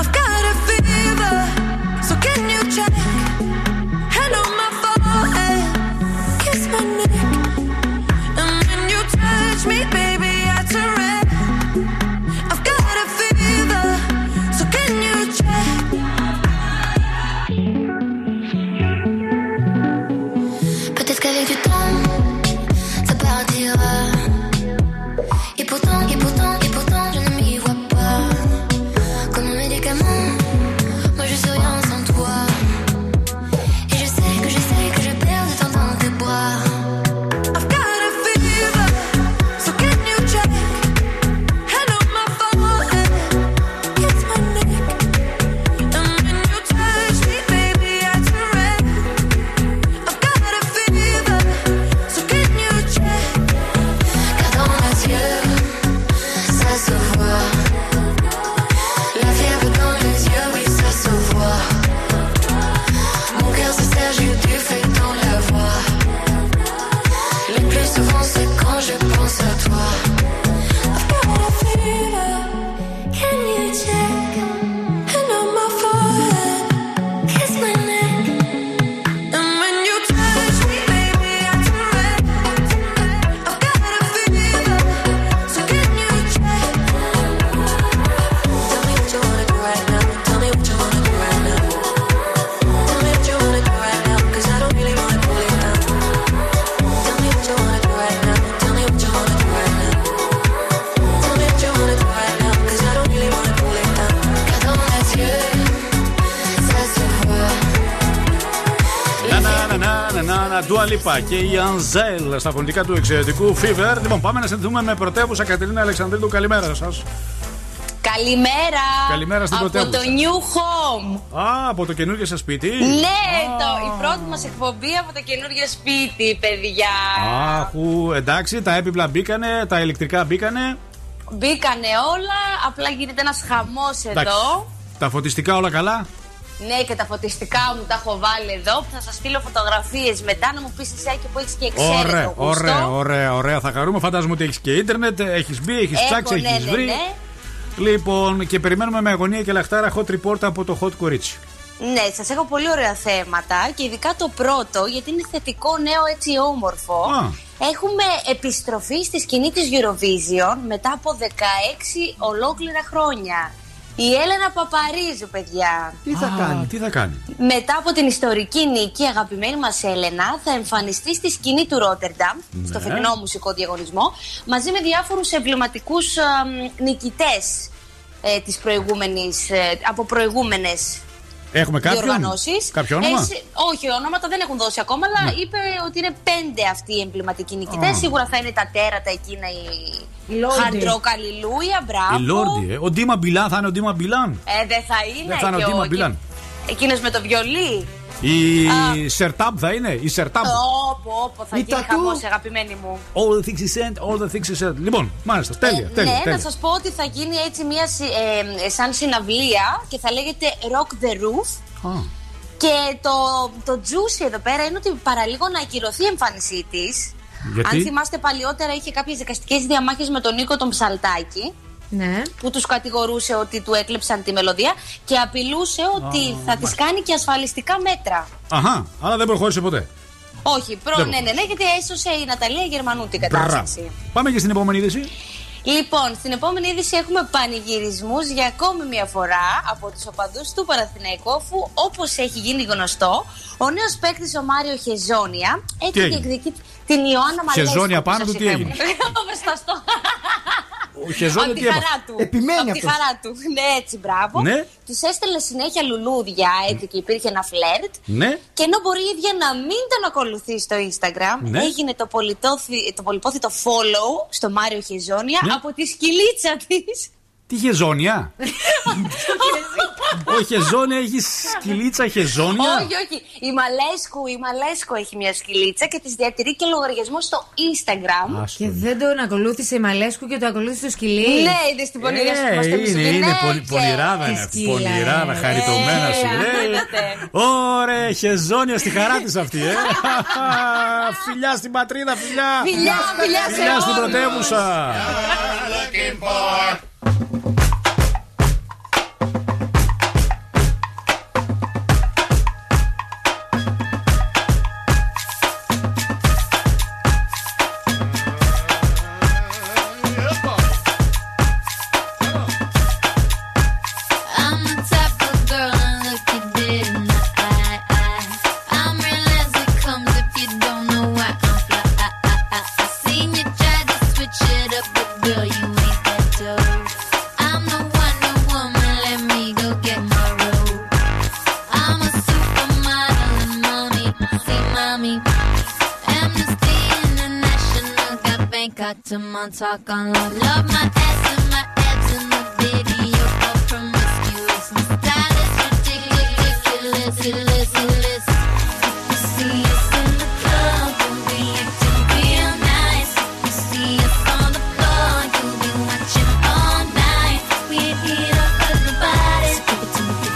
I've got a fever, so can you check? Hand on my forehead, kiss my neck. And when you touch me, baby, I turn red. I've got a fever, so can you check? Qu'avec du temps, ça partira. Et pourtant, je ne m'y vois pas. Comme un médicament, moi je suis rien sans toi. Et je sais que je perds du temps dans tes bras. I've got a fever, so can you check? Hand on my forehead, kiss my neck. And when you touch me, baby, I turn red. I've got a fever. So can you check? Car dans nos yeux, ça se voit. La fièvre dans les yeux, oui ça se voit. Mon cœur se serre, j'ai du feu dans la voix. Le plus souvent c'est quand je pense à toi. I've got a fever, can you check? Hand on my forehead, kiss my neck. And when you touch me, baby, I turn red. I've got a fever, so can you check? Tell me what you wanna do right now. Tell me what you wanna do right now, 'cause I don't really wanna do it now. Tell me what you wanna do right now. Tell me what you wanna do right now. Tell me what you wanna do right now, 'cause I don't really wanna do it now. Car dans nos yeux, ça se voit. Να Dua Lipa και η Anzel στα φωνητικά του εξαιρετικού Fever. Λοιπόν, πάμε να συνδεθούμε με πρωτεύουσα Κατερίνα Αλεξανδρίδου. Καλημέρα σας. Καλημέρα στην πρωτεύουσα. Από το new home. Α, από το καινούργιο σας σπίτι. Ναι, η πρώτη μας εκπομπή από το καινούργιο σπίτι, παιδιά. Αχού, εντάξει, τα έπιπλα μπήκανε, τα ηλεκτρικά μπήκανε. Μπήκανε όλα, απλά γίνεται ένας χαμός εδώ. Τα φωτιστικά όλα καλά. Ναι, και τα φωτιστικά μου τα έχω βάλει εδώ. Που θα σας στείλω φωτογραφίες μετά να μου πεις εσύ που έχεις και εξαίρετο γούστο. Ωραία, θα χαρούμε. Φαντάζομαι ότι έχεις και ίντερνετ, έχεις μπει, έχεις ψάξει, έχεις βρει. Λοιπόν, και περιμένουμε με αγωνία και λαχτάρα hot report από το hot κορίτσι. Ναι, σας έχω πολύ ωραία θέματα και ειδικά το πρώτο, γιατί είναι θετικό, νέο, έτσι όμορφο. Έχουμε επιστροφή στη σκηνή της Eurovision μετά από 16 ολόκληρα χρόνια. Η Έλενα Παπαρίζου, παιδιά. Τι θα κάνει, τι θα κάνει. Μετά από την ιστορική νίκη, αγαπημένη μας Έλενα θα εμφανιστεί στη σκηνή του Ρότερνταμ, ναι, στο φετινό μουσικό διαγωνισμό, μαζί με διάφορους εμβληματικούς νικητές από προηγούμενες. Έχουμε κάποιον όνομα. Όχι, ονόματα δεν έχουν δώσει ακόμα, αλλά ναι, είπε ότι είναι 5 αυτοί οι εμβληματικοί νικητές. Σίγουρα θα είναι τα τέρατα εκείνα, η Χαντρό Καλλιλούια, μπράβο. Η Λόρντι, ο Ντίμα Μπιλάν, θα είναι ο Ντίμα Μπιλάν. Δεν θα είναι, δεν θα είναι ο Ντίμα Μπιλάν. Εκείνος με το βιολί. Η Σερτάμπ θα είναι, η Σερτάμπ. Θα γίνει χαμός, αγαπημένη μου. All the things he sent, all the things he said. Λοιπόν, μάλιστα, τέλεια. Να σας πω ότι θα γίνει έτσι μια σαν συναυλία και θα λέγεται Rock the Roof. Και το juicy εδώ πέρα είναι ότι παραλίγο να ακυρωθεί η εμφάνισή της. Γιατί? Αν θυμάστε παλιότερα είχε κάποιες δικαστικές διαμάχες με τον Νίκο τον Ψαλτάκη. Ναι. Που τους κατηγορούσε ότι του έκλεψαν τη μελωδία και απειλούσε ότι θα τις κάνει και ασφαλιστικά μέτρα. Αχα, αλλά δεν προχώρησε ποτέ. Όχι, ναι, γιατί έσωσε η Ναταλία Γερμανού την κατάσταση. Πάμε και στην επόμενη είδηση. Λοιπόν, στην επόμενη είδηση έχουμε πανηγυρισμούς για ακόμη μια φορά από τους οπαδούς του Παναθηναϊκού, αφού όπως έχει γίνει γνωστό, ο νέος παίκτης ο Μάριο Χεζόνια έχει διεκδικεί την Ιωάννα Μαλέσκα. Χεζόνια πάνω του τι έγινε. Από τη χαρά του. Επιμένει από τη χαρά του. Ναι, έτσι, μπράβο. Ναι. Τους έστελνε συνέχεια λουλούδια, έτσι, και υπήρχε ένα φλερτ. Ναι. Και ενώ μπορεί η ίδια να μην τον ακολουθεί στο Instagram, ναι, έγινε το πολυπόθητο follow στο Μάριο Χεζόνια, ναι, από τη σκυλίτσα της. Τι Χεζόνια? Ο Χεζόνια έχει σκυλίτσα Χεζόνια. Όχι. Η Μαλέσκου έχει μια σκυλίτσα και της διατηρεί και λογαριασμό στο Instagram. Και δεν τον ακολούθησε η Μαλέσκου και το ακολούθησε το σκυλί. Ναι, είδες την πονηρία σου που μας τεμιστούν. Είναι πονηράδα, χαριτωμένα σου. Ωραία, Χεζόνια στη χαρά της αυτή. Φιλιά στην πατρίδα, φιλιά. Φιλιά στην πρωτεύουσα. Got to my talk on love my ass and my abs in the video all promiscuous. My style is ridiculous. You see us in the club, you'll be acting real nice. You see us on the floor, you'll be watching all night. We eat up other bodies, give it to me,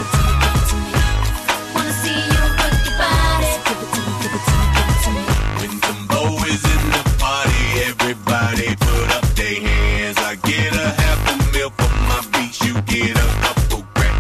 wanna see you work your body, give it to me. When them boys in the party, everybody put up their hands. I get a half a meal for my beats. You get a couple grand.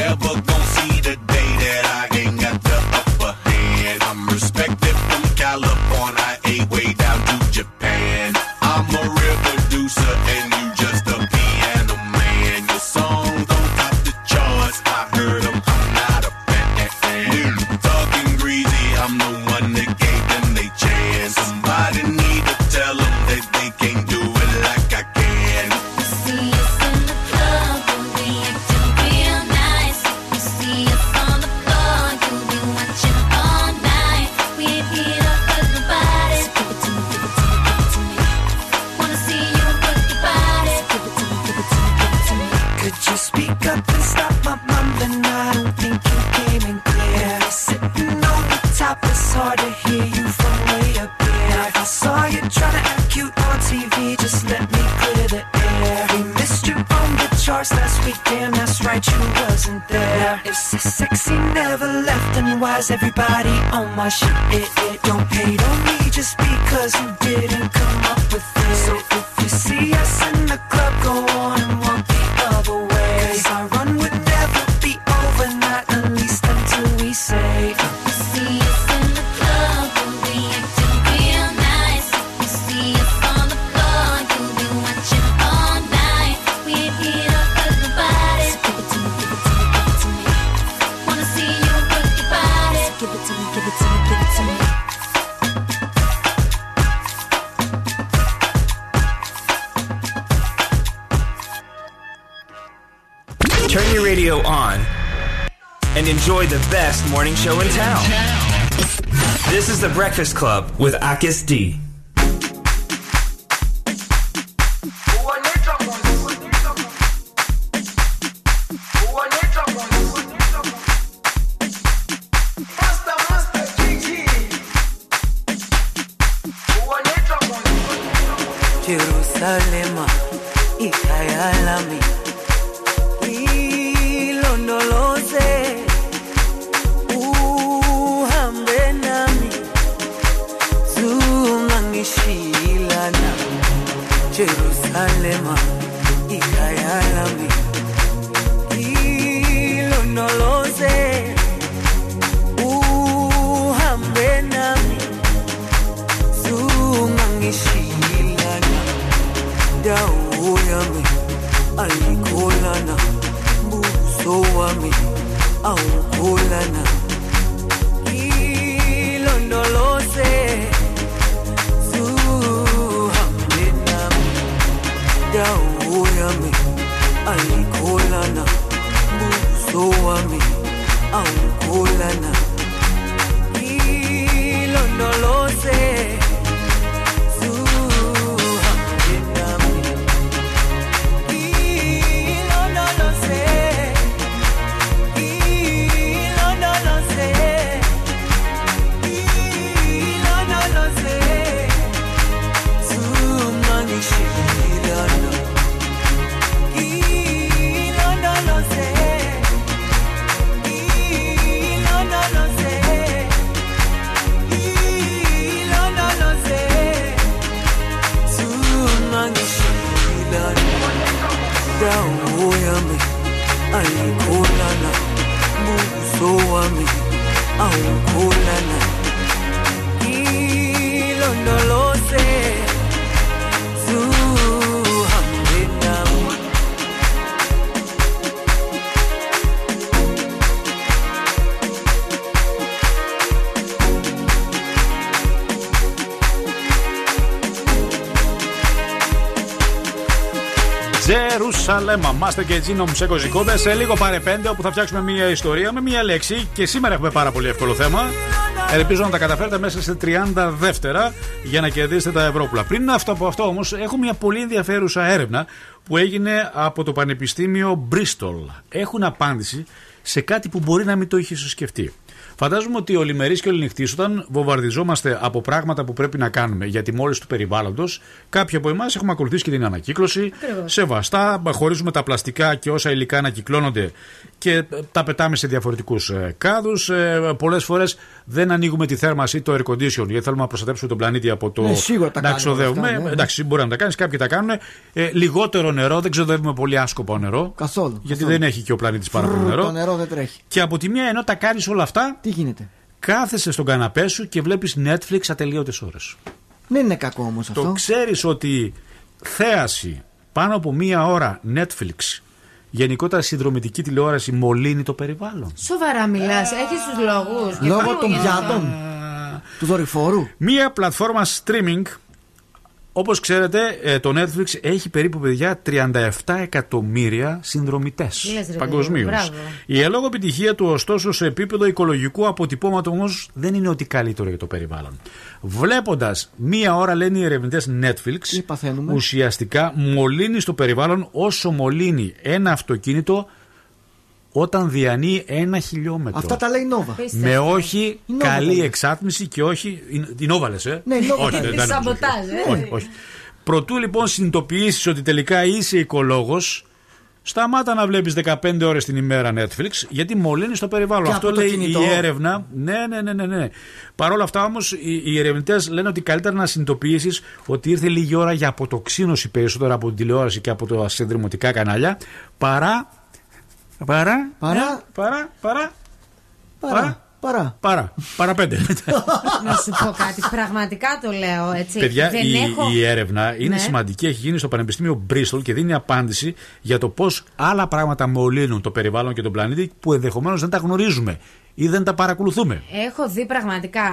Never gon' see the day that I ain't got the upper hand. I'm respected from California. I ate way down to Japan. I'm a real producer and you just a piano man. Your song don't top the charts. I heard them. I'm not a fan. New talking greasy. I'm the one that gave them their chance. Somebody need to tell them. They can't do it like I can. You see us in the club, you'll be acting real nice. You see us on the floor, you'll be watching all night. We eat up other bodies, give it to me. Wanna see you work your body, give it to me. Could you speak up and stop my mumbling? I don't think you came in clear. Sitting on the top, it's hard to hear you from way up here. I saw you try to act cute on TV, just let me clear the air. We missed you on the charts last week, damn, that's right, you wasn't there. If sexy never left, then why's everybody on my shit? It don't pay to me just because you didn't come up with it. So if you see us in the club, go on and walk the other. Turn your radio on and enjoy the best morning show in town. This is The Breakfast Club with Akis D. Jerusalem, ikayalami, ilondoloze, uhambe nami, zungangishilana. Jerusalem, ikayalami, ilondoloze, uhambe nami, zungangishilana. Oyami alikolana buso wami aukolana ilondolose zuhambenami oyami alikolana buso wami aukolana ilondolose. Λέμα, Μάστερ και Τζίνο Μουσέκο Ζικόντα. Σε λίγο πάρε 5 όπου θα φτιάξουμε μια ιστορία με μια λέξη. Και σήμερα έχουμε πάρα πολύ εύκολο θέμα. Ελπίζω να τα καταφέρετε μέσα σε 30 δεύτερα για να κερδίσετε τα Ευρώπουλα. Πριν από αυτό όμως, έχω μια πολύ ενδιαφέρουσα έρευνα που έγινε από το Πανεπιστήμιο Μπρίστολ. Έχουν απάντηση σε κάτι που μπορεί να μην το είχε σκεφτεί. Φαντάζομαι ότι ολημερείς και οληνυχτής, όταν βομβαρδιζόμαστε από πράγματα που πρέπει να κάνουμε για τη μόλυνση του περιβάλλοντος, κάποιοι από εμάς έχουμε ακολουθήσει και την ανακύκλωση. Σεβαστά, χωρίζουμε τα πλαστικά και όσα υλικά ανακυκλώνονται και τα πετάμε σε διαφορετικούς κάδους. Πολλές φορές δεν ανοίγουμε τη θέρμανση, το air condition, γιατί θέλουμε να προστατέψουμε τον πλανήτη από το να ξοδεύουμε. Ναι. Εντάξει, μπορεί να τα κάνεις, κάποιοι τα κάνουν. Λιγότερο νερό, δεν ξοδεύουμε πολύ άσκοπα νερό. Καθόλου. Γιατί δεν έχει και ο πλανήτης πάρα πολύ νερό. Το νερό δεν τρέχει. Και από τη μία, ενώ τα κάνεις όλα αυτά. Τι γίνεται? Κάθεσαι στον καναπέ σου και βλέπεις Netflix ατελείωτες ώρες. Δεν είναι κακό όμως αυτό. Το ξέρεις ότι θέαση πάνω από μία ώρα Netflix, γενικότερα συνδρομητική τηλεόραση, μολύνει το περιβάλλον. Σοβαρά μιλάς, έχεις τους λόγους? Λόγω των πιάτων, του δορυφόρου. Μία πλατφόρμα streaming, όπως ξέρετε, το Netflix έχει περίπου, παιδιά, 37 εκατομμύρια συνδρομητές παγκοσμίως. Η ελόγω επιτυχία του, ωστόσο, σε επίπεδο οικολογικού αποτυπώματος όμως δεν είναι ότι καλύτερο για το περιβάλλον. Βλέποντας μία ώρα, λένε οι ερευνητές Netflix, ουσιαστικά μολύνει στο περιβάλλον όσο μολύνει ένα αυτοκίνητο όταν διανύει 1 χιλιόμετρο. Αυτά τα λέει η Νόβα. Με όχι η Νόβα, καλή εξάτμιση και όχι. Την Νόβα λες, ε? Ναι, η Νόβα. Σαμποτάζ, ε? Όχι, όχι. Προτού λοιπόν συνειδητοποιήσεις ότι τελικά είσαι οικολόγος, σταμάτα να βλέπεις 15 ώρες την ημέρα Netflix, γιατί μολύνεις το περιβάλλον. Αυτό λέει κινητό. Η έρευνα. Ναι. Παρ' όλα αυτά όμως, οι ερευνητές λένε ότι καλύτερα να συνειδητοποιήσεις ότι ήρθε λίγη ώρα για αποτοξίνωση περισσότερο από την τηλεόραση και από τα συνδρομητικά κανάλια, Παρά πέντε. Να σου πω κάτι, πραγματικά το λέω έτσι. Παιδιά, η έρευνα είναι σημαντική, έχει γίνει στο Πανεπιστήμιο Bristol και δίνει απάντηση για το πώς άλλα πράγματα μολύνουν το περιβάλλον και τον πλανήτη που ενδεχομένως δεν τα γνωρίζουμε. ή δεν τα παρακολουθούμε. Έχω δει πραγματικά,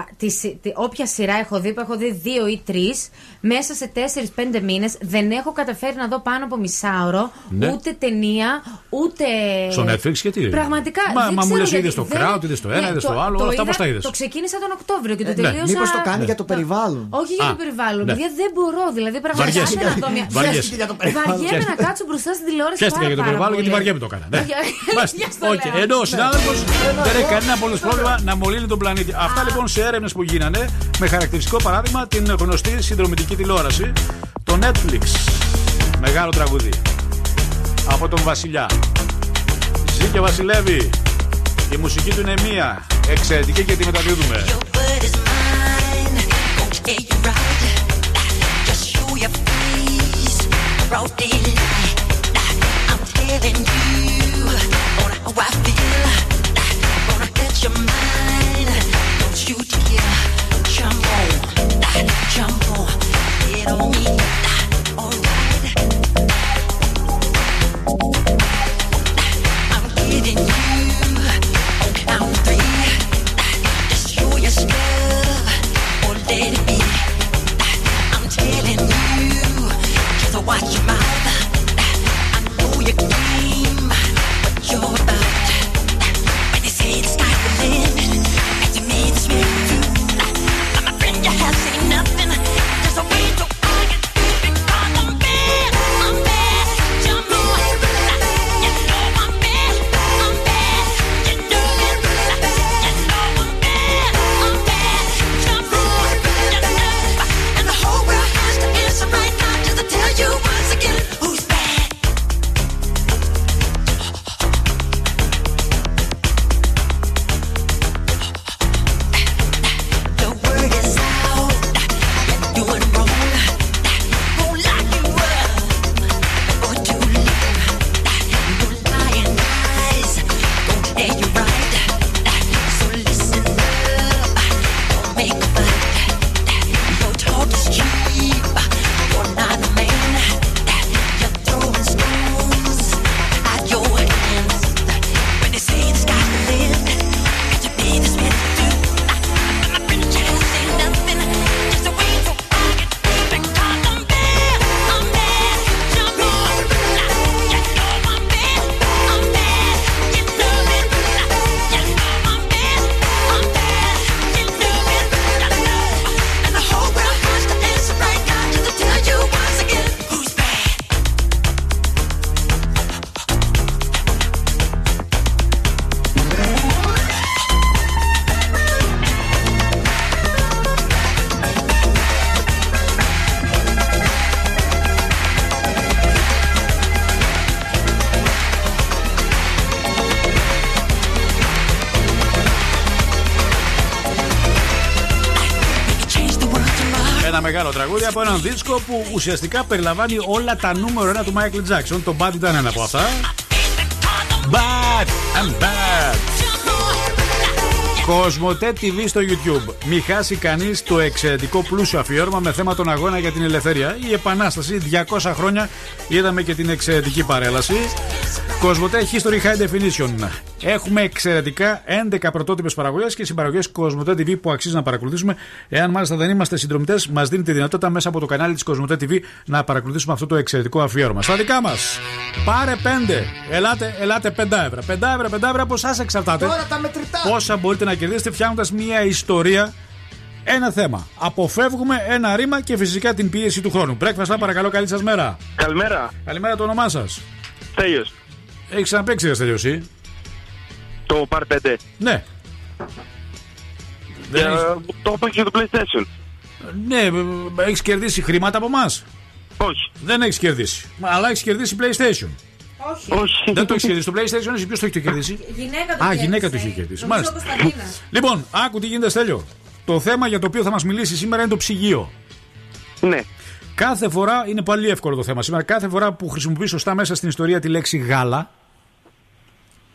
όποια σειρά έχω δει δύο ή τρεις, μέσα σε 4-5 μήνες δεν έχω καταφέρει να δω πάνω από μισάωρο, ναι, ούτε ταινία, ούτε. Στο Netflix και τι. Πραγματικά. Μα μου λες, είδες το Crowd, είδες το ένα, είδες το άλλο, όλα αυτά πώς τα είδες. Το ξεκίνησα τον Οκτώβριο και το τελείωσα. Μήπως το κάνει για το περιβάλλον. Όχι για το περιβάλλον, παιδιά, δεν μπορώ. Δηλαδή πραγματικά βαριέμαι να κάτσω μπροστά στην τηλεόραση. Χαίρεστηκα για το περιβάλλον γιατί βαριέμαι το έκανα. Ενώ ο συνάδελφος δεν έκανε κανένα πολύ πρόβλημα να μολύνει τον πλανήτη. Αυτά λοιπόν σε έρευνες που γίνανε, με χαρακτηριστικό παράδειγμα την γνωστή συνδρομητική τηλεόραση, το Netflix. Μεγάλο τραγούδι από τον Βασιλιά. Ζει και βασιλεύει. Η μουσική του είναι μία εξαιρετική και τη μεταδίδουμε. Your mind, don't you dare jump on, get on me, alright. I'm getting you on count three. Just show your stuff or let it be. I'm telling you, just watch your mouth. I know your game, but you're about. When they say it's time. Τραγούδια από έναν δίσκο που ουσιαστικά περιλαμβάνει όλα τα νούμερο ένα του Μάικλ Τζάκσον. Το Bad ήταν ένα από αυτά. Bad and Bad. Cosmote TV στο YouTube. Μη χάσει κανείς το εξαιρετικό πλούσιο αφιέρωμα με θέμα τον αγώνα για την ελευθερία. Η επανάσταση 200 χρόνια. Είδαμε και την εξαιρετική παρέλαση. Cosmote History High Definition. Έχουμε εξαιρετικά 11 πρωτότυπες παραγωγές και συμπαραγωγές Cosmote TV που αξίζει να παρακολουθήσουμε. Εάν μάλιστα δεν είμαστε συντρομητές, μας δίνει τη δυνατότητα μέσα από το κανάλι της Cosmote TV να παρακολουθήσουμε αυτό το εξαιρετικό αφιέρωμα. Στα δικά μας, πάρε 5. Ελάτε 5 ευρώ. 5 ευρώ από εσάς εξαρτάται. Τώρα τα μετρητά. Πόσα μπορείτε να κερδίσετε φτιάχνοντας μια ιστορία. Ένα θέμα. Αποφεύγουμε ένα ρήμα και φυσικά την πίεση του χρόνου. Breakfast Club, παρακαλώ, καλή σας μέρα. Καλημέρα. Καλημέρα, το όνομά σας. Τέλειος. Έχει ξαναπέξει για τελειώσει. Το Πάρ 5. Ναι. Το έχω παίξει για το PlayStation. Ναι, έχει κερδίσει χρήματα από εμάς. Όχι. Δεν έχει κερδίσει. Αλλά έχει κερδίσει PlayStation. Όχι. Δεν το έχει κερδίσει. Το PlayStation εσύ ποιο το έχει κερδίσει. Γυναίκα το έχει κερδίσει. Μάλιστα. Λοιπόν, άκου τι γίνεται, Στέλιο. Το θέμα για το οποίο θα μας μιλήσει σήμερα είναι το ψυγείο. Ναι. Κάθε φορά, είναι πολύ εύκολο το θέμα σήμερα, κάθε φορά που χρησιμοποιείς σωστά μέσα στην ιστορία τη λέξη γάλα,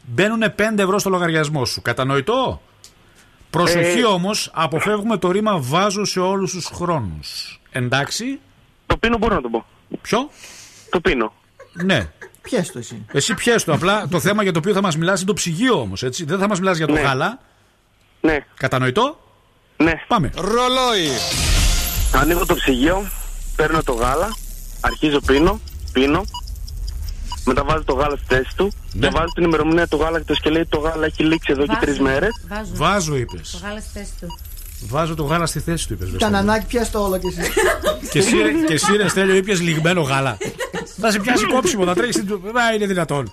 μπαίνουν 5 ευρώ στο λογαριασμό σου. Κατανοητό? Προσοχή όμως, αποφεύγουμε το ρήμα βάζω σε όλους τους χρόνους. Εντάξει. Το πίνω μπορώ να το πω. Ποιο? Το πίνω. Ναι. Πιες το εσύ. Εσύ πιες το. Απλά το θέμα για το οποίο θα μας μιλάς είναι το ψυγείο όμως, έτσι. Δεν θα μας μιλάς για το γάλα. Ναι. Κατανοητό. Ναι. Πάμε. Ρολόι. Ανοίγω το ψυγείο, παίρνω το γάλα, αρχίζω πίνω. Μετά βάζω το γάλα στη θέση του. Ναι. Και βάζω την ημερομηνία του γάλα και το σκελέει. Το γάλα έχει λήξει εδώ και 3 μέρες. Βάζω, είπες. Το γάλα στη θέση του. Βάζω το γάλα στη θέση του, είπες. Κανανάκι, πιάσ' το όλο κι εσύ. Και εσύ, ρε Στέλιο, ήπιες λιγμένο γάλα. Θα σε πιάσει κόψιμο, θα τρέχεις. Μα είναι δυνατόν.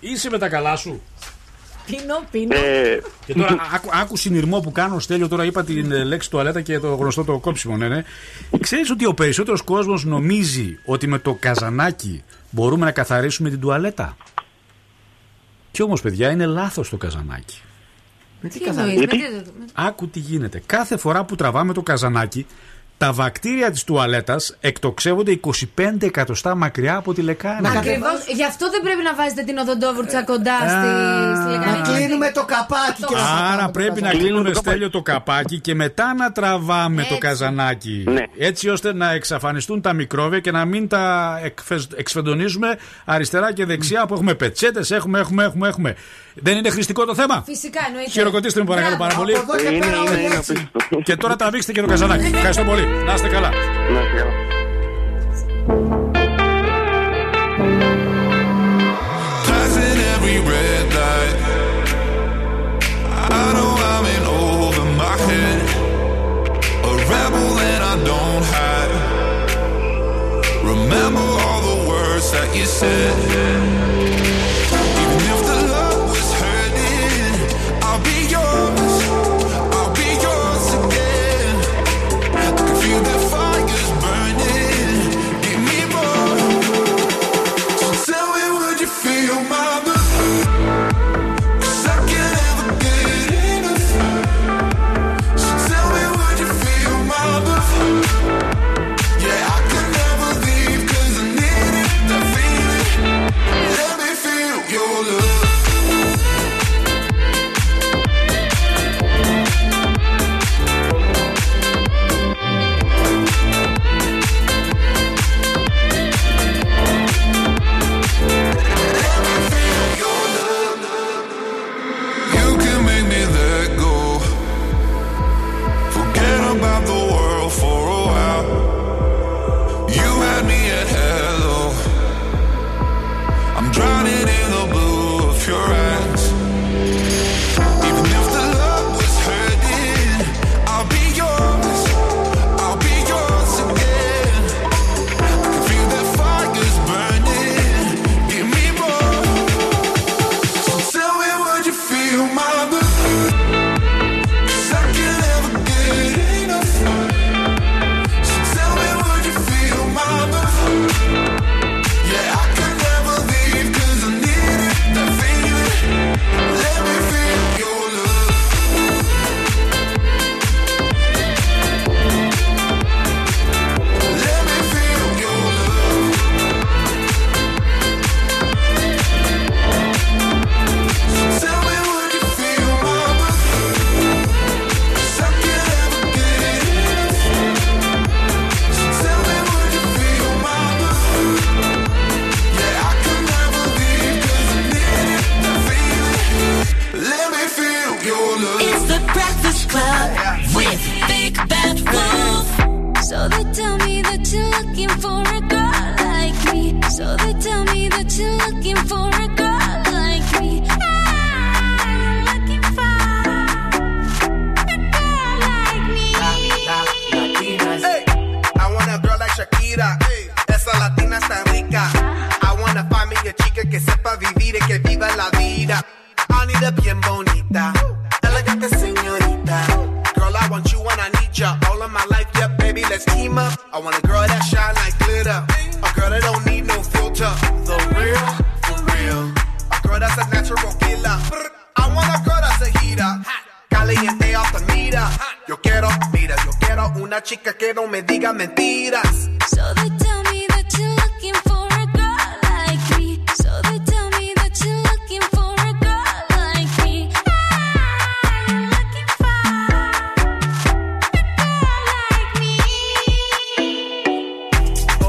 Είσαι με τα καλά σου. Πίνω. Και τώρα άκου συνειρμό που κάνω, Στέλιο. Τώρα είπα την λέξη τουαλέτα και το γνωστό το κόψιμο, ναι. Ξέρεις ότι ο περισσότερος κόσμος νομίζει ότι με το καζανάκι μπορούμε να καθαρίσουμε την τουαλέτα. Κι όμως, παιδιά, είναι λάθος το καζανάκι. Γιατί? Άκου τι γίνεται. Κάθε φορά που τραβάμε το καζανάκι, τα βακτήρια της τουαλέτας εκτοξεύονται 25 εκατοστά μακριά από τη λεκάνη. Ακριβώς. Γι' αυτό δεν πρέπει να βάζετε την οδοντόβουρτσα κοντά στη λεκάνη. Να κλείνουμε το καπάκι. Άρα πρέπει να κλείνουμε, Στέλιο, το καπάκι και μετά να τραβάμε το καζανάκι. Έτσι ώστε να εξαφανιστούν τα μικρόβια και να μην τα εξφεντονίζουμε αριστερά και δεξιά, όπου έχουμε πετσέτες, έχουμε. Δεν είναι χρηστικό το θέμα? Φυσικά, εννοείται. Χειροκροτήστε με, παρακαλώ πάρα πολύ. Και τώρα τραβήξτε και το καζανάκι. Ευχαριστώ πολύ. Να είστε καλά.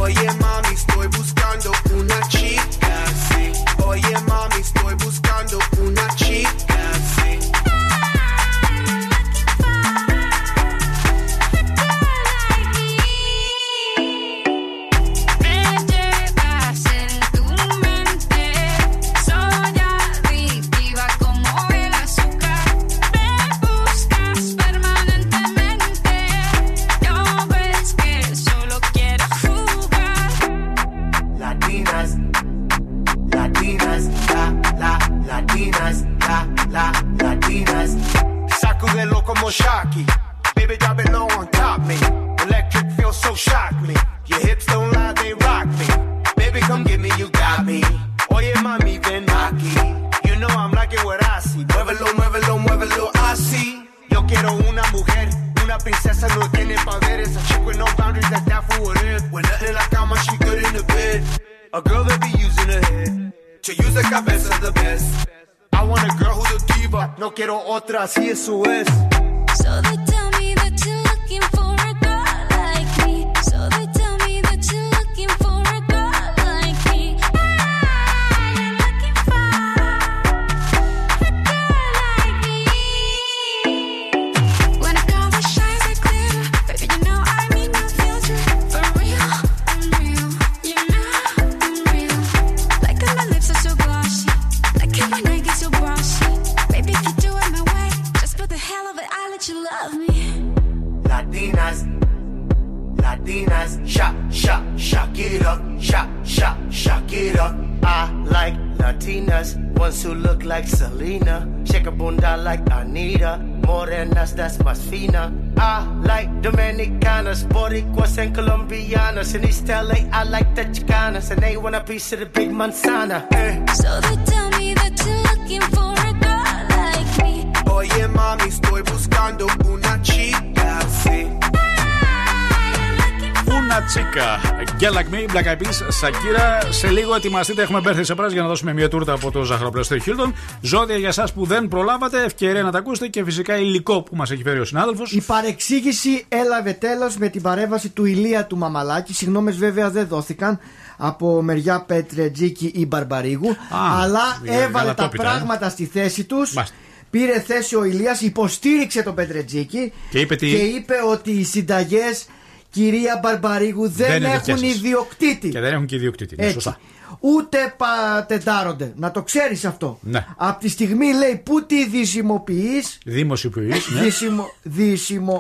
Oye, mami, estoy buscando una chica así. so shocky. Baby, drop it low on top me. Electric feels so shock me. Your hips don't lie, they rock me. Baby, come get me, you got me. Oye, mami, ven aquí. You know I'm liking what I see. Muévelo, muévelo, muévelo, I see. Yo quiero una mujer. Una princesa no tiene poderes. A chick with no boundaries, that's that for what it is. When nothing like how much she good in the bed. A girl that be using her head. To use the cabeza the best. I want a girl who's a diva. No quiero otra, así eso es. So they tell me that you're looking for a girl like me. So they tell me that you're looking for a girl like me. Ah, you're looking for a girl like me. When I call the shines are clear, baby, you know I mean no filter. For real, I'm real, you know I'm real. Like how my lips are so glossy, like how my neck is so bossy. Baby, if you do it my way, just for the hell of it, I let you love me. Latinas, Latinas, shock, shock, shock it up, shock, shock, shock it up. I like Latinas, ones who look like Selena, shake a bunda like Anita, morenas that's más fina. I like Dominicanas, Boricuas and Colombianas, in East LA I like the Chicanas, and they want a piece of the big manzana. So they tell me that you're looking for a girl like me. Oye mami, estoy buscando una chica. Ούνα τσίκα, γκέλακμι, μπλακαπής, σακύρα. Σε λίγο ετοιμαστείτε, έχουμε μπέρθει σε πράσινο για να δώσουμε μια τούρτα από το ζαχαροπλαστείο Χίλτον. Ζώδια για εσάς που δεν προλάβατε, ευκαιρία να τα ακούσετε και φυσικά υλικό που μας έχει φέρει ο συνάδελφος. Η παρεξήγηση έλαβε τέλος με την παρέμβαση του Ηλία του Μαμαλάκη. Συγγνώμες βέβαια δεν δόθηκαν από μεριά Πετρετζίκη ή Μπαρμπαρίγου. Αλλά έβαλε τα πράγματα στη θέση τους. Πήρε θέση ο Ηλίας, υποστήριξε τον Πετρετζίκη και είπε ότι οι συνταγές, κυρία Μπαρμπαρίγου, δεν έχουν ιδιοκτήτη. Και δεν έχουν και ιδιοκτήτη. Ναι, σωστά. Ούτε πατεντάρονται. Να το ξέρεις αυτό. Ναι. Από τη στιγμή λέει που τη δημοσιοποιείς. Δημοσιοποιείς, ναι.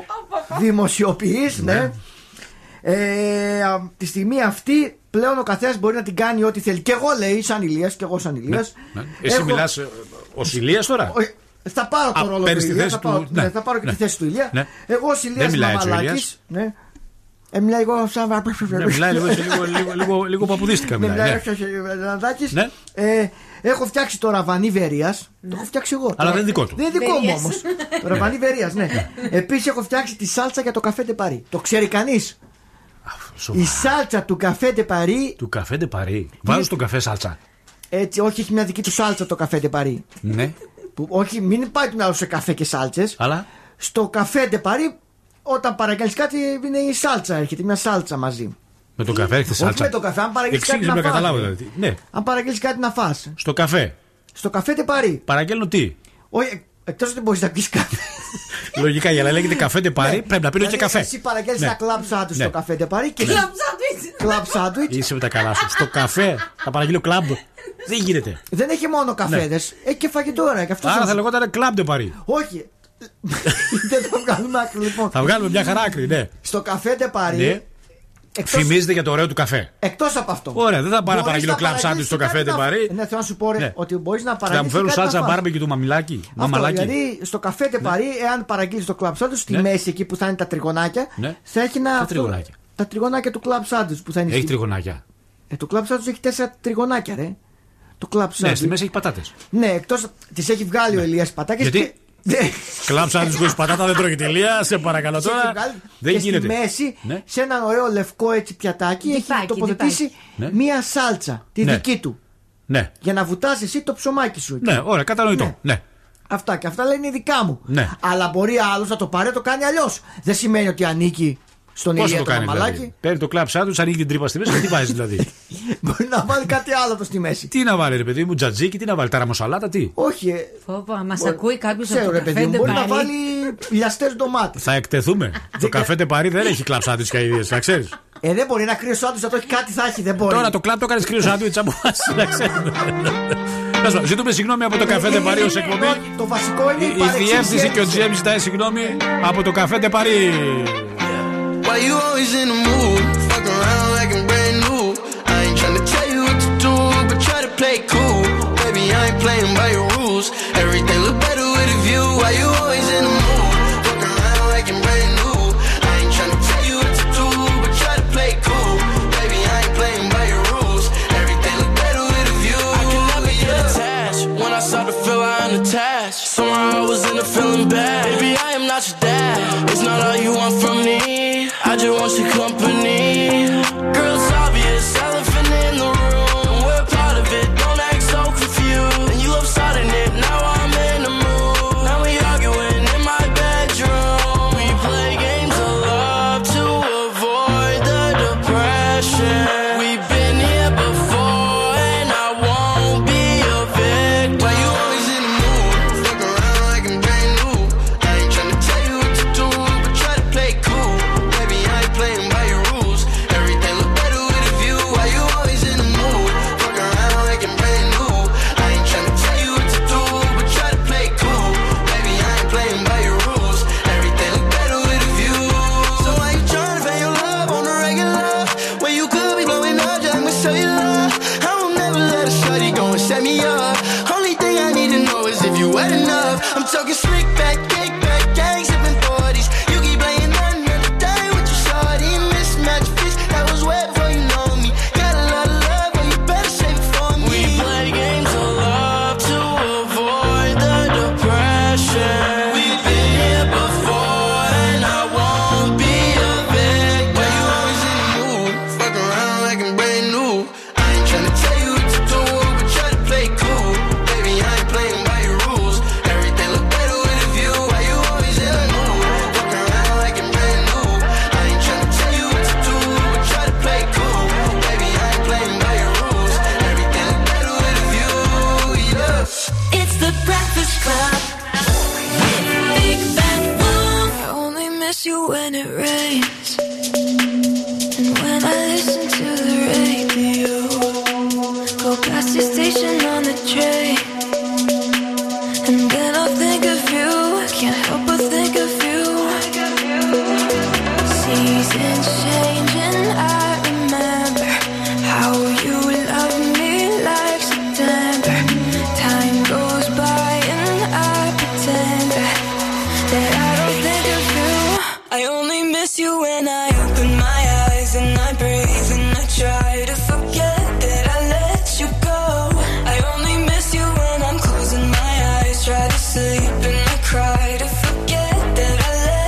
Δημοσιοποιείς, ναι. Από τη στιγμή αυτή πλέον ο καθένας μπορεί να την κάνει ό,τι θέλει. Και εγώ λέει, σαν Ηλίας, Ναι, ναι. Εσύ μιλάς ως Ηλίας τώρα. Θα πάρω τον ρόλο του Ηλία. Θα πάρω και τη θέση του Ηλία. Εγώ ως Ηλίας Μαμαλάκης. Μιλάει εγώ σαν λίγο παπουδίστηκα. Μιλάει σαν έχω φτιάξει το ραβανί Βερίας. Το έχω φτιάξει εγώ. Αλλά δεν είναι δικό του. Δεν είναι δικό μου όμως. Το ραβανί Βερίας, ναι. Επίσης έχω φτιάξει τη σάλτσα για το καφέ ντε Παρί. Το ξέρει κανείς? Η σάλτσα του καφέ ντε Παρί. Του καφέ ντε Παρί. Βάζω τον καφέ σάλτσα. Έτσι, όχι, έχει μια δική του σάλτσα το καφέ ντε Παρί. Ναι. Όχι, μην πάει του να σε καφέ και σάλτσες. Αλλά στο καφέ ντε Παρί. Όταν παραγγέλνεις κάτι, είναι η σάλτσα, έρχεται μια σάλτσα μαζί. Με τον καφέ έρχεται σάλτσα. Όχι με τον καφέ, αν παραγγέλνεις κάτι, δηλαδή. Ναι. Να φας. Στο καφέ. Στο καφέ ντε Παρί. Παραγγέλνω τι? Όχι, εκτός ότι μπορείς να πεις καφέ. Λογικά, για να λέγεται καφέ ντε Παρί, πρέπει να πίνω και καφέ. Εσύ παραγγέλνεις ένα κλαμπ σάντουιτς στο καφέ ντε Παρί και. Κλαμπ σάντουιτς. Είσαι με τα καλά σου. Στο καφέ θα παραγγείλω κλαμπ. Δεν γίνεται. Δεν έχει μόνο καφέδες, έχει και φαγητόρα. Άρα θα λεγόταν κλαμπ ντε Παρί. Όχι. Δεν θα βγάλουμε άκρη λοιπόν. Θα βγάλουμε μια χαρά άκρη, ναι. Στο καφέ ντε Παρί. Ναι. Φημίζεται για το ωραίο του καφέ. Εκτός από αυτό. Ωραία, δεν θα πάω να παραγγείλω κλαμπ σάντουιτς στο καφέ ντε Παρί. Ναι, θέλω να σου πω ότι μπορείς να παραγγείλεις. Θα μου φέρουν σάλτσα μπάρμπεκιου του Μαμαλάκη. Δηλαδή στο καφέ ντε Παρί, εάν παραγγείλεις το κλαμπ σάντουιτς, στη μέση εκεί που θα είναι τα τριγωνάκια, θα έχει ένα. Τα τριγωνάκια του κλαμπ σάντουιτς που θα είναι. Έχει τριγωνάκια. Το κλαμπ σάντουιτς έχει 4 τριγωνάκια, ρε. Το κλαμπ σάντουιτς. Ναι, στη μέση έχει πατάτες. Ναι, εκτός τις έχει βγάλει ο Ηλίας πατάκες. Κλάψα να του πατάτα, δεν τρώγει τελεία. Σε παρακαλώ τώρα. Δεν γίνεται. Στη μέση, σε έναν ωραίο λευκό έτσι πιατάκι, έχει τοποθετήσει μία σάλτσα, τη δική του. Για να βουτάς εσύ το ψωμάκι σου. Ναι, ωραία, κατανοητό. Αυτά και αυτά λένε δικά μου. Αλλά μπορεί άλλο να το πάρει, το κάνει αλλιώς. Δεν σημαίνει ότι ανήκει στον ίδιο το Μαμαλάκη. Παίρνει το κλάψα του, ανοίγει την τρύπα στη μέση και τι βάζει δηλαδή. Μπορεί να βάλει κάτι άλλο στη μέση. Τι να βάλει, ρε παιδί μου, τζατζίκι, τι να βάλει, ταραμοσαλάτα, τι. Όχι. Φόβο, μα ακούει κάποιο από το καφέ ντε Παρί. Μπορεί να βάλει λιαστές ντομάτες. Θα εκτεθούμε. Το καφέ ντε Παρί δεν έχει κλαμπ σάντουιτς και αηδίες, θα ξέρεις. Δεν μπορεί να κρύο σάντουιτς, θα το έχει κάτι, θα έχει. Δεν μπορεί. Τώρα το κλαμπ το κάνει κρύο σάντουιτς από εμά, να ξέρετε. Ζητούμε συγγνώμη από το καφέ ντε Παρί ως εκπομπή. Το βασικό είναι η διεύθυνση και ο GM ζητάει συγγνώμη από το καφέ ντε Παρί. Why you always in the mood? Fuck around like I'm brand new. I ain't tryna tell you what to do, but try to play cool. Baby, I ain't playing by your rules. Everything look better with a view. Why you always in the mood? Fuck when I'm feeling bad. Baby, I am not your dad. It's not all you want from me. I just want your company. Girl, it's obvious, elephant in the room. And we're part of it, don't act so confused. And you love starting it, now I'm in the mood. Now we arguing in my bedroom. We play games of love to avoid the depression. We've been here before and I won't be a victim. Why you always in the mood? Fuck around like I'm brand new. I ain't tryna tell you what to do, but try to play it cool. Baby, I ain't playing by your rules. Everything look better with a view. Why you always in the mood? Fuck around like I'm brand new. I ain't tryna tell you what to do, but try to play it cool. Baby, I ain't playing by your rules. Everything look better with a view. So why you tryna find your love on the regular? When you could be blowing up, just with cellular. I will never let a shorty go and set me up. Only thing I need to know is if you wet enough. I'm talking slick back, kick back, gang sipping 40s. You keep playing nothing every day with your shorty. Mismatch fish that was wet before you know me. Got a lot of love, but you better save it for me. We play games of love to avoid the depression. We've been here before and I won't be a victim. Why you always in the mood? Fuck around like I'm brand new. I ain't tryna tell you what to do, but try to play it cool. Baby, I ain't playing by your rules. Everything look better with a view. Why you always in the mood? Fuck around like I'm brand new. I ain't tryna tell you what to do, but try to play it cool. Baby, I ain't playing by your rules. Everything look better with a view. Yeah. It's the Breakfast Club. Big Bad Wolf. I only miss you when it rains. And when I listen to the radio, go past your station on the train. And then I'll think of you. I can't help but think of you. Seasons changing, I remember how you loved me like September. Time goes by and I pretend that I don't think of you. I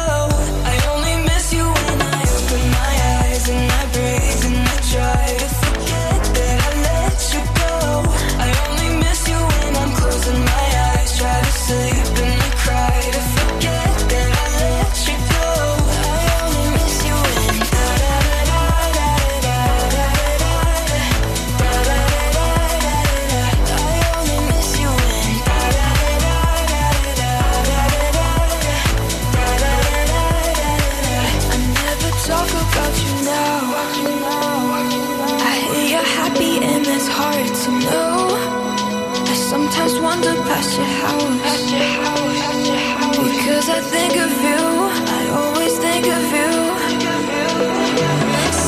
only miss you when I open my eyes and I breathe and I try to forget that I let you go. I only miss you when I'm closing my eyes, try to sleep and I cry to forget that I let you go. I only miss you when I open my eyes and I breathe and I try to forget that I let you go. I only miss you when I'm closing my eyes, try to sleep and I cry to forget that I let you go. I only miss you when I only miss you when I never talk about you now. I hear you're happy and it's hard to know. I sometimes wander past your house because I think of you. I always think of you.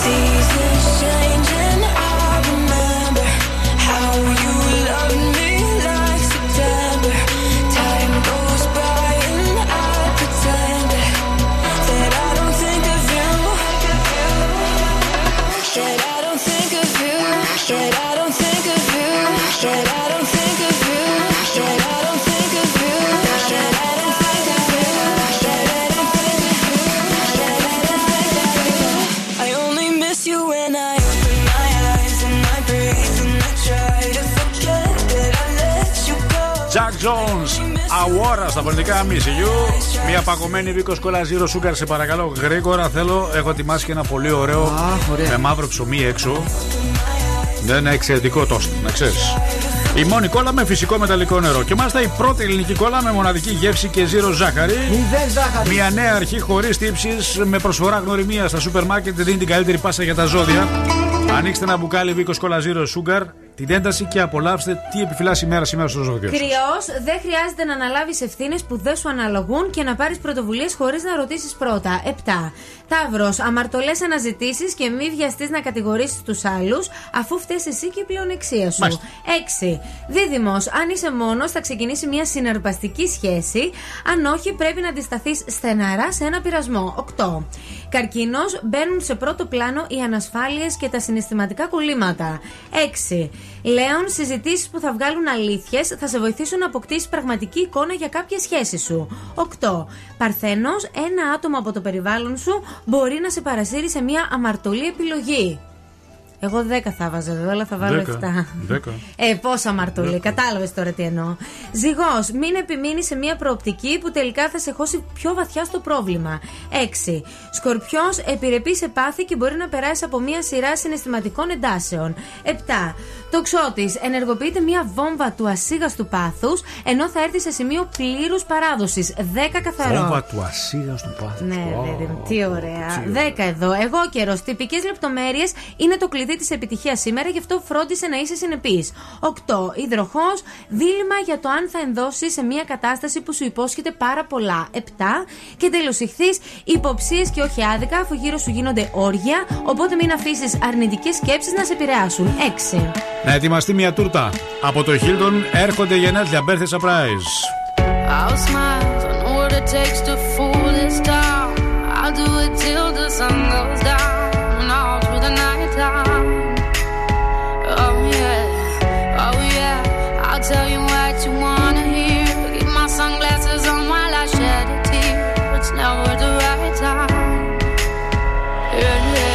Seasons change and I remember how you loved me like September. Time goes by and I pretend that I don't think of you. That I don't think of you. That I don't think of you. That I don't think of you. That I don't think of you. That I don't think of you. That I don't think of you. That I don't think of you. I only miss you when I open my eyes and I breathe and I try to forget that I let you go. Jack Jones, Awara στα πολιτικά MCU. Μια παγωμένη Vikos Cola Zero Sugar, σε παρακαλώ γρήγορα θέλω. Έχω ετοιμάσει και ένα πολύ ωραίο με μαύρο ψωμί έξω. Δεν είναι εξαιρετικό τόστ, να ξέρεις. Η μόνη κόλλα με φυσικό μεταλλικό νερό. Και μάλιστα η πρώτη ελληνική κόλλα με μοναδική γεύση και ζύρο ζάχαρη. Μηδέν ζάχαρη. Μια νέα αρχή χωρίς τύψεις, με προσφορά γνωριμία στα σούπερ μάρκετ, δίνει την καλύτερη πάσα για τα ζώδια. Ανοίξτε ένα μπουκάλι Vikos Cola Zero Sugar, την ένταση και απολαύστε τι επιφυλάσσει η μέρα σήμερα στο ζώδιο. Κρυός, δεν χρειάζεται να αναλάβεις ευθύνες που δεν σου αναλογούν και να πάρεις πρωτοβουλίες χωρίς να ρωτήσεις πρώτα. 7. Ταύρος, αμαρτωλές αναζητήσεις και μη βιαστείς να κατηγορήσεις τους άλλους, αφού φταίς εσύ και η πλεονεξία σου. 6. Δίδυμος, αν είσαι μόνος, θα ξεκινήσει μια συναρπαστική σχέση. Αν όχι, πρέπει να αντισταθείς στεναρά σε ένα πειρασμό. 8. Καρκίνος, μπαίνουν σε πρώτο πλάνο οι ανασφάλειες και τα συναισθηματικά κολλήματα. 6. Λέων, συζητήσεις που θα βγάλουν αλήθειες θα σε βοηθήσουν να αποκτήσεις πραγματική εικόνα για κάποια σχέση σου. 8. Παρθένος, ένα άτομο από το περιβάλλον σου μπορεί να σε παρασύρει σε μια αμαρτωλή επιλογή. Εγώ 10 θα βάζω εδώ, αλλά θα βάλω 7. Πόσα αμαρτωλή, κατάλαβες τώρα τι εννοώ. Ζυγός, μην επιμείνεις σε μια προοπτική που τελικά θα σε χώσει πιο βαθιά στο πρόβλημα. 6. Σκορπιός, επιρρεπεί σε πάθη και μπορεί να περάσει από μια σειρά συναισθηματικών εντάσεων. 7. Τοξότης, ενεργοποιείται μια βόμβα του ασίγαστου πάθους, ενώ θα έρθει σε σημείο πλήρους παράδοσης. 10 καθαρό. Βόμβα του ασίγαστου πάθους. Ναι, τι ωραία. 10 εδώ. Εγώ καιρός, τυπικές λεπτομέρειες είναι το κλειδί της επιτυχίας σήμερα, γι' αυτό φρόντισε να είσαι συνεπής. 8. Υδροχός, δίλημμα για το αν θα ενδώσεις σε μια κατάσταση που σου υπόσχεται πάρα πολλά. 7. Και τέλος, ηχθείς, υποψίες και όχι άδικα, αφού γύρω σου γίνονται όρια, οπότε μην αφήσεις αρνητικές σκέψεις να σε επηρεάσουν. 6. Να ετοιμαστεί μια τούρτα. Από το Hilton έρχονται γενέθλια. Birthday surprise. I'll smile on what it takes to fool this town. I'll do it till the sun goes down and all through the night time. Oh yeah, oh yeah. I'll tell you what you wanna hear. Keep my sunglasses on while I shed a tear. It's never the right time. Yeah, yeah.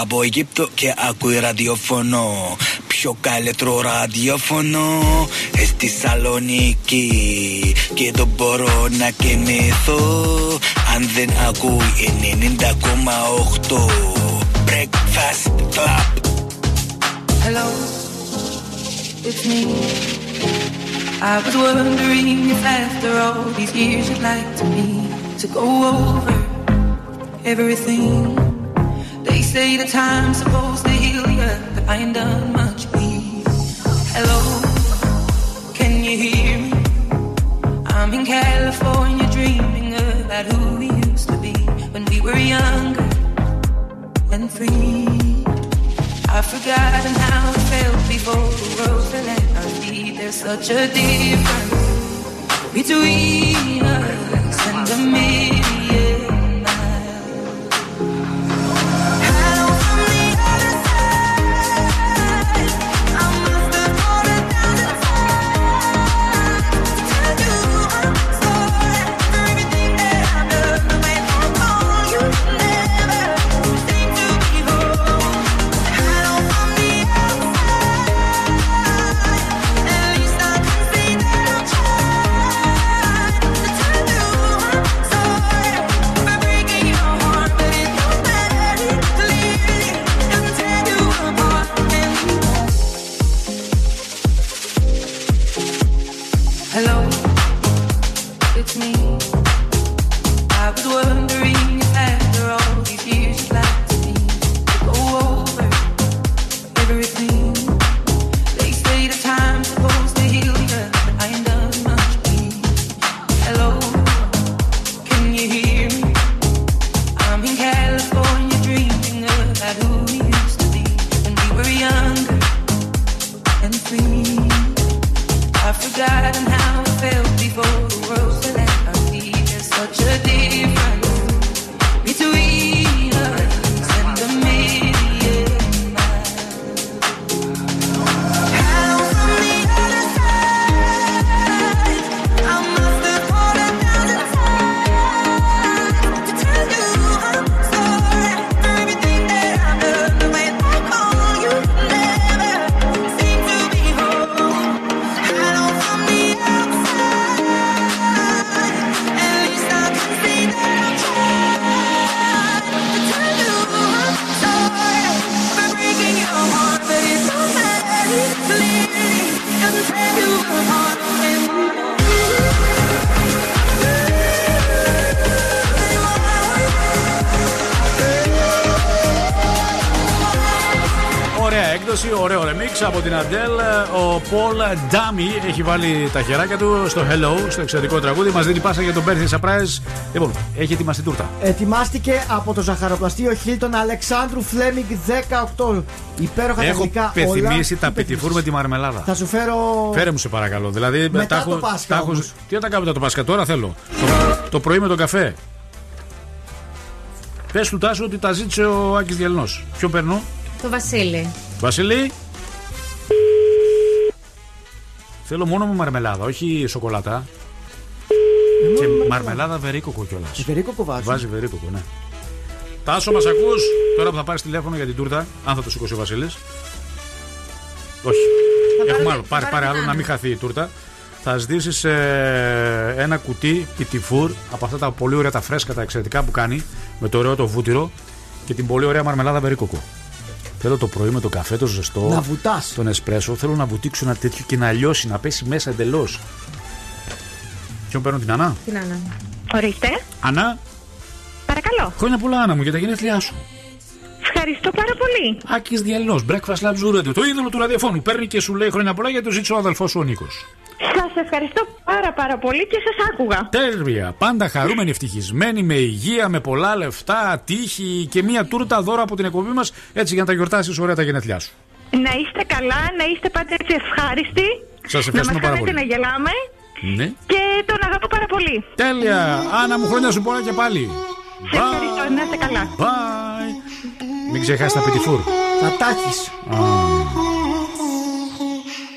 Από Αιγύπτο και ακούει ραδιοφωνό. Πιο καλύτερο ραδιοφωνό στη Θεσσαλονίκη. Και δεν μπορώ να κοιμηθώ αν δεν ακούει 90,8. Breakfast Club. Hello, it's me. I was wondering if after all these years you'd like to go over everything. say that time's supposed to heal you, but I ain't done much. Hello, can you hear me? I'm in California dreaming about who we used to be when we were younger and free. I've forgotten how it felt before the world fell at our feet. There's such a difference between us and a million. Από την Αντέλ, ο Πολ Ντάμι έχει βάλει τα χεράκια του στο Hello, στο εξαιρετικό τραγούδι. Μας δίνει πάσα για τον Birthday Surprise. Λοιπόν, έχει ετοιμαστεί τούρτα. Ετοιμάστηκε από το ζαχαροπλαστείο Χίλτον Αλεξάνδρου Φλέμιγκ 18. Υπέροχα τα γλυκά. Έχω πεθυμίσει τα πιτιφούρ με τη μαρμελάδα. Θα σου φέρω. Φέρε μου, σε παρακαλώ. Δηλαδή, μετά το Πάσχα. Τι όταν κάνω το Πάσχα, τώρα θέλω. Το πρωί με τον καφέ. Πες του Τάσου ότι τα ζήτησε ο Άκης Διαλινός. Ποιο παίρνω? Το Βασίλη. Βασίλη. Θέλω μόνο με μαρμελάδα, όχι σοκολάτα. Και μαρμελάδα βερίκοκο κιόλας. Βερίκοκο βάζει. Βάζει βερίκοκο, ναι. Τάσο, μας ακούς? Τώρα που θα πάρεις τηλέφωνο για την τούρτα, αν θα το σηκώσει ο Βασίλης. Όχι. Έχουμε άλλο. Πάρε άλλο να μην χαθεί η τούρτα. Θα ζητήσεις ένα κουτί πιτιφούρ από αυτά τα πολύ ωραία, τα φρέσκα, τα εξαιρετικά που κάνει. Με το ωραίο το βούτυρο και την πολύ ωραία μαρμελάδα βερίκοκο. Θέλω το πρωί με το καφέ, το ζεστό, να βουτάς, τον εσπρέσο. Θέλω να βουτήξω ένα τέτοιο και να λιώσει, να πέσει μέσα εντελώς. Ποιον παίρνω, την Ανά? Την Ανά. Ορίστε. Ανά. Παρακαλώ. Χρόνια πολλά, Ανά μου, για τα γενέθλιά σου. Ευχαριστώ πάρα πολύ. Άκης Διαλινός, Breakfast Club Zuradio. Το είδωλο του ραδιοφώνου. Παίρνει και σου λέει χρόνια πολλά γιατί το ζήτησε ο αδελφός σου ο Νίκος. Σας ευχαριστώ πάρα πολύ και σας άκουγα. Τέλεια. Πάντα χαρούμενη, ευτυχισμένη, με υγεία, με πολλά λεφτά, τύχη και μια τούρτα δώρο από την εκπομπή μας, έτσι για να τα γιορτάσεις ωραία τα γενέθλιά σου. Να είστε καλά, να είστε πάντα έτσι ευχάριστοι. Σας ευχαριστούμε πάρα πολύ. Να γελάμε. Ναι. Και τον αγαπώ πάρα πολύ. Τέλεια. Άννα μου, χρόνια σου πολλά και πάλι. Σε ευχαριστώ, να είστε καλά. Bye. Μην ξεχάσεις τα πιτιφούρ. Θα τάχεις.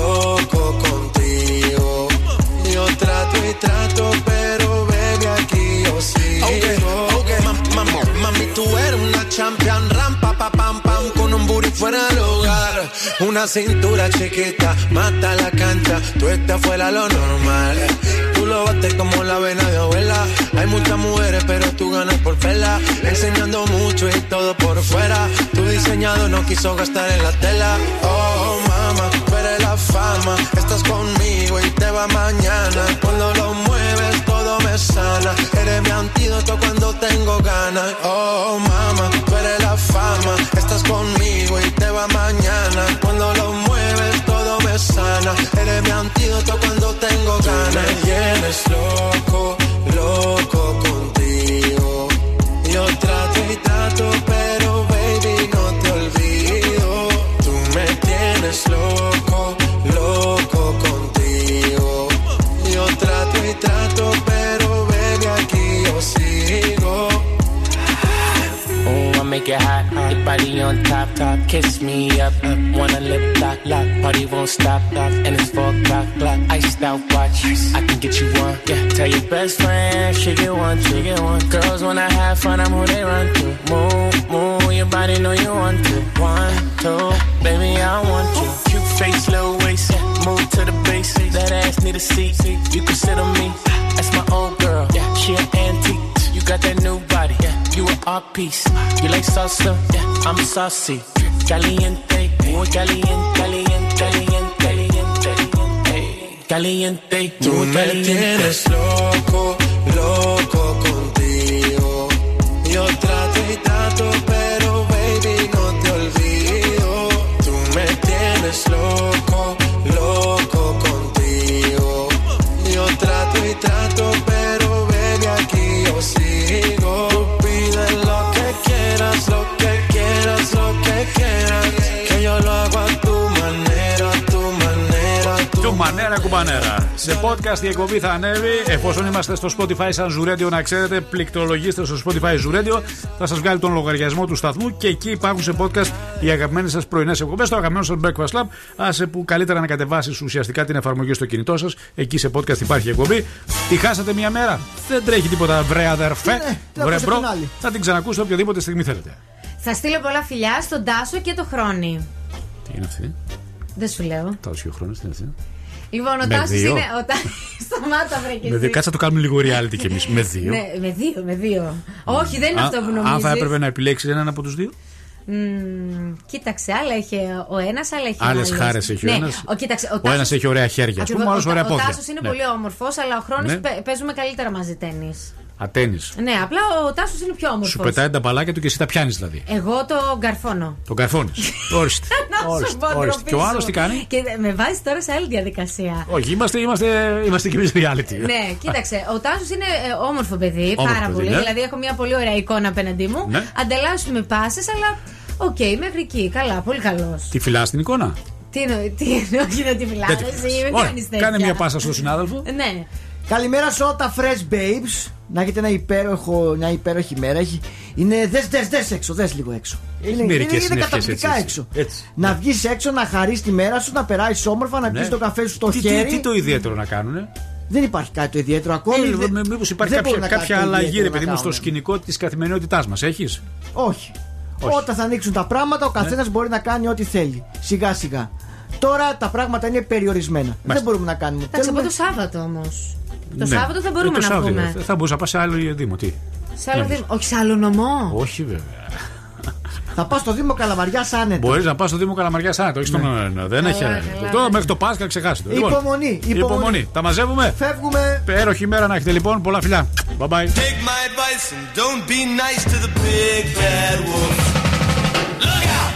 loco contigo. Yo trato y trato, pero baby aquí yo sigo. Okay, okay, mami, tú eres una champion, rampa, pa, pam, pam, con un booty fuera del hogar. Una cintura chiquita, mata la cancha. Tú estás fuera lo normal. Tú lo bates como la vena de abuela. Hay muchas mujeres, pero tú ganas por vela. Enseñando mucho y todo por fuera. Tu diseñado no quiso gastar en la tela. Oh, mama, tú eres la fama. Estás conmigo y te va mañana. Cuando lo mueves todo me sana. Eres mi antídoto cuando tengo ganas. Oh, mama, tú eres la fama. Estás conmigo y te va mañana. Cuando lo mueves todo me sana. Eres mi antídoto cuando tengo ganas. Tú me tienes loco, loco contigo. Yo trato y trato, pero baby no te olvido. Tú me tienes loco, loco contigo. Yo trato y trato, pero baby aquí yo sigo. Oh, I make it hot, your body on top, top. Kiss me up, up. Wanna lip lock, lock. Party won't stop, lock. And it's 4 o'clock. Iced out watch, I can get you one. Yeah, tell your best friend she get one, she get one. Girls when I have fun, I'm who they run to. Move, move, your body know you want to. 1, 2, baby I want you. Cute face, little waist, move to the bass. That ass need a seat, you can sit on me. That's my old girl, yeah, she an antique. You got that new body, yeah. You an art piece. You like salsa, yeah. I'm saucy. Caliente, muy caliente, caliente, caliente, caliente, caliente. Tú me tienes loco, loco contigo. Yo trato y trato, pero baby no te olvido. Tú me tienes loco, loco contigo. Yo trato y trato, pero baby aquí yo sigo. Tú pide lo que quieras, lo que quieras, lo que quieras. Que yo lo hago a tu manera, tu manera, tu manera κουμπανέρα. Σε podcast η εκπομπή θα ανέβει. Εφόσον είμαστε στο Spotify σαν Zuradio, να ξέρετε, πληκτρολογήστε στο Spotify Zuradio. Θα σας βγάλει τον λογαριασμό του σταθμού και εκεί υπάρχουν σε podcast οι αγαπημένες σας πρωινές εκπομπές, το αγαπημένο σας Breakfast Club. Άσε που καλύτερα να κατεβάσεις ουσιαστικά την εφαρμογή στο κινητό σας. Εκεί σε podcast υπάρχει εκπομπή. Τη χάσατε μια μέρα, δεν τρέχει τίποτα, βρε αδερφέ. Βρε μπρο, θα την ξανακούσετε οποιαδήποτε στιγμή θέλετε. Θα στείλω πολλά φιλιά στον Τάσο και το Χρόνι. Τι είναι αυτή? Δεν σου λέω. Τάσο και ο Χρόνι, τι είναι αυτή? Λοιπόν, ο Τάσος είναι. Σταμάτα, βρε και εσύ. Κάτσε να το κάνουμε λίγο reality κι εμείς. Με δύο. Ναι, με δύο. Όχι, δεν είναι αυτό που νομίζεις. Αν θα έπρεπε να επιλέξεις έναν από τους δύο. Κοίταξε, άλλα έχει ο ένας, άλλα έχει ο άλλος. Άλλες χάρες έχει ο ένας. Ο ένας έχει ωραία χέρια. Ας πούμε, ο άλλος ωραία πόδια. Ο Τάσος είναι πολύ όμορφος, αλλά ο Χρόνις παίζουμε καλύτερα μαζί τένις. Ατένις. Ναι, απλά ο Τάσος είναι πιο όμορφος. Σου πετάει τα μπαλάκια του και εσύ τα πιάνεις δηλαδή. Εγώ το γκαρφώνω. Το γκαρφώνεις. Όριστε. Και ο άλλος τι κάνει? Και με βάζεις τώρα σε άλλη διαδικασία. Όχι, είμαστε κι εμείς reality. Ναι, κοίταξε. Ο Τάσος είναι όμορφο παιδί, πάρα πολύ. Δηλαδή έχω μια πολύ ωραία εικόνα απέναντί μου. Ανταλλάσσουμε πάσες, αλλά οκ, μέχρι εκεί. Καλά, πολύ καλός. Τη φυλάς την εικόνα? Τι όχι, δεν τη φυλάς. Κάνε μια πάσα στον συνάδελφο. Ναι. Καλημέρα σε όλα τα Fresh Babes. Να έχετε μια υπέροχη μέρα. Είναι δες έξω, δες λίγο έξω. Είναι καταπληκτικά έξω. Έτσι. Να βγεις έξω, να χαρείς τη μέρα σου, να περάσεις όμορφα, να πεις το καφέ σου στο χέρι. Τι το ιδιαίτερο να κάνουνε? Δεν υπάρχει κάτι το ιδιαίτερο ακόμη. Μήπως υπάρχει κάποια αλλαγή, ρε παιδί μου, στο σκηνικό της καθημερινότητάς μας, έχεις? Όχι. Όταν θα ανοίξουν τα πράγματα, ο καθένας μπορεί να κάνει ό,τι θέλει. Σιγά σιγά. Τώρα τα πράγματα είναι περιορισμένα. Δεν μπορούμε να κάνουμε. Εντάξει, από το Σάββατο όμως. Το Σάββατο θα μπορούμε να βγούμε. Θα μπορούσα να πας σε άλλο Δήμο, τι? Σε άλλο Δήμο, όχι σε άλλο νομό. Όχι βέβαια. Θα πας στο Δήμο Καλαμαριάς άνετα. Μπορείς να πας στο Δήμο Καλαμαριάς άνετα, όχι στον Νόνα. Δεν έχει άνετα. Τώρα μέχρι το Πάσχα ξεχάσει το. Υπομονή. Τα μαζεύουμε. Φεύγουμε. Πέροχη ημέρα να έχετε λοιπόν. Πολλά φιλιά. Bye bye. Take my advice and don't be nice to the big bad wolf.